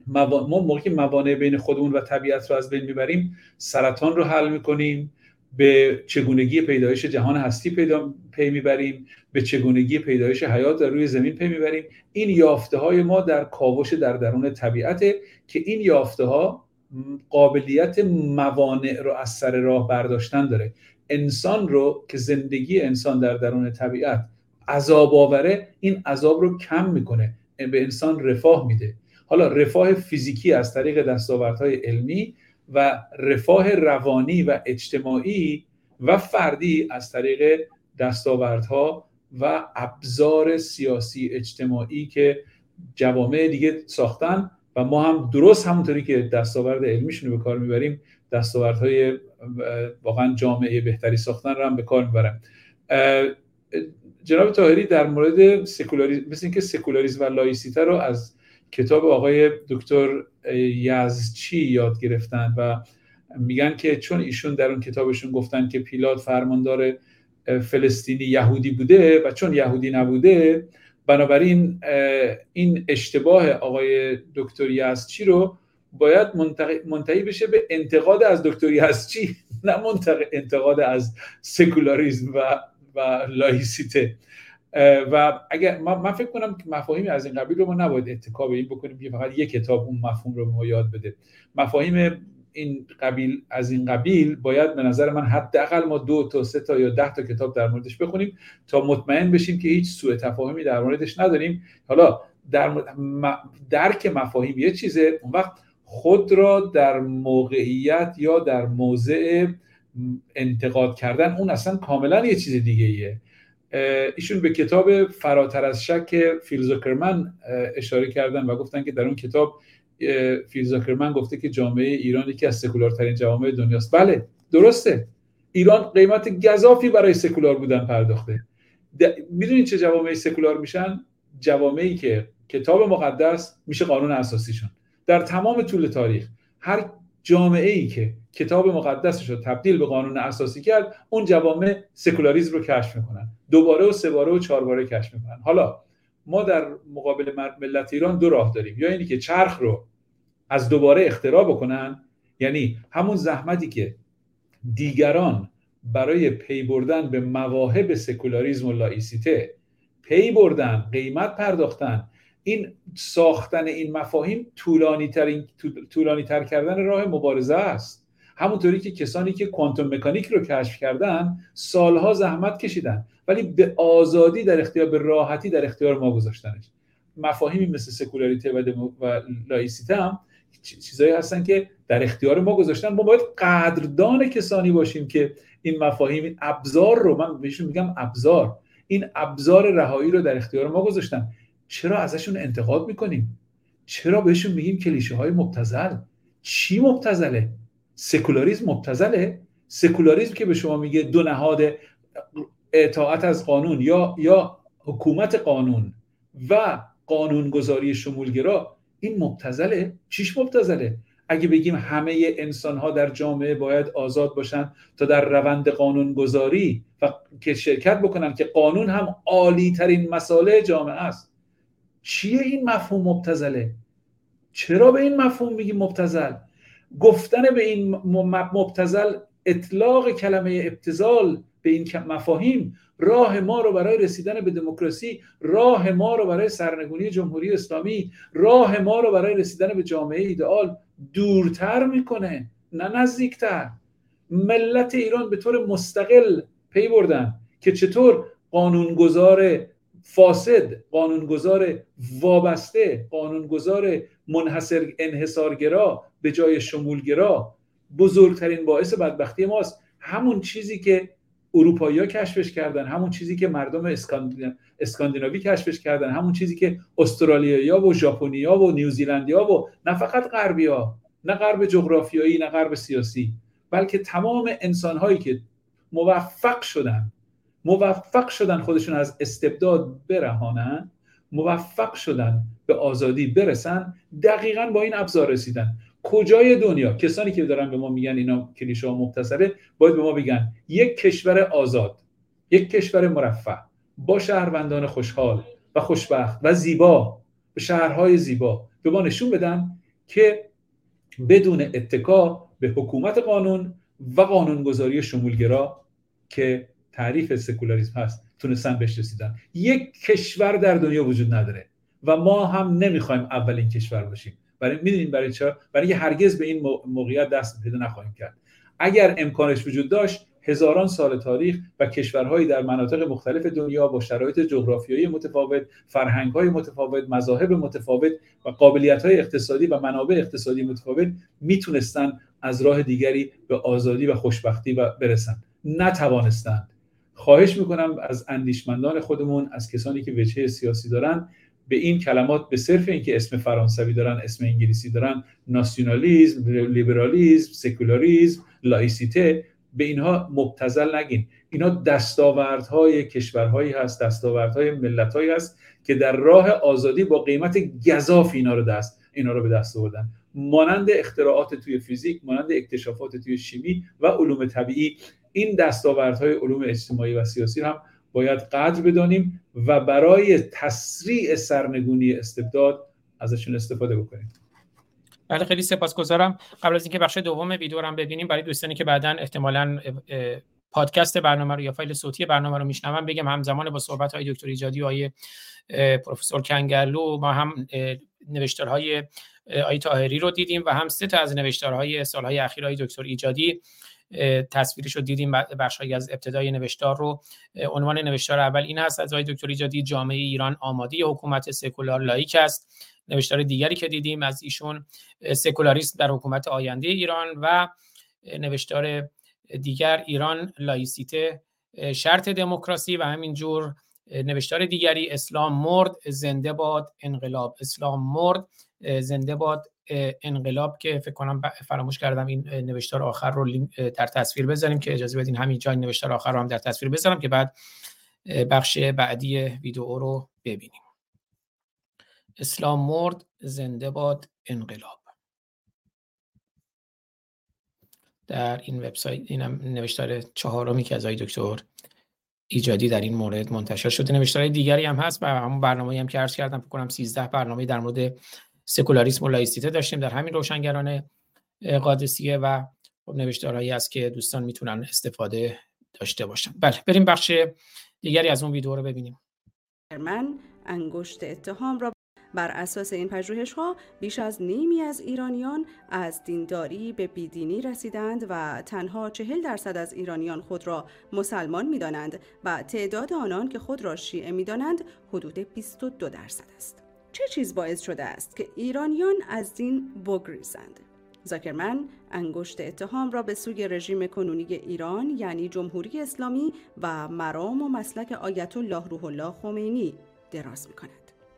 موا... ما موقعی موانع بین خودمون و طبیعت رو از بین میبریم، سرطان رو حل میکنیم، به چگونگی پیدایش جهان هستی پیدا... پی میبریم، به چگونگی پیدایش حیات در روی زمین پی میبریم. این یافته‌های ما در کاوش در درون طبیعته که این یافته‌ها قابلیت موانع رو از سر راه برداشتن داره. انسان رو که زندگی انسان در درون طبیعت عذاب آوره، این عذاب رو کم میکنه، به انسان رفاه میده. حالا رفاه فیزیکی از طریق دستاوردهای علمی و رفاه روانی و اجتماعی و فردی از طریق دستاوردها و ابزار سیاسی اجتماعی که جوامع دیگه ساختن و ما هم درست همونطوری که دستاورد علمیشون رو به کار میبریم، دستاوردهای واقعا جامعه بهتری ساختن رو هم به کار میبریم. جناب طاهری در مورد سکولاریسم، مثل اینکه سکولاریسم و لایسیته رو از کتاب آقای دکتر یزدچی یاد گرفتن و میگن که چون ایشون در اون کتابشون گفتن که پیلات فرماندار فلسطینی یهودی بوده و چون یهودی نبوده، بنابراین این اشتباه آقای دکتر یزدچی رو باید منتهی بشه به انتقاد از دکتر یزدچی، نه انتقاد از سکولاریسم و و لایسیته. و اگر من فکر کنم که مفاهیمی از این قبیل رو ما نباید اتکا به این بکنیم که فقط یک کتاب اون مفهوم رو به ما یاد بده. مفاهیم این قبیل از این قبیل باید به نظر من حداقل ما دو تا سه تا یا ده تا کتاب در موردش بخونیم تا مطمئن بشیم که هیچ سوء تفاهمی در موردش نداریم. حالا در درک مفاهیم یه چیزه، اون وقت خود را در موقعیت یا در موضع انتقاد کردن اون اصلا کاملا یه چیز دیگه ایه. ایشون به کتاب فراتر از شک فیل زوکرمن اشاره کردن و گفتن که در اون کتاب فیل زوکرمن گفته که جامعه ایران یکی از سکولارترین جوامع دنیاست. بله درسته، ایران قیمت گزافی برای سکولار بودن پرداخته. میدونید چه جوامعی سکولار میشن؟ جوامعی که کتاب مقدس میشه قانون اساسیشون. در تمام طول تاریخ هر جامعه‌ای که کتاب مقدسش رو تبدیل به قانون اساسی کرد، اون جوامع سکولاریسم رو کشف میکنن، دوباره و سه باره و چهار باره کشف میکنن. حالا ما در مقابل ملت ایران دو راه داریم، یا اینی که چرخ رو از دوباره اختراع بکنن، یعنی همون زحمتی که دیگران برای پی بردن به مواهب سکولاریسم و لایسیته پی بردن، قیمت پرداختن، این ساختن این مفاهیم طولانی تر طولانی تر کردن راه مبارزه است. همونطوری که کسانی که کوانتوم مکانیک رو کشف کردن سالها زحمت کشیدن ولی به آزادی در اختیار، به راحتی در اختیار ما گذاشتنش. مفاهیمی مثل سکولاریته و, دمو... و لایسیته هم چیزایی هستن که در اختیار ما گذاشتن. ما باید قدردان کسانی باشیم که این مفاهیم، این ابزار رو، من بهشون میگم ابزار، این ابزار رهایی رو در اختیار ما گذاشتن. چرا ازشون انتقاد میکنیم؟ چرا بهشون میگیم کلیشه های مبتذل؟ چی مبتذله؟ سکولاریسم مبتذله؟ سکولاریسم که به شما میگه دو نهاد اطاعت از قانون یا یا حکومت قانون و قانونگذاری شمولگرا، این مبتذله؟ چیش مبتذله؟ اگه بگیم همه انسان‌ها در جامعه باید آزاد باشن تا در روند قانونگذاری و که شرکت بکنن که قانون هم عالی‌ترین مساله جامعه است. چیه این مفهوم مبتذله؟ چرا به این مفهوم میگیم مبتذل؟ گفتن به این مبتذل، اطلاق کلمه ابتذال به این مفاهیم، راه ما رو برای رسیدن به دموکراسی، راه ما رو برای سرنگونی جمهوری اسلامی، راه ما رو برای رسیدن به جامعه ایدئال دورتر میکنه نه نزدیکتر. ملت ایران به طور مستقل پی بردن که چطور قانونگذار فاسد، قانونگذار وابسته، قانونگذار منحصر انحصارگرا به جای شمولگرا بزرگترین باعث بدبختی ماست. همون چیزی که اروپایی‌ها کشفش کردن، همون چیزی که مردم اسکاندیناوی اسکاندیناوی کشفش کردن، همون چیزی که استرالیایی‌ها و ژاپنی‌ها و نیوزیلندی‌ها و نه فقط غربی‌ها، نه غرب جغرافیایی، نه غرب سیاسی، بلکه تمام انسان‌هایی که موفق شدن موفق شدن خودشون از استبداد برهانن، موفق شدن به آزادی برسن، دقیقاً با این ابزار رسیدن. کجای دنیا کسانی که دارن به ما میگن اینا کلیشه ها مختصره، باید به ما بگن یک کشور آزاد، یک کشور مرفه با شهروندان خوشحال و خوشبخت و زیبا، به شهرهای زیبا، به ما نشون بدن که بدون اتکا به حکومت قانون و قانونگذاری شمولگرا که تعریف سکولاریسم هست تونستن بهش رسیدن. یک کشور در دنیا وجود نداره و ما هم نمیخوایم اولین کشور باشیم. برای میدونین برای چرا؟ برای اینکه هرگز به این موقعیت دست پیدا نخواهیم کرد. اگر امکانش وجود داشت، هزاران سال تاریخ و کشورهایی در مناطق مختلف دنیا با شرایط جغرافیایی متفاوت، فرهنگ‌های متفاوت، مذاهب متفاوت و قابلیت‌های اقتصادی و منابع اقتصادی متفاوت میتونستن از راه دیگری به آزادی و خوشبختی و برسن. نتوانستند. خواهش میکنم از اندیشمندان خودمون، از کسانی که وجهه سیاسی دارن، به این کلمات به صرف اینکه اسم فرانسوی دارن، اسم انگلیسی دارن، ناسیونالیسم، لیبرالیسم، سکولاریسم، لایسیته، به اینها مبتذل نگین. اینا دستاوردهای کشورهایی هست، دستاوردهای ملتهایی هست که در راه آزادی با قیمت گزاف اینا رو دست اینا رو به دست آوردن. مانند اختراعات توی فیزیک، مانند اکتشافات توی شیمی و علوم طبیعی، این دستاوردهای علوم اجتماعی و سیاسی هم باید قدر بدانیم و برای تسریع سرنگونی استبداد ازشون استفاده بکنیم. بله، خیلی سپاسگزارم. قبل از اینکه بخش دوم ویدیو رو هم ببینیم، برای دوستانی که بعداً احتمالاً پادکست برنامه رو یا فایل صوتی برنامه رو میشنون، بگم همزمان با صحبت‌های دکتر ایجادی و آقای پروفسور کنگرلو ما هم نوشتارهای آقای طاهری رو دیدیم و هم سه تا از نوشتارهای سال‌های اخیر آقای دکتر ایجادی تصویرش رو دیدیم. بخشی از ابتدای نوشتار رو، عنوان نوشتار اول این هست از آقای دکتر ایجادی: جامعه ایران آماده حکومت سکولار لایک است. نوشتار دیگری که دیدیم از ایشون: سکولاریسم در حکومت آینده ایران. و نوشتار دیگر: ایران لایسیته شرط دموکراسی. و همینجور نوشتار دیگری: اسلام مرد زنده باد انقلاب. اسلام مرد زنده باد انقلاب، که فکر کنم فراموش کردم این نوشتار آخر رو در تصویر بذاریم، که اجازه بدین همین جای نوشتار آخر رو هم در تصویر بذارم که بعد بخش بعدی ویدئو رو ببینیم. اسلام مرد زنده باد انقلاب. در این وبسایت، اینم نوشتار چهارمی که از آقای دکتر ایجادی در این مورد منتشر شده. نوشتارهای دیگری هم هست و همون برنامه‌ای هم که عرض کردم، فکر کنم سیزده برنامه در مورد سکولاریسم و لایسیته داشتیم در همین روشنگران قادسیه و نوشتارهایی است که دوستان میتونن استفاده داشته باشن. بله، بریم بخش دیگری از اون ویدیو رو ببینیم. من انگشت اتهام را بر اساس این پژوهش‌ها بیش از نیمی از ایرانیان از دینداری به بیدینی رسیدند و تنها چهل درصد از ایرانیان خود را مسلمان می‌دانند و تعداد آنان که خود را شیعه می‌دانند حدود بیست و دو درصد است. چه چیز باعث شده است که ایرانیان از دین بگریزند؟ زاکرمن انگشت اتهام را به سوی رژیم کنونی ایران، یعنی جمهوری اسلامی و مرام و مسلک آیت الله روح الله خمینی دراز می‌کند.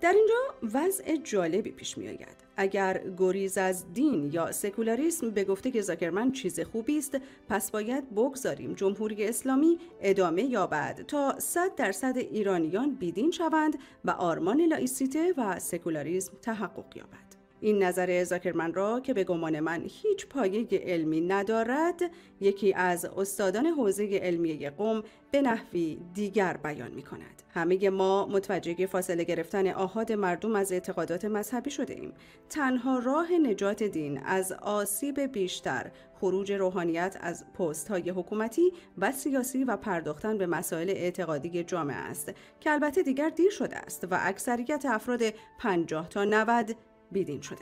در اینجا وضع جالبی پیش می آید. اگر گریز از دین یا سکولاریسم به گفته که زاکرمن چیز خوبی است، پس باید بگذاریم جمهوری اسلامی ادامه یابد تا صد درصد ایرانیان بیدین شوند و آرمان لایسیته و سکولاریسم تحقق یابد. این نظر زاکرمن را که به گمان من هیچ پایه علمی ندارد، یکی از استادان حوزه علمیه قم به نحوی دیگر بیان می کند. همه ما متوجه فاصله گرفتن آحاد مردم از اعتقادات مذهبی شده ایم. تنها راه نجات دین از آسیب بیشتر، خروج روحانیت از پست‌های حکومتی و سیاسی و پرداختن به مسائل اعتقادی جامعه است که البته دیگر دیر شده است و اکثریت افراد پنجاه تا نود بیدین شدند.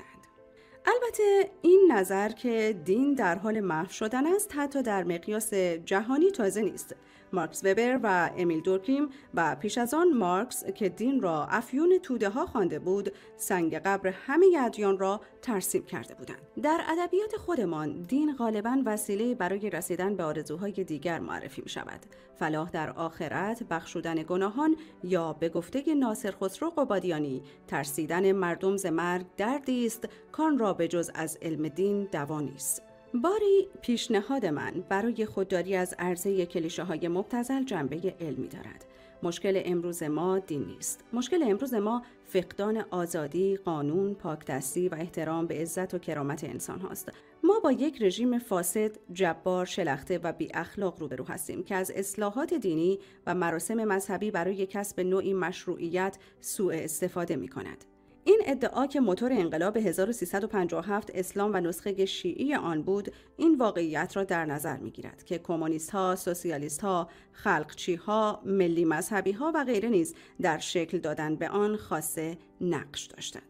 البته این نظر که دین در حال محو شدن است حتی در مقیاس جهانی تازه نیست. ماکس وبر و امیل دورکیم و پیش از آن مارکس که دین را افیون توده ها خوانده بود، سنگ قبر همه ادیان را ترسیم کرده بودند. در ادبیات خودمان دین غالباً وسیله برای رسیدن به آرزوهای دیگر معرفی می شود. فلاح در آخرت، بخشودن گناهان یا به گفته ناصر خسرو قبادیانی، ترسیدن مردم ز مرگ دردی است کان را به جز از علم دین دوا نیست. باری پیشنهاد من برای خودداری از عرضه کلیشه های مبتذل جنبه علمی دارد. مشکل امروز ما دین نیست. مشکل امروز ما فقدان آزادی، قانون، پاکدستی و احترام به عزت و کرامت انسان هاست. ما با یک رژیم فاسد، جبار، شلخته و بی اخلاق روبرو هستیم که از اصلاحات دینی و مراسم مذهبی برای کسب نوعی مشروعیت سوء استفاده می کند. این ادعا که موتور انقلاب هزار و سیصد و پنجاه و هفت اسلام و نسخه شیعی آن بود، این واقعیت را در نظر می‌گیرد که کمونیست‌ها، سوسیالیست‌ها، خلقچی‌ها، ملی مذهبی‌ها و غیره نیز در شکل دادن به آن خاصه نقش داشتند.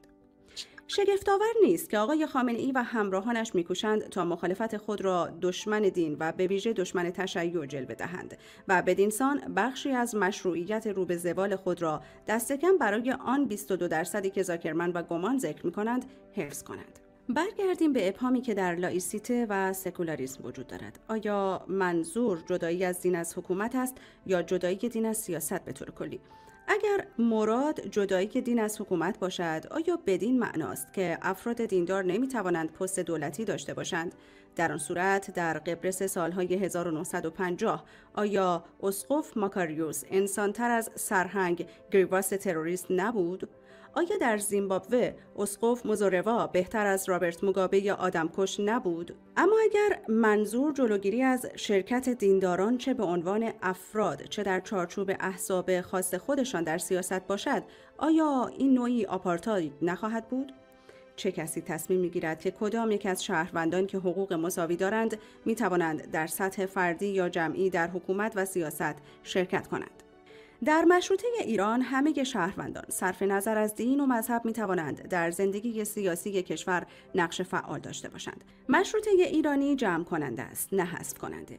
شگفت‌آور نیست که آقای خامنه‌ای و همراهانش می‌کوشند تا مخالفت خود را دشمن دین و به ویژه دشمن تشیع جلوه دهند و بدینسان بخشی از مشروعیت رو به زوال خود را دستکم برای آن بیست و دو درصدی که زاکرمن و گمان ذکر می‌کنند حفظ کنند. برگردیم به ابهامی که در لایسیته و سکولاریسم وجود دارد. آیا منظور جدایی از دین از حکومت است یا جدایی دین از سیاست به طور کلی؟ اگر مراد جدایی دین از حکومت باشد، آیا بدین معناست که افراد دیندار نمیتوانند پست دولتی داشته باشند؟ در آن صورت در قبرس سالهای هزار و نهصد و پنجاه آیا اسقف ماکاریوس انسان‌تر از سرهنگ گریواس تروریست نبود؟ آیا در زیمبابوه اسقف موزوروا بهتر از رابرت موگابه یا آدمکش نبود؟ اما اگر منظور جلوگیری از شرکت دینداران چه به عنوان افراد چه در چارچوب احزاب خاص خودشان در سیاست باشد، آیا این نوعی آپارتاید نخواهد بود؟ چه کسی تصمیم می‌گیرد که کدام یک از شهروندان که حقوق مساوی دارند می‌توانند در سطح فردی یا جمعی در حکومت و سیاست شرکت کنند؟ در مشروطه ایران همه شهروندان صرف نظر از دین و مذهب می توانند در زندگی سیاسی کشور نقش فعال داشته باشند. مشروطه ایرانی جمع کننده است، نه حذف کننده.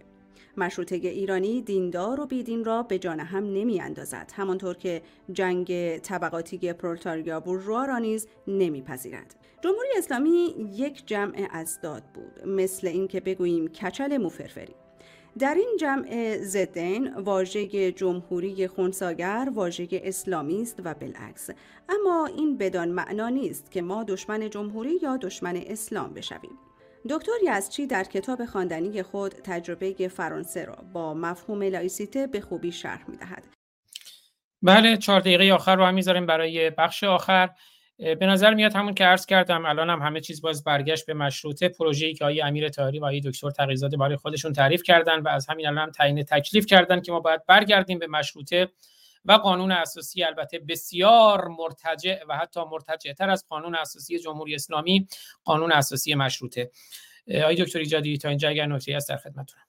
مشروطه ایرانی دیندار و بیدین را به جان هم نمی اندازد، همانطور که جنگ طبقاتی پرولتاریا بورژوا را نیز نمی پذیرد. جمهوری اسلامی یک جمع اضداد بود، مثل این که بگوییم کچل موفرفری. در این جمع ضدین واژه جمهوری خونساگر واژه اسلامی است و بالعکس، اما این بدان معنا نیست که ما دشمن جمهوری یا دشمن اسلام بشویم. دکتر یزدچی در کتاب خواندنی خود تجربه فرانسه را با مفهوم لایسیته به خوبی شرح می‌دهد. بله، چهار دقیقه آخر رو هم می‌ذاریم برای بخش آخر. به نظر میاد همون که عرض کردم، الان هم همه چیز باز برگشت به مشروطه، پروژه‌ای که آقای امیر طاهری و آقای دکتر تقی‌زاده برای خودشون تعریف کردن و از همین الان هم تعیین تکلیف کردن که ما باید برگردیم به مشروطه و قانون اساسی، البته بسیار مرتجع و حتی مرتجع‌تر از قانون اساسی جمهوری اسلامی، قانون اساسی مشروطه. آقای دکتر ایجادی تا اینجا اگر نکته‌ای هست در خدمتتونم.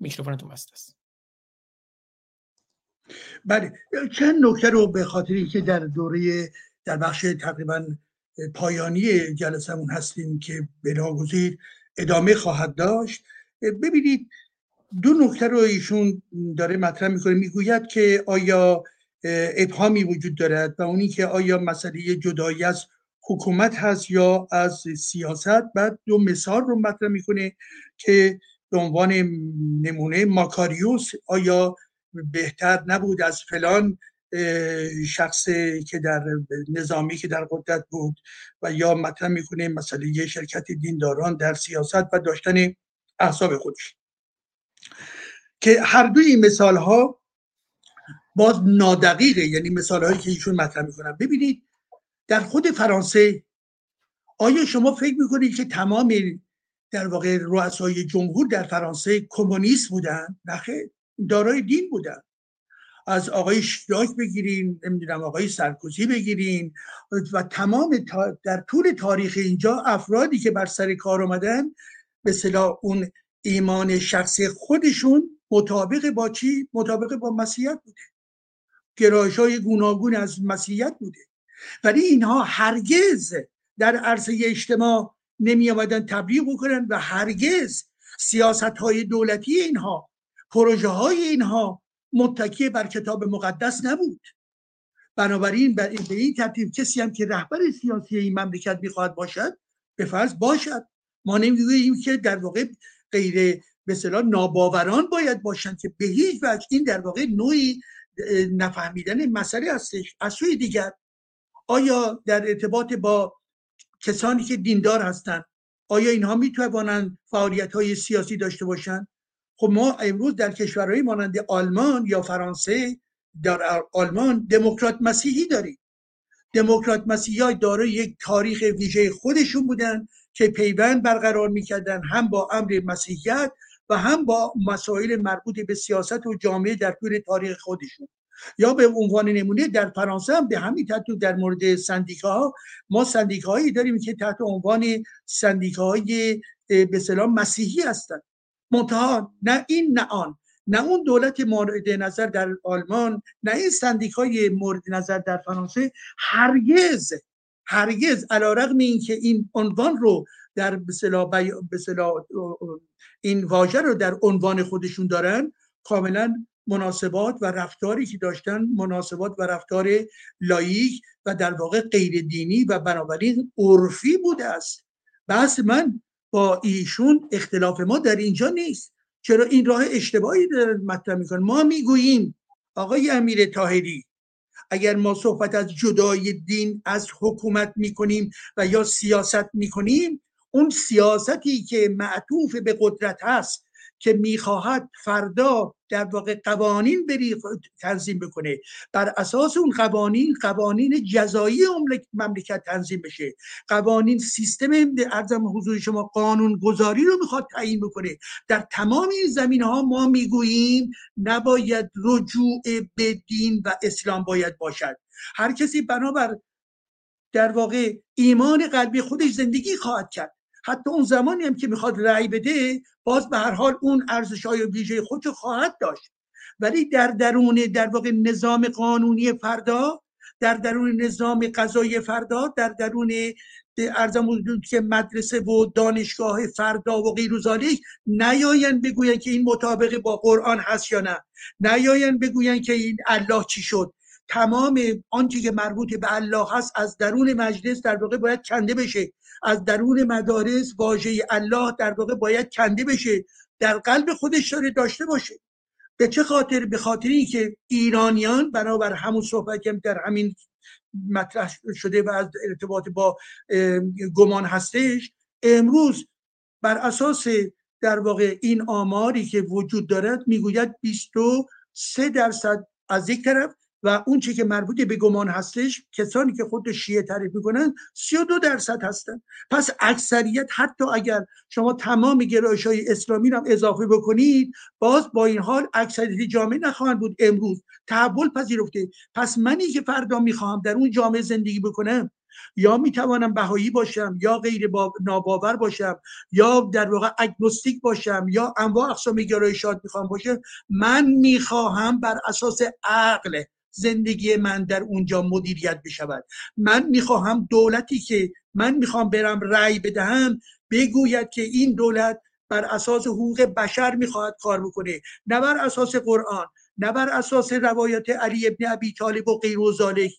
میکروفونتون بسته است. بله، چند نکته رو به خاطر اینکه در دوره در بخش تقریبا پایانی جلسمون هستیم که بلاگزیر ادامه خواهد داشت. ببینید، دو نکته رو ایشون داره مطرح میکنه، میگوید که آیا ابهامی وجود دارد و اونی که آیا مسئله جدایی از حکومت هست یا از سیاست. بعد دو مثال رو مطرح میکنه که به عنوان نمونه ماکاریوس آیا بهتر نبود از فلان شخص که در نظامی که در قدرت بود، و یا مطرح میکنه مسئله شرکت دینداران در سیاست و داشتن احزاب خودش، که هر دوی مثال ها باز نادقیقه، یعنی مثال هایی که ایشون مطرح میکنن. ببینید، در خود فرانسه آیا شما فکر میکنید که تمام در واقع رؤسای جمهور در فرانسه کمونیست بودن؟ نخیر، دارای دین بودن. از آقای شیراک بگیرین، نمیدونم آقای سرکوزی بگیرین و تمام تا در طول تاریخ اینجا افرادی که بر سر کار اومدن به اصطلاح اون ایمان شخصی خودشون مطابق با چی؟ مطابق با مسیحیت بوده. گرایش‌های گوناگون از مسیحیت بوده. ولی اینها هرگز در عرصه اجتماع نمی آمدن تبلیغ بکنن و هرگز سیاست‌های دولتی اینها، پروژه‌های اینها متکی بر کتاب مقدس نبود. بنابراین به این ترتیب کسی هم که رهبر سیاسی این مملکت می‌خواهد باشد به فرض باشد. ما نمی‌گوییم که در واقع غیر به اصطلاح ناباوران باید باشند که به هیچ وجه. این در واقع نوعی نفهمیدن مسئله هستش. از سوی دیگر آیا در ارتباط با کسانی که دیندار هستند آیا اینها میتوانند فعالیت‌های سیاسی داشته باشند؟ خب ما امروز در کشورهای مانند آلمان یا فرانسه، در آلمان دموکرات مسیحی داریم. دموکرات مسیحی‌ها دارای یک تاریخ ویژه خودشون بودن که پیوند برقرار می‌کردن هم با امر مسیحیت و هم با مسائل مربوط به سیاست و جامعه در طول تاریخ خودشون. یا به عنوان نمونه در فرانسه هم به همین ترتیب در مورد سندیکاها ما سندیکاهایی داریم که تحت عنوان سندیکاهای به اصطلاح مسیحی هستند. منتها نه این نه آن، نه اون دولت مورد نظر در آلمان، نه این سندیکای مورد نظر در فرانسه هرگز هرگز علارغم اینکه این عنوان رو در به اصطلاح به اصطلاح این واژه رو در عنوان خودشون دارن، کاملا مناسبات و رفتاری که داشتن مناسبات و رفتار لاییک و در واقع غیر دینی و بنابراین عرفی بوده است. بس من با ایشون اختلاف ما در اینجا نیست. چرا این راه اشتباهی دارن مطرح میکنن؟ ما میگوییم آقای امیر طاهری اگر ما صحبت از جدای دین از حکومت میکنیم و یا سیاست میکنیم، اون سیاستی که معطوف به قدرت هست که میخواهد فردا در واقع قوانین بری تنظیم بکنه، بر اساس اون قوانین قوانین جزایی مملکت تنظیم بشه، قوانین سیستم ارزم حضور شما قانون گذاری رو میخواد تعیین بکنه. در تمام این زمینه‌ها ما میگوییم نباید رجوع به دین و اسلام باید باشد. هر کسی بنابر در واقع ایمان قلبی خودش زندگی خواهد کرد. حتی اون زمانی هم که میخواد رأی بده باز به هر حال اون ارزش‌های ویژه خودشو خواهد داشت. ولی در درون در واقع نظام قانونی فردا، در درون نظام قضایی فردا، در درون ارزم که مدرسه و دانشگاه فردا و غیر ذالک نیاین بگوین که این مطابق با قرآن هست یا نه، نیاین بگوین که این الله چی شد. تمام آنچه که مربوط به الله هست از درون مجلس در واقع باید کنده بشه، از درون مدارس واژه الله در واقع باید کنده بشه، در قلب خودش داره داشته باشه. به چه خاطر؟ به خاطر اینکه ایرانیان بنابر همون صحبتی هم در همین مطرح شده و از ارتباط با گمان هستش، امروز بر اساس در واقع این آماری که وجود دارد میگوید بیست و سه درصد از یک طرف و اون چی که مربوط به گمان هستش کسانی که خود شیعه تعریف میکنن سی و دو درصد هستن. پس اکثریت حتی اگر شما تمام گرایش‌های اسلامی رو هم اضافه بکنید باز با این حال اکثریت جامعه نخواهند بود امروز تحول پذیرفته. پس منی که فردا میخوام در اون جامعه زندگی بکنم یا میتوانم بهایی باشم یا غیر با... ناباور باشم یا در واقع اگنوستیک باشم یا انواع اقسام گرایشات میخوام باشم، من میخواهم بر اساس عقل زندگی من در اونجا مدیریت بشود. من میخواهم دولتی که من میخوام برم رأی بدهم بگوید که این دولت بر اساس حقوق بشر میخواهد کار بکنه، نه بر اساس قرآن، نه بر اساس روایات علی ابن ابی طالب و غیر و ذالک.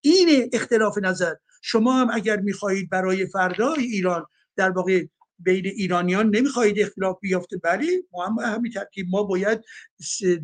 این اختلاف نظر شما هم اگر میخواهید برای فردای ایران در واقع بین ایرانیان نمیخواهید اختلاف بیافته، بلی ما هم همین ترتیب ما باید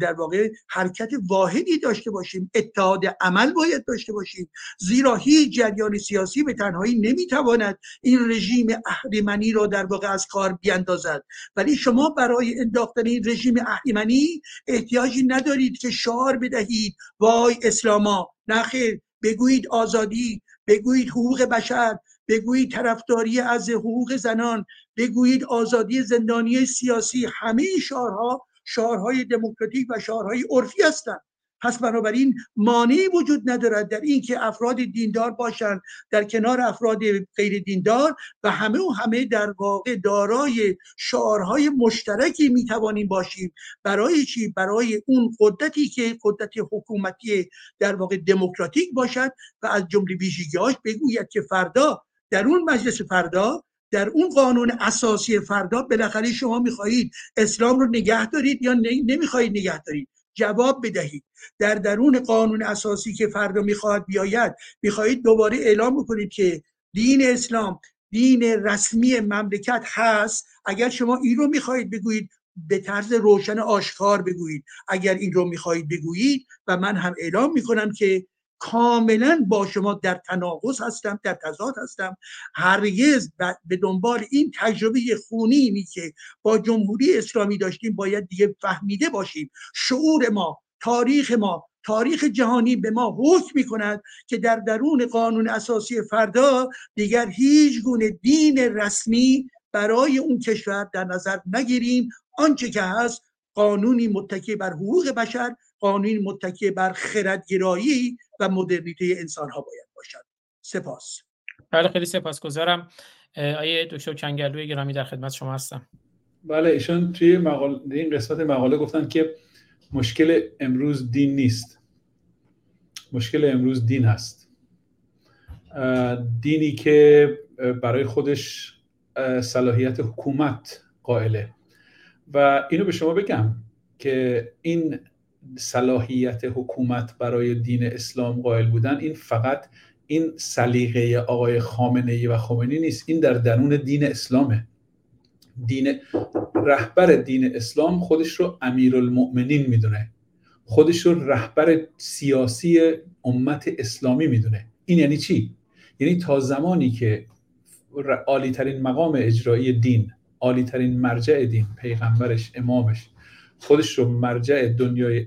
در واقع حرکت واحدی داشته باشیم، اتحاد عمل باید داشته باشیم، زیرا هیچ جریان سیاسی به تنهایی نمیتواند این رژیم اهریمنی را در واقع از کار بیاندازد. ولی شما برای انداختن این رژیم اهریمنی احتیاجی ندارید که شعار بدهید وای اسلاما، نخیر، بگویید آزادی، بگویید حقوق بشر، بگویید طرفداری از حقوق زنان، بگویید آزادی زندانی سیاسی. همه این شعارها شعارهای دموکراتیک و شعارهای عرفی هستند. پس بنابراین مانعی وجود ندارد در اینکه افراد دیندار باشند در کنار افراد غیر دیندار، و همه و همه در واقع دارای شعارهای مشترکی می توانیم باشیم. برای چی؟ برای اون قدرتی که قدرت حکومتی در واقع دموکراتیک باشد و از جمله ویژگی‌هاش بگوید که فردا در اون مجلس، فردا در اون قانون اساسی، فردا بالاخره شما می‌خواهید اسلام رو نگه دارید یا نمی‌خواهید نگه دارید، جواب بدهید. در درون قانون اساسی که فردا می‌خواهد بیاید، می‌خواهید دوباره اعلام بکنید که دین اسلام دین رسمی مملکت هست. اگر شما این رو می‌خواهید بگویید، به طرز روشن آشکار بگویید. اگر این رو می‌خواهید بگویید، و من هم اعلام می‌کنم که کاملا با شما در تناقض هستم، در تضاد هستم. هرگز به دنبال این تجربه خونینی که با جمهوری اسلامی داشتیم باید دیگه فهمیده باشیم. شعور ما، تاریخ ما، تاریخ جهانی به ما حکم می‌کند که در درون قانون اساسی فردا دیگر هیچ گونه دین رسمی برای اون کشور در نظر نگیریم. آنچه که هست قانونی متکی بر حقوق بشر، قانونی متکی بر خردگرایی و مدرنیته انسان‌ها باید باشد. سپاس. بله، خیلی سپاسگزارم. آیه دکتر کنگرلوی گرامی در خدمت شما هستم. بله، ایشون توی مقاله، این قسمت مقاله گفتن که مشکل امروز دین نیست، مشکل امروز دین هست. دینی که برای خودش صلاحیت حکومت قائله. و اینو به شما بگم که این صلاحیت حکومت برای دین اسلام قائل بودن، این فقط این سلیقه آقای خامنه‌ای و خمینی نیست، این در درون دین اسلامه. دین، رهبر دین اسلام خودش رو امیرالمؤمنین میدونه، خودش رو رهبر سیاسی امت اسلامی میدونه. این یعنی چی؟ یعنی تا زمانی که عالی ترین مقام اجرایی دین، عالی ترین مرجع دین، پیغمبرش، امامش، خودش رو مرجع دنیای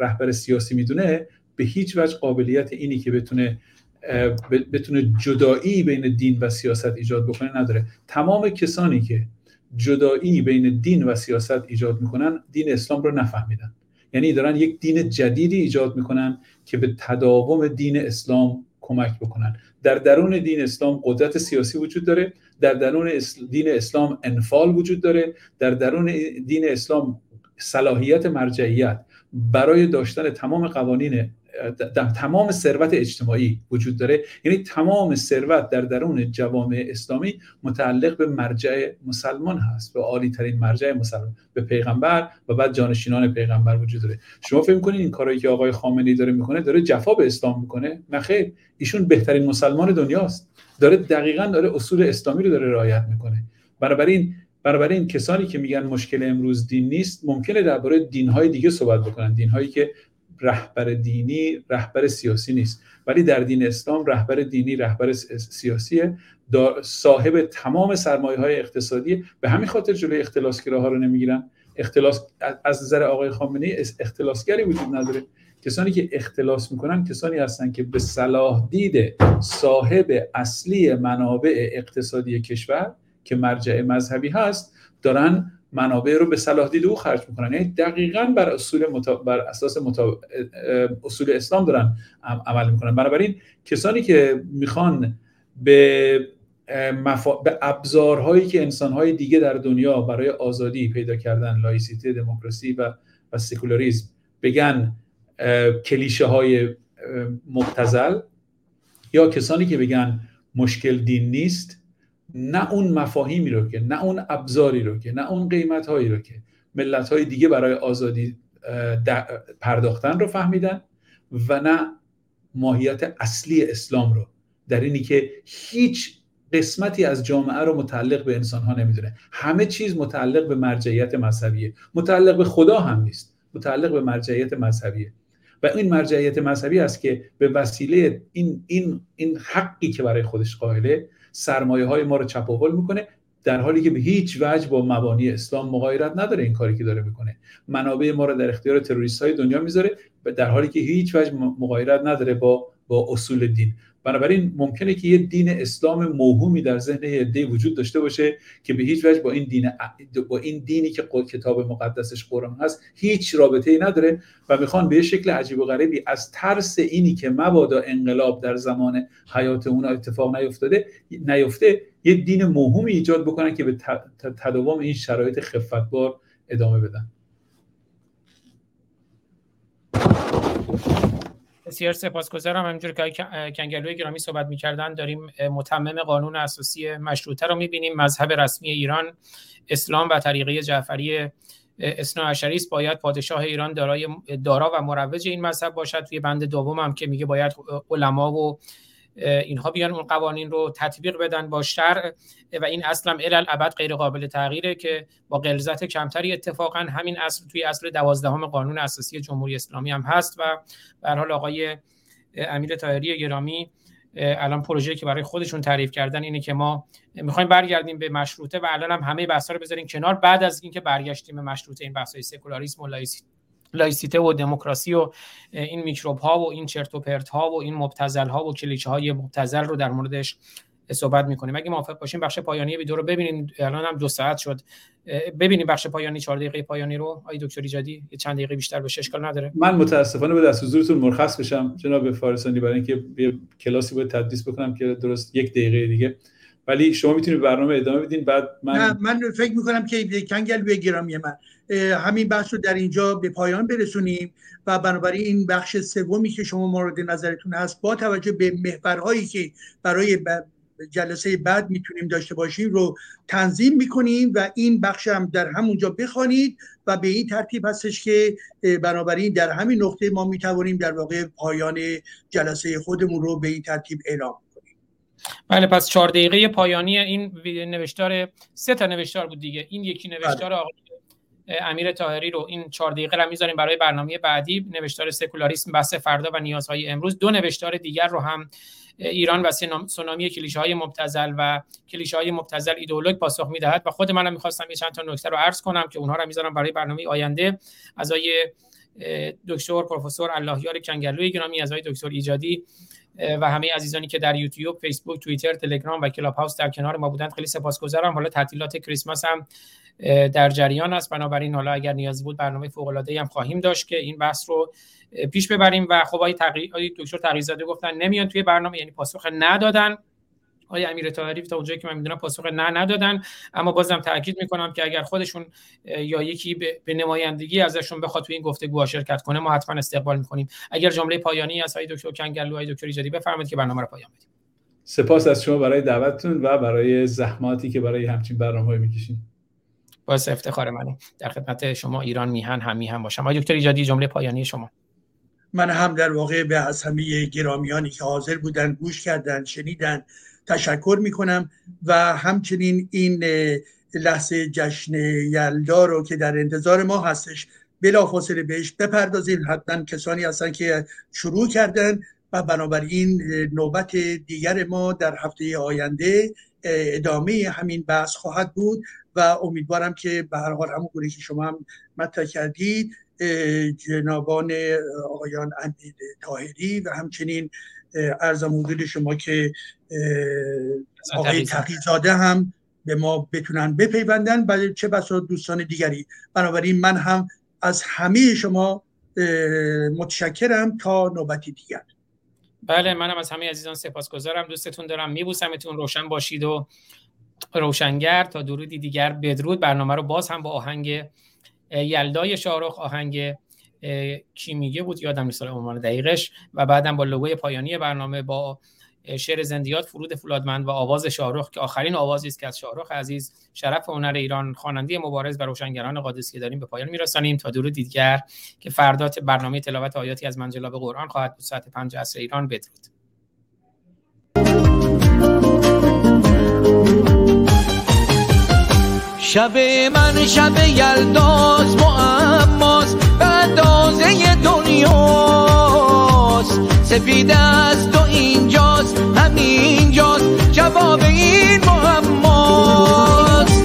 رهبر سیاسی میدونه، به هیچ وجه قابلیت اینی که بتونه بتونه جدایی بین دین و سیاست ایجاد بکنه نداره. تمام کسانی که جدایی بین دین و سیاست ایجاد میکنن، دین اسلام رو نفهمیدن. یعنی دارن یک دین جدیدی ایجاد میکنن که به تداوم دین اسلام کمک بکنن. در درون دین اسلام قدرت سیاسی وجود داره، در درون دین اسلام انفعال وجود داره، در درون دین اسلام صلاحیت مرجعیت برای داشتن تمام قوانین، تمام ثروت اجتماعی وجود داره. یعنی تمام ثروت در درون جوامع اسلامی متعلق به مرجع مسلمان هست، به عالی ترین مرجع مسلمان، به پیغمبر و بعد جانشینان پیغمبر وجود داره. شما فکر می‌کنید این کارهایی که آقای خامنه‌ای داره میکنه داره جفا به اسلام میکنه؟ نه خیر، ایشون بهترین مسلمان دنیاست، داره دقیقاً داره اصول اسلامی رو داره رعایت میکنه. بنابراین برای این کسانی که میگن مشکل امروز دین نیست، ممکنه درباره دین‌های دیگه صحبت بکنن، دین‌هایی که رهبر دینی رهبر سیاسی نیست. ولی در دین اسلام رهبر دینی رهبر سیاسیه، صاحب تمام سرمایه‌های اقتصادی. به همین خاطر جلوی اختلاسگراها رو نمیگیرن. اختلاس از نظر آقای خامنه‌ای اختلاسگری وجود نداره. کسانی که اختلاس میکنن کسانی هستن که به صلاح دید صاحب اصلی منابع اقتصادی کشور که مرجع مذهبی هست، دارن منابع رو به صلاح دید او خرج میکنن. یعنی دقیقاً بر اصول متا... بر اساس متا... اصول اسلام دارن عمل میکنن. بنابراین کسانی که میخوان به مفا... به ابزارهایی که انسانهای دیگه در دنیا برای آزادی پیدا کردن، لایسیته، دموکراسی و و سکولاریسم، بگن کلیشه های مبتذل، یا کسانی که بگن مشکل دین نیست، نه اون مفاهیمی رو که، نه اون ابزاری رو که، نه اون قیمت‌هایی رو که ملت‌های دیگه برای آزادی پرداختن رو فهمیدن، و نه ماهیت اصلی اسلام رو، در اینی که هیچ قسمتی از جامعه رو متعلق به انسان‌ها نمیدونه. همه چیز متعلق به مرجعیت مذهبیه، متعلق به خدا هم نیست، متعلق به مرجعیت مذهبیه. و این مرجعیت مذهبی است که به وسیله این این این حقی که برای خودش قائله، سرمایه های ما رو چپ و ول میکنه، در حالی که به هیچ وجه با مبانی اسلام مغایرت نداره. این کاری که داره میکنه، منابع ما رو در اختیار تروریست های دنیا میذاره، در حالی که هیچ وجه مغایرت نداره با با اصول دین. بنابراین ممکنه که یه دین اسلام موهومی در ذهن یه عده‌ای وجود داشته باشه که به هیچ وجه با این دین با این دینی که کتاب مقدسش قرآن هست هیچ رابطه‌ای نداره و میخوان به شکل عجیب و غریبی از ترس اینی که مبادا انقلاب در زمان حیات اون اتفاق نیفتاده نیفته یه دین موهومی ایجاد بکنن که به تداوم این شرایط خفتبار ادامه بدن. بسیار سپاسگزارم. همینجور که کنگلوی گرامی صحبت می‌کردن داریم متمم قانون اساسی مشروطه رو می‌بینیم. مذهب رسمی ایران اسلام و طریقه جعفری اثنا عشری است، باید پادشاه ایران دارای دارا و مروج این مذهب باشد. توی بند دوم هم که میگه باید علما و اینها بیان اون قوانین رو تطبیق بدن با شرع و این اصل هم الالابد غیر قابل تغییره که با غلظت کمتری اتفاقا همین اصل توی اصل دوازدهم قانون اساسی جمهوری اسلامی هم هست و به هر حال آقای امیر طاهری گرامی الان پروژه‌ای که برای خودشون تعریف کردن اینه که ما می‌خوایم برگردیم به مشروطه و الان هم همه بحث‌ها رو بذاریم کنار. بعد از اینکه برگشتیم به مشروطه این بحث‌های سکولاریسم و لایسیسم لایسیته و دموکراسی و این میکروب‌ها و این چرت و پرت‌ها و این مبتذل‌ها و کلیشه‌های مبتذل رو در موردش صحبت می‌کنیم. اگه موافق باشیم بخش پایانی ویدیو رو ببینیم. الان هم دو ساعت شد. ببینیم بخش پایانی چهار دقیقه پایانی رو. آقای دکتر ایجادی چند دقیقه بیشتر بشه اشکال نداره. من متأسفانه به دست حضورتون مرخص بشم جناب فارسانی برای اینکه یه کلاسی باید تدریس بکنم که درست یک دقیقه دیگه، ولی شما میتونید برنامه ادامه بدین. بعد من من فکر میکنم که کنگلوی گرامی من همین بحث رو در اینجا به پایان برسونیم و بنابراین این بخش سومی که شما مورد نظرتون هست با توجه به محورهایی که برای جلسه بعد میتونیم داشته باشیم رو تنظیم میکنیم و این بخش هم در همونجا بخوانید و به این ترتیب هستش که بنابراین در همین نقطه ما میتوانیم در واقع پایان جلسه خودمون رو به این ترتیب اعلام. بله، پس چهار دقیقه پایانی این نوشتار، سه تا نوشتار بود دیگه، این یکی نوشتار آقای امیر طاهری رو این چهار دقیقه رو میذاریم برای برنامه بعدی، نوشتار سکولاریسم بحث فردا و نیازهای امروز. دو نوشتار دیگر رو هم ایران و سونامی کلیشه‌های مبتذل و کلیشه‌های مبتذل ایدئولوگ پاسخ میدهد و خود منم می‌خواستم یه چند تا نکته رو عرض کنم که اونها رو میذارم برای برنامه آینده. از آقای دکتر پروفسور اللهیار کنگرلوی گرامی، از آقای دکتر ایجادی و همه عزیزانی که در یوتیوب، فیسبوک، توییتر، تلگرام و کلاب هاوس در کنار ما بودند خیلی سپاسگزارم. حالا تعطیلات کریسمس هم در جریان است، بنابراین حالا اگر نیاز بود برنامه فوق العاده ای هم خواهیم داشت که این بحث رو پیش ببریم و خب آقای تقی... دکتر تقی‌زاده گفتن نمیان توی برنامه، یعنی پاسخ ندادن. آقای امیر طاهری تا اونجایی که من میدونم پاسخ نه ندادن، اما بازم تاکید میکنم که اگر خودشون یا یکی به نمایندگی ازشون بخواد توی این گفتگو شرکت کنه ما حتما استقبال میکنیم. اگر جمله پایانی از آقای دکتر کنگلو، آقای دکتر ایجادی بفرمایید که برنامه رو پایان بدیم. سپاس از شما برای دعوتتون و برای زحماتی که برای همچین برنامه‌ای میکشین. باعث افتخار منه در خدمت شما ایران میهن هم میهن باشم. آقای دکتر ایجادی جمله پایانی شما. من هم در واقع به همه گرامیانی که حاضر بودن، گوش کردن، شنیدن تشکر میکنم و همچنین این لحظه جشن یلدا رو که در انتظار ما هستش بلافاصله بهش بپردازیم. حتما کسانی هستن که شروع کردن و بنابراین نوبت دیگر ما در هفته آینده ادامه همین بحث خواهد بود و امیدوارم که به هر حال همون گونه که شما هم مطرح کردید جنابان آقایان امیر طاهری و همچنین عرض حضور شما که آقای تقی‌زاده هم به ما بتونن بپیوندن و چه بسا دوستان دیگری. بنابراین من هم از همه شما متشکرم تا نوبتی دیگر. بله، منم از همه عزیزان سپاسگزارم، دوستتون دارم، میبوسمتون، روشن باشید و روشنگر. تا درودی دیگر بدرود. برنامه رو باز هم با آهنگ یلدای شاهرخ، آهنگ کی میگه بود یادم نیست الان دقیقش، و بعدم با لوگوی پایانی برنامه با شعر زندیات فرود فولادمند و آواز شاهرخ که آخرین آوازی است که از شاهرخ عزیز، شرف هنر ایران، خواننده مبارز و روشنگران قادسیه داریم به پایان میرسانیم. تا درود دیگر که فردا برنامه تلاوت آیاتی از منجلاب قرآن خواهد بود ساعت پنج عصر ایران. بدرود. شب من شب یلداست، معماست به اندازه دنیاست، سفید است و اینجاست همینجاست جواب این معماست.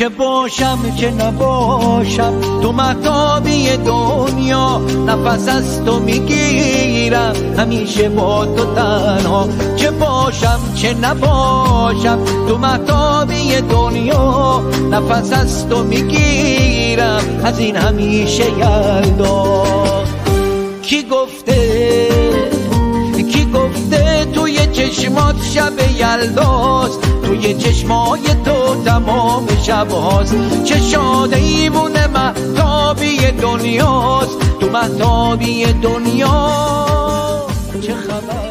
که باشم که نباشم تو مهتابی دنیا، نفس از تو میگیرم همیشه با تو تنها، که باشم که نباشم تو مهتابی دنیا، نفس از تو میگیرم از این همیشه یلدا. کی گفته کی گفته توی چشمات شب یلداست، توی چشمای تو تمام شب هاست، چه شاد ایمون مهتابی دنیاست، تو مهتابی دنیا چه خبر.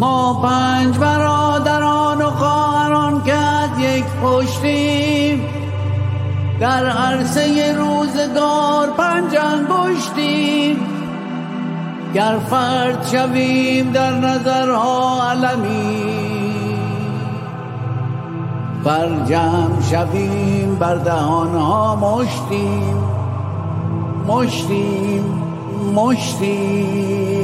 ما پنج برادران و خواهران که از یک پشتیم، در عرصه روزگار پنج انگشتیم، گر فرد شویم در نظرها علمی، ور جمع شویم بر دهانها مشتیم مشتیم مشتیم.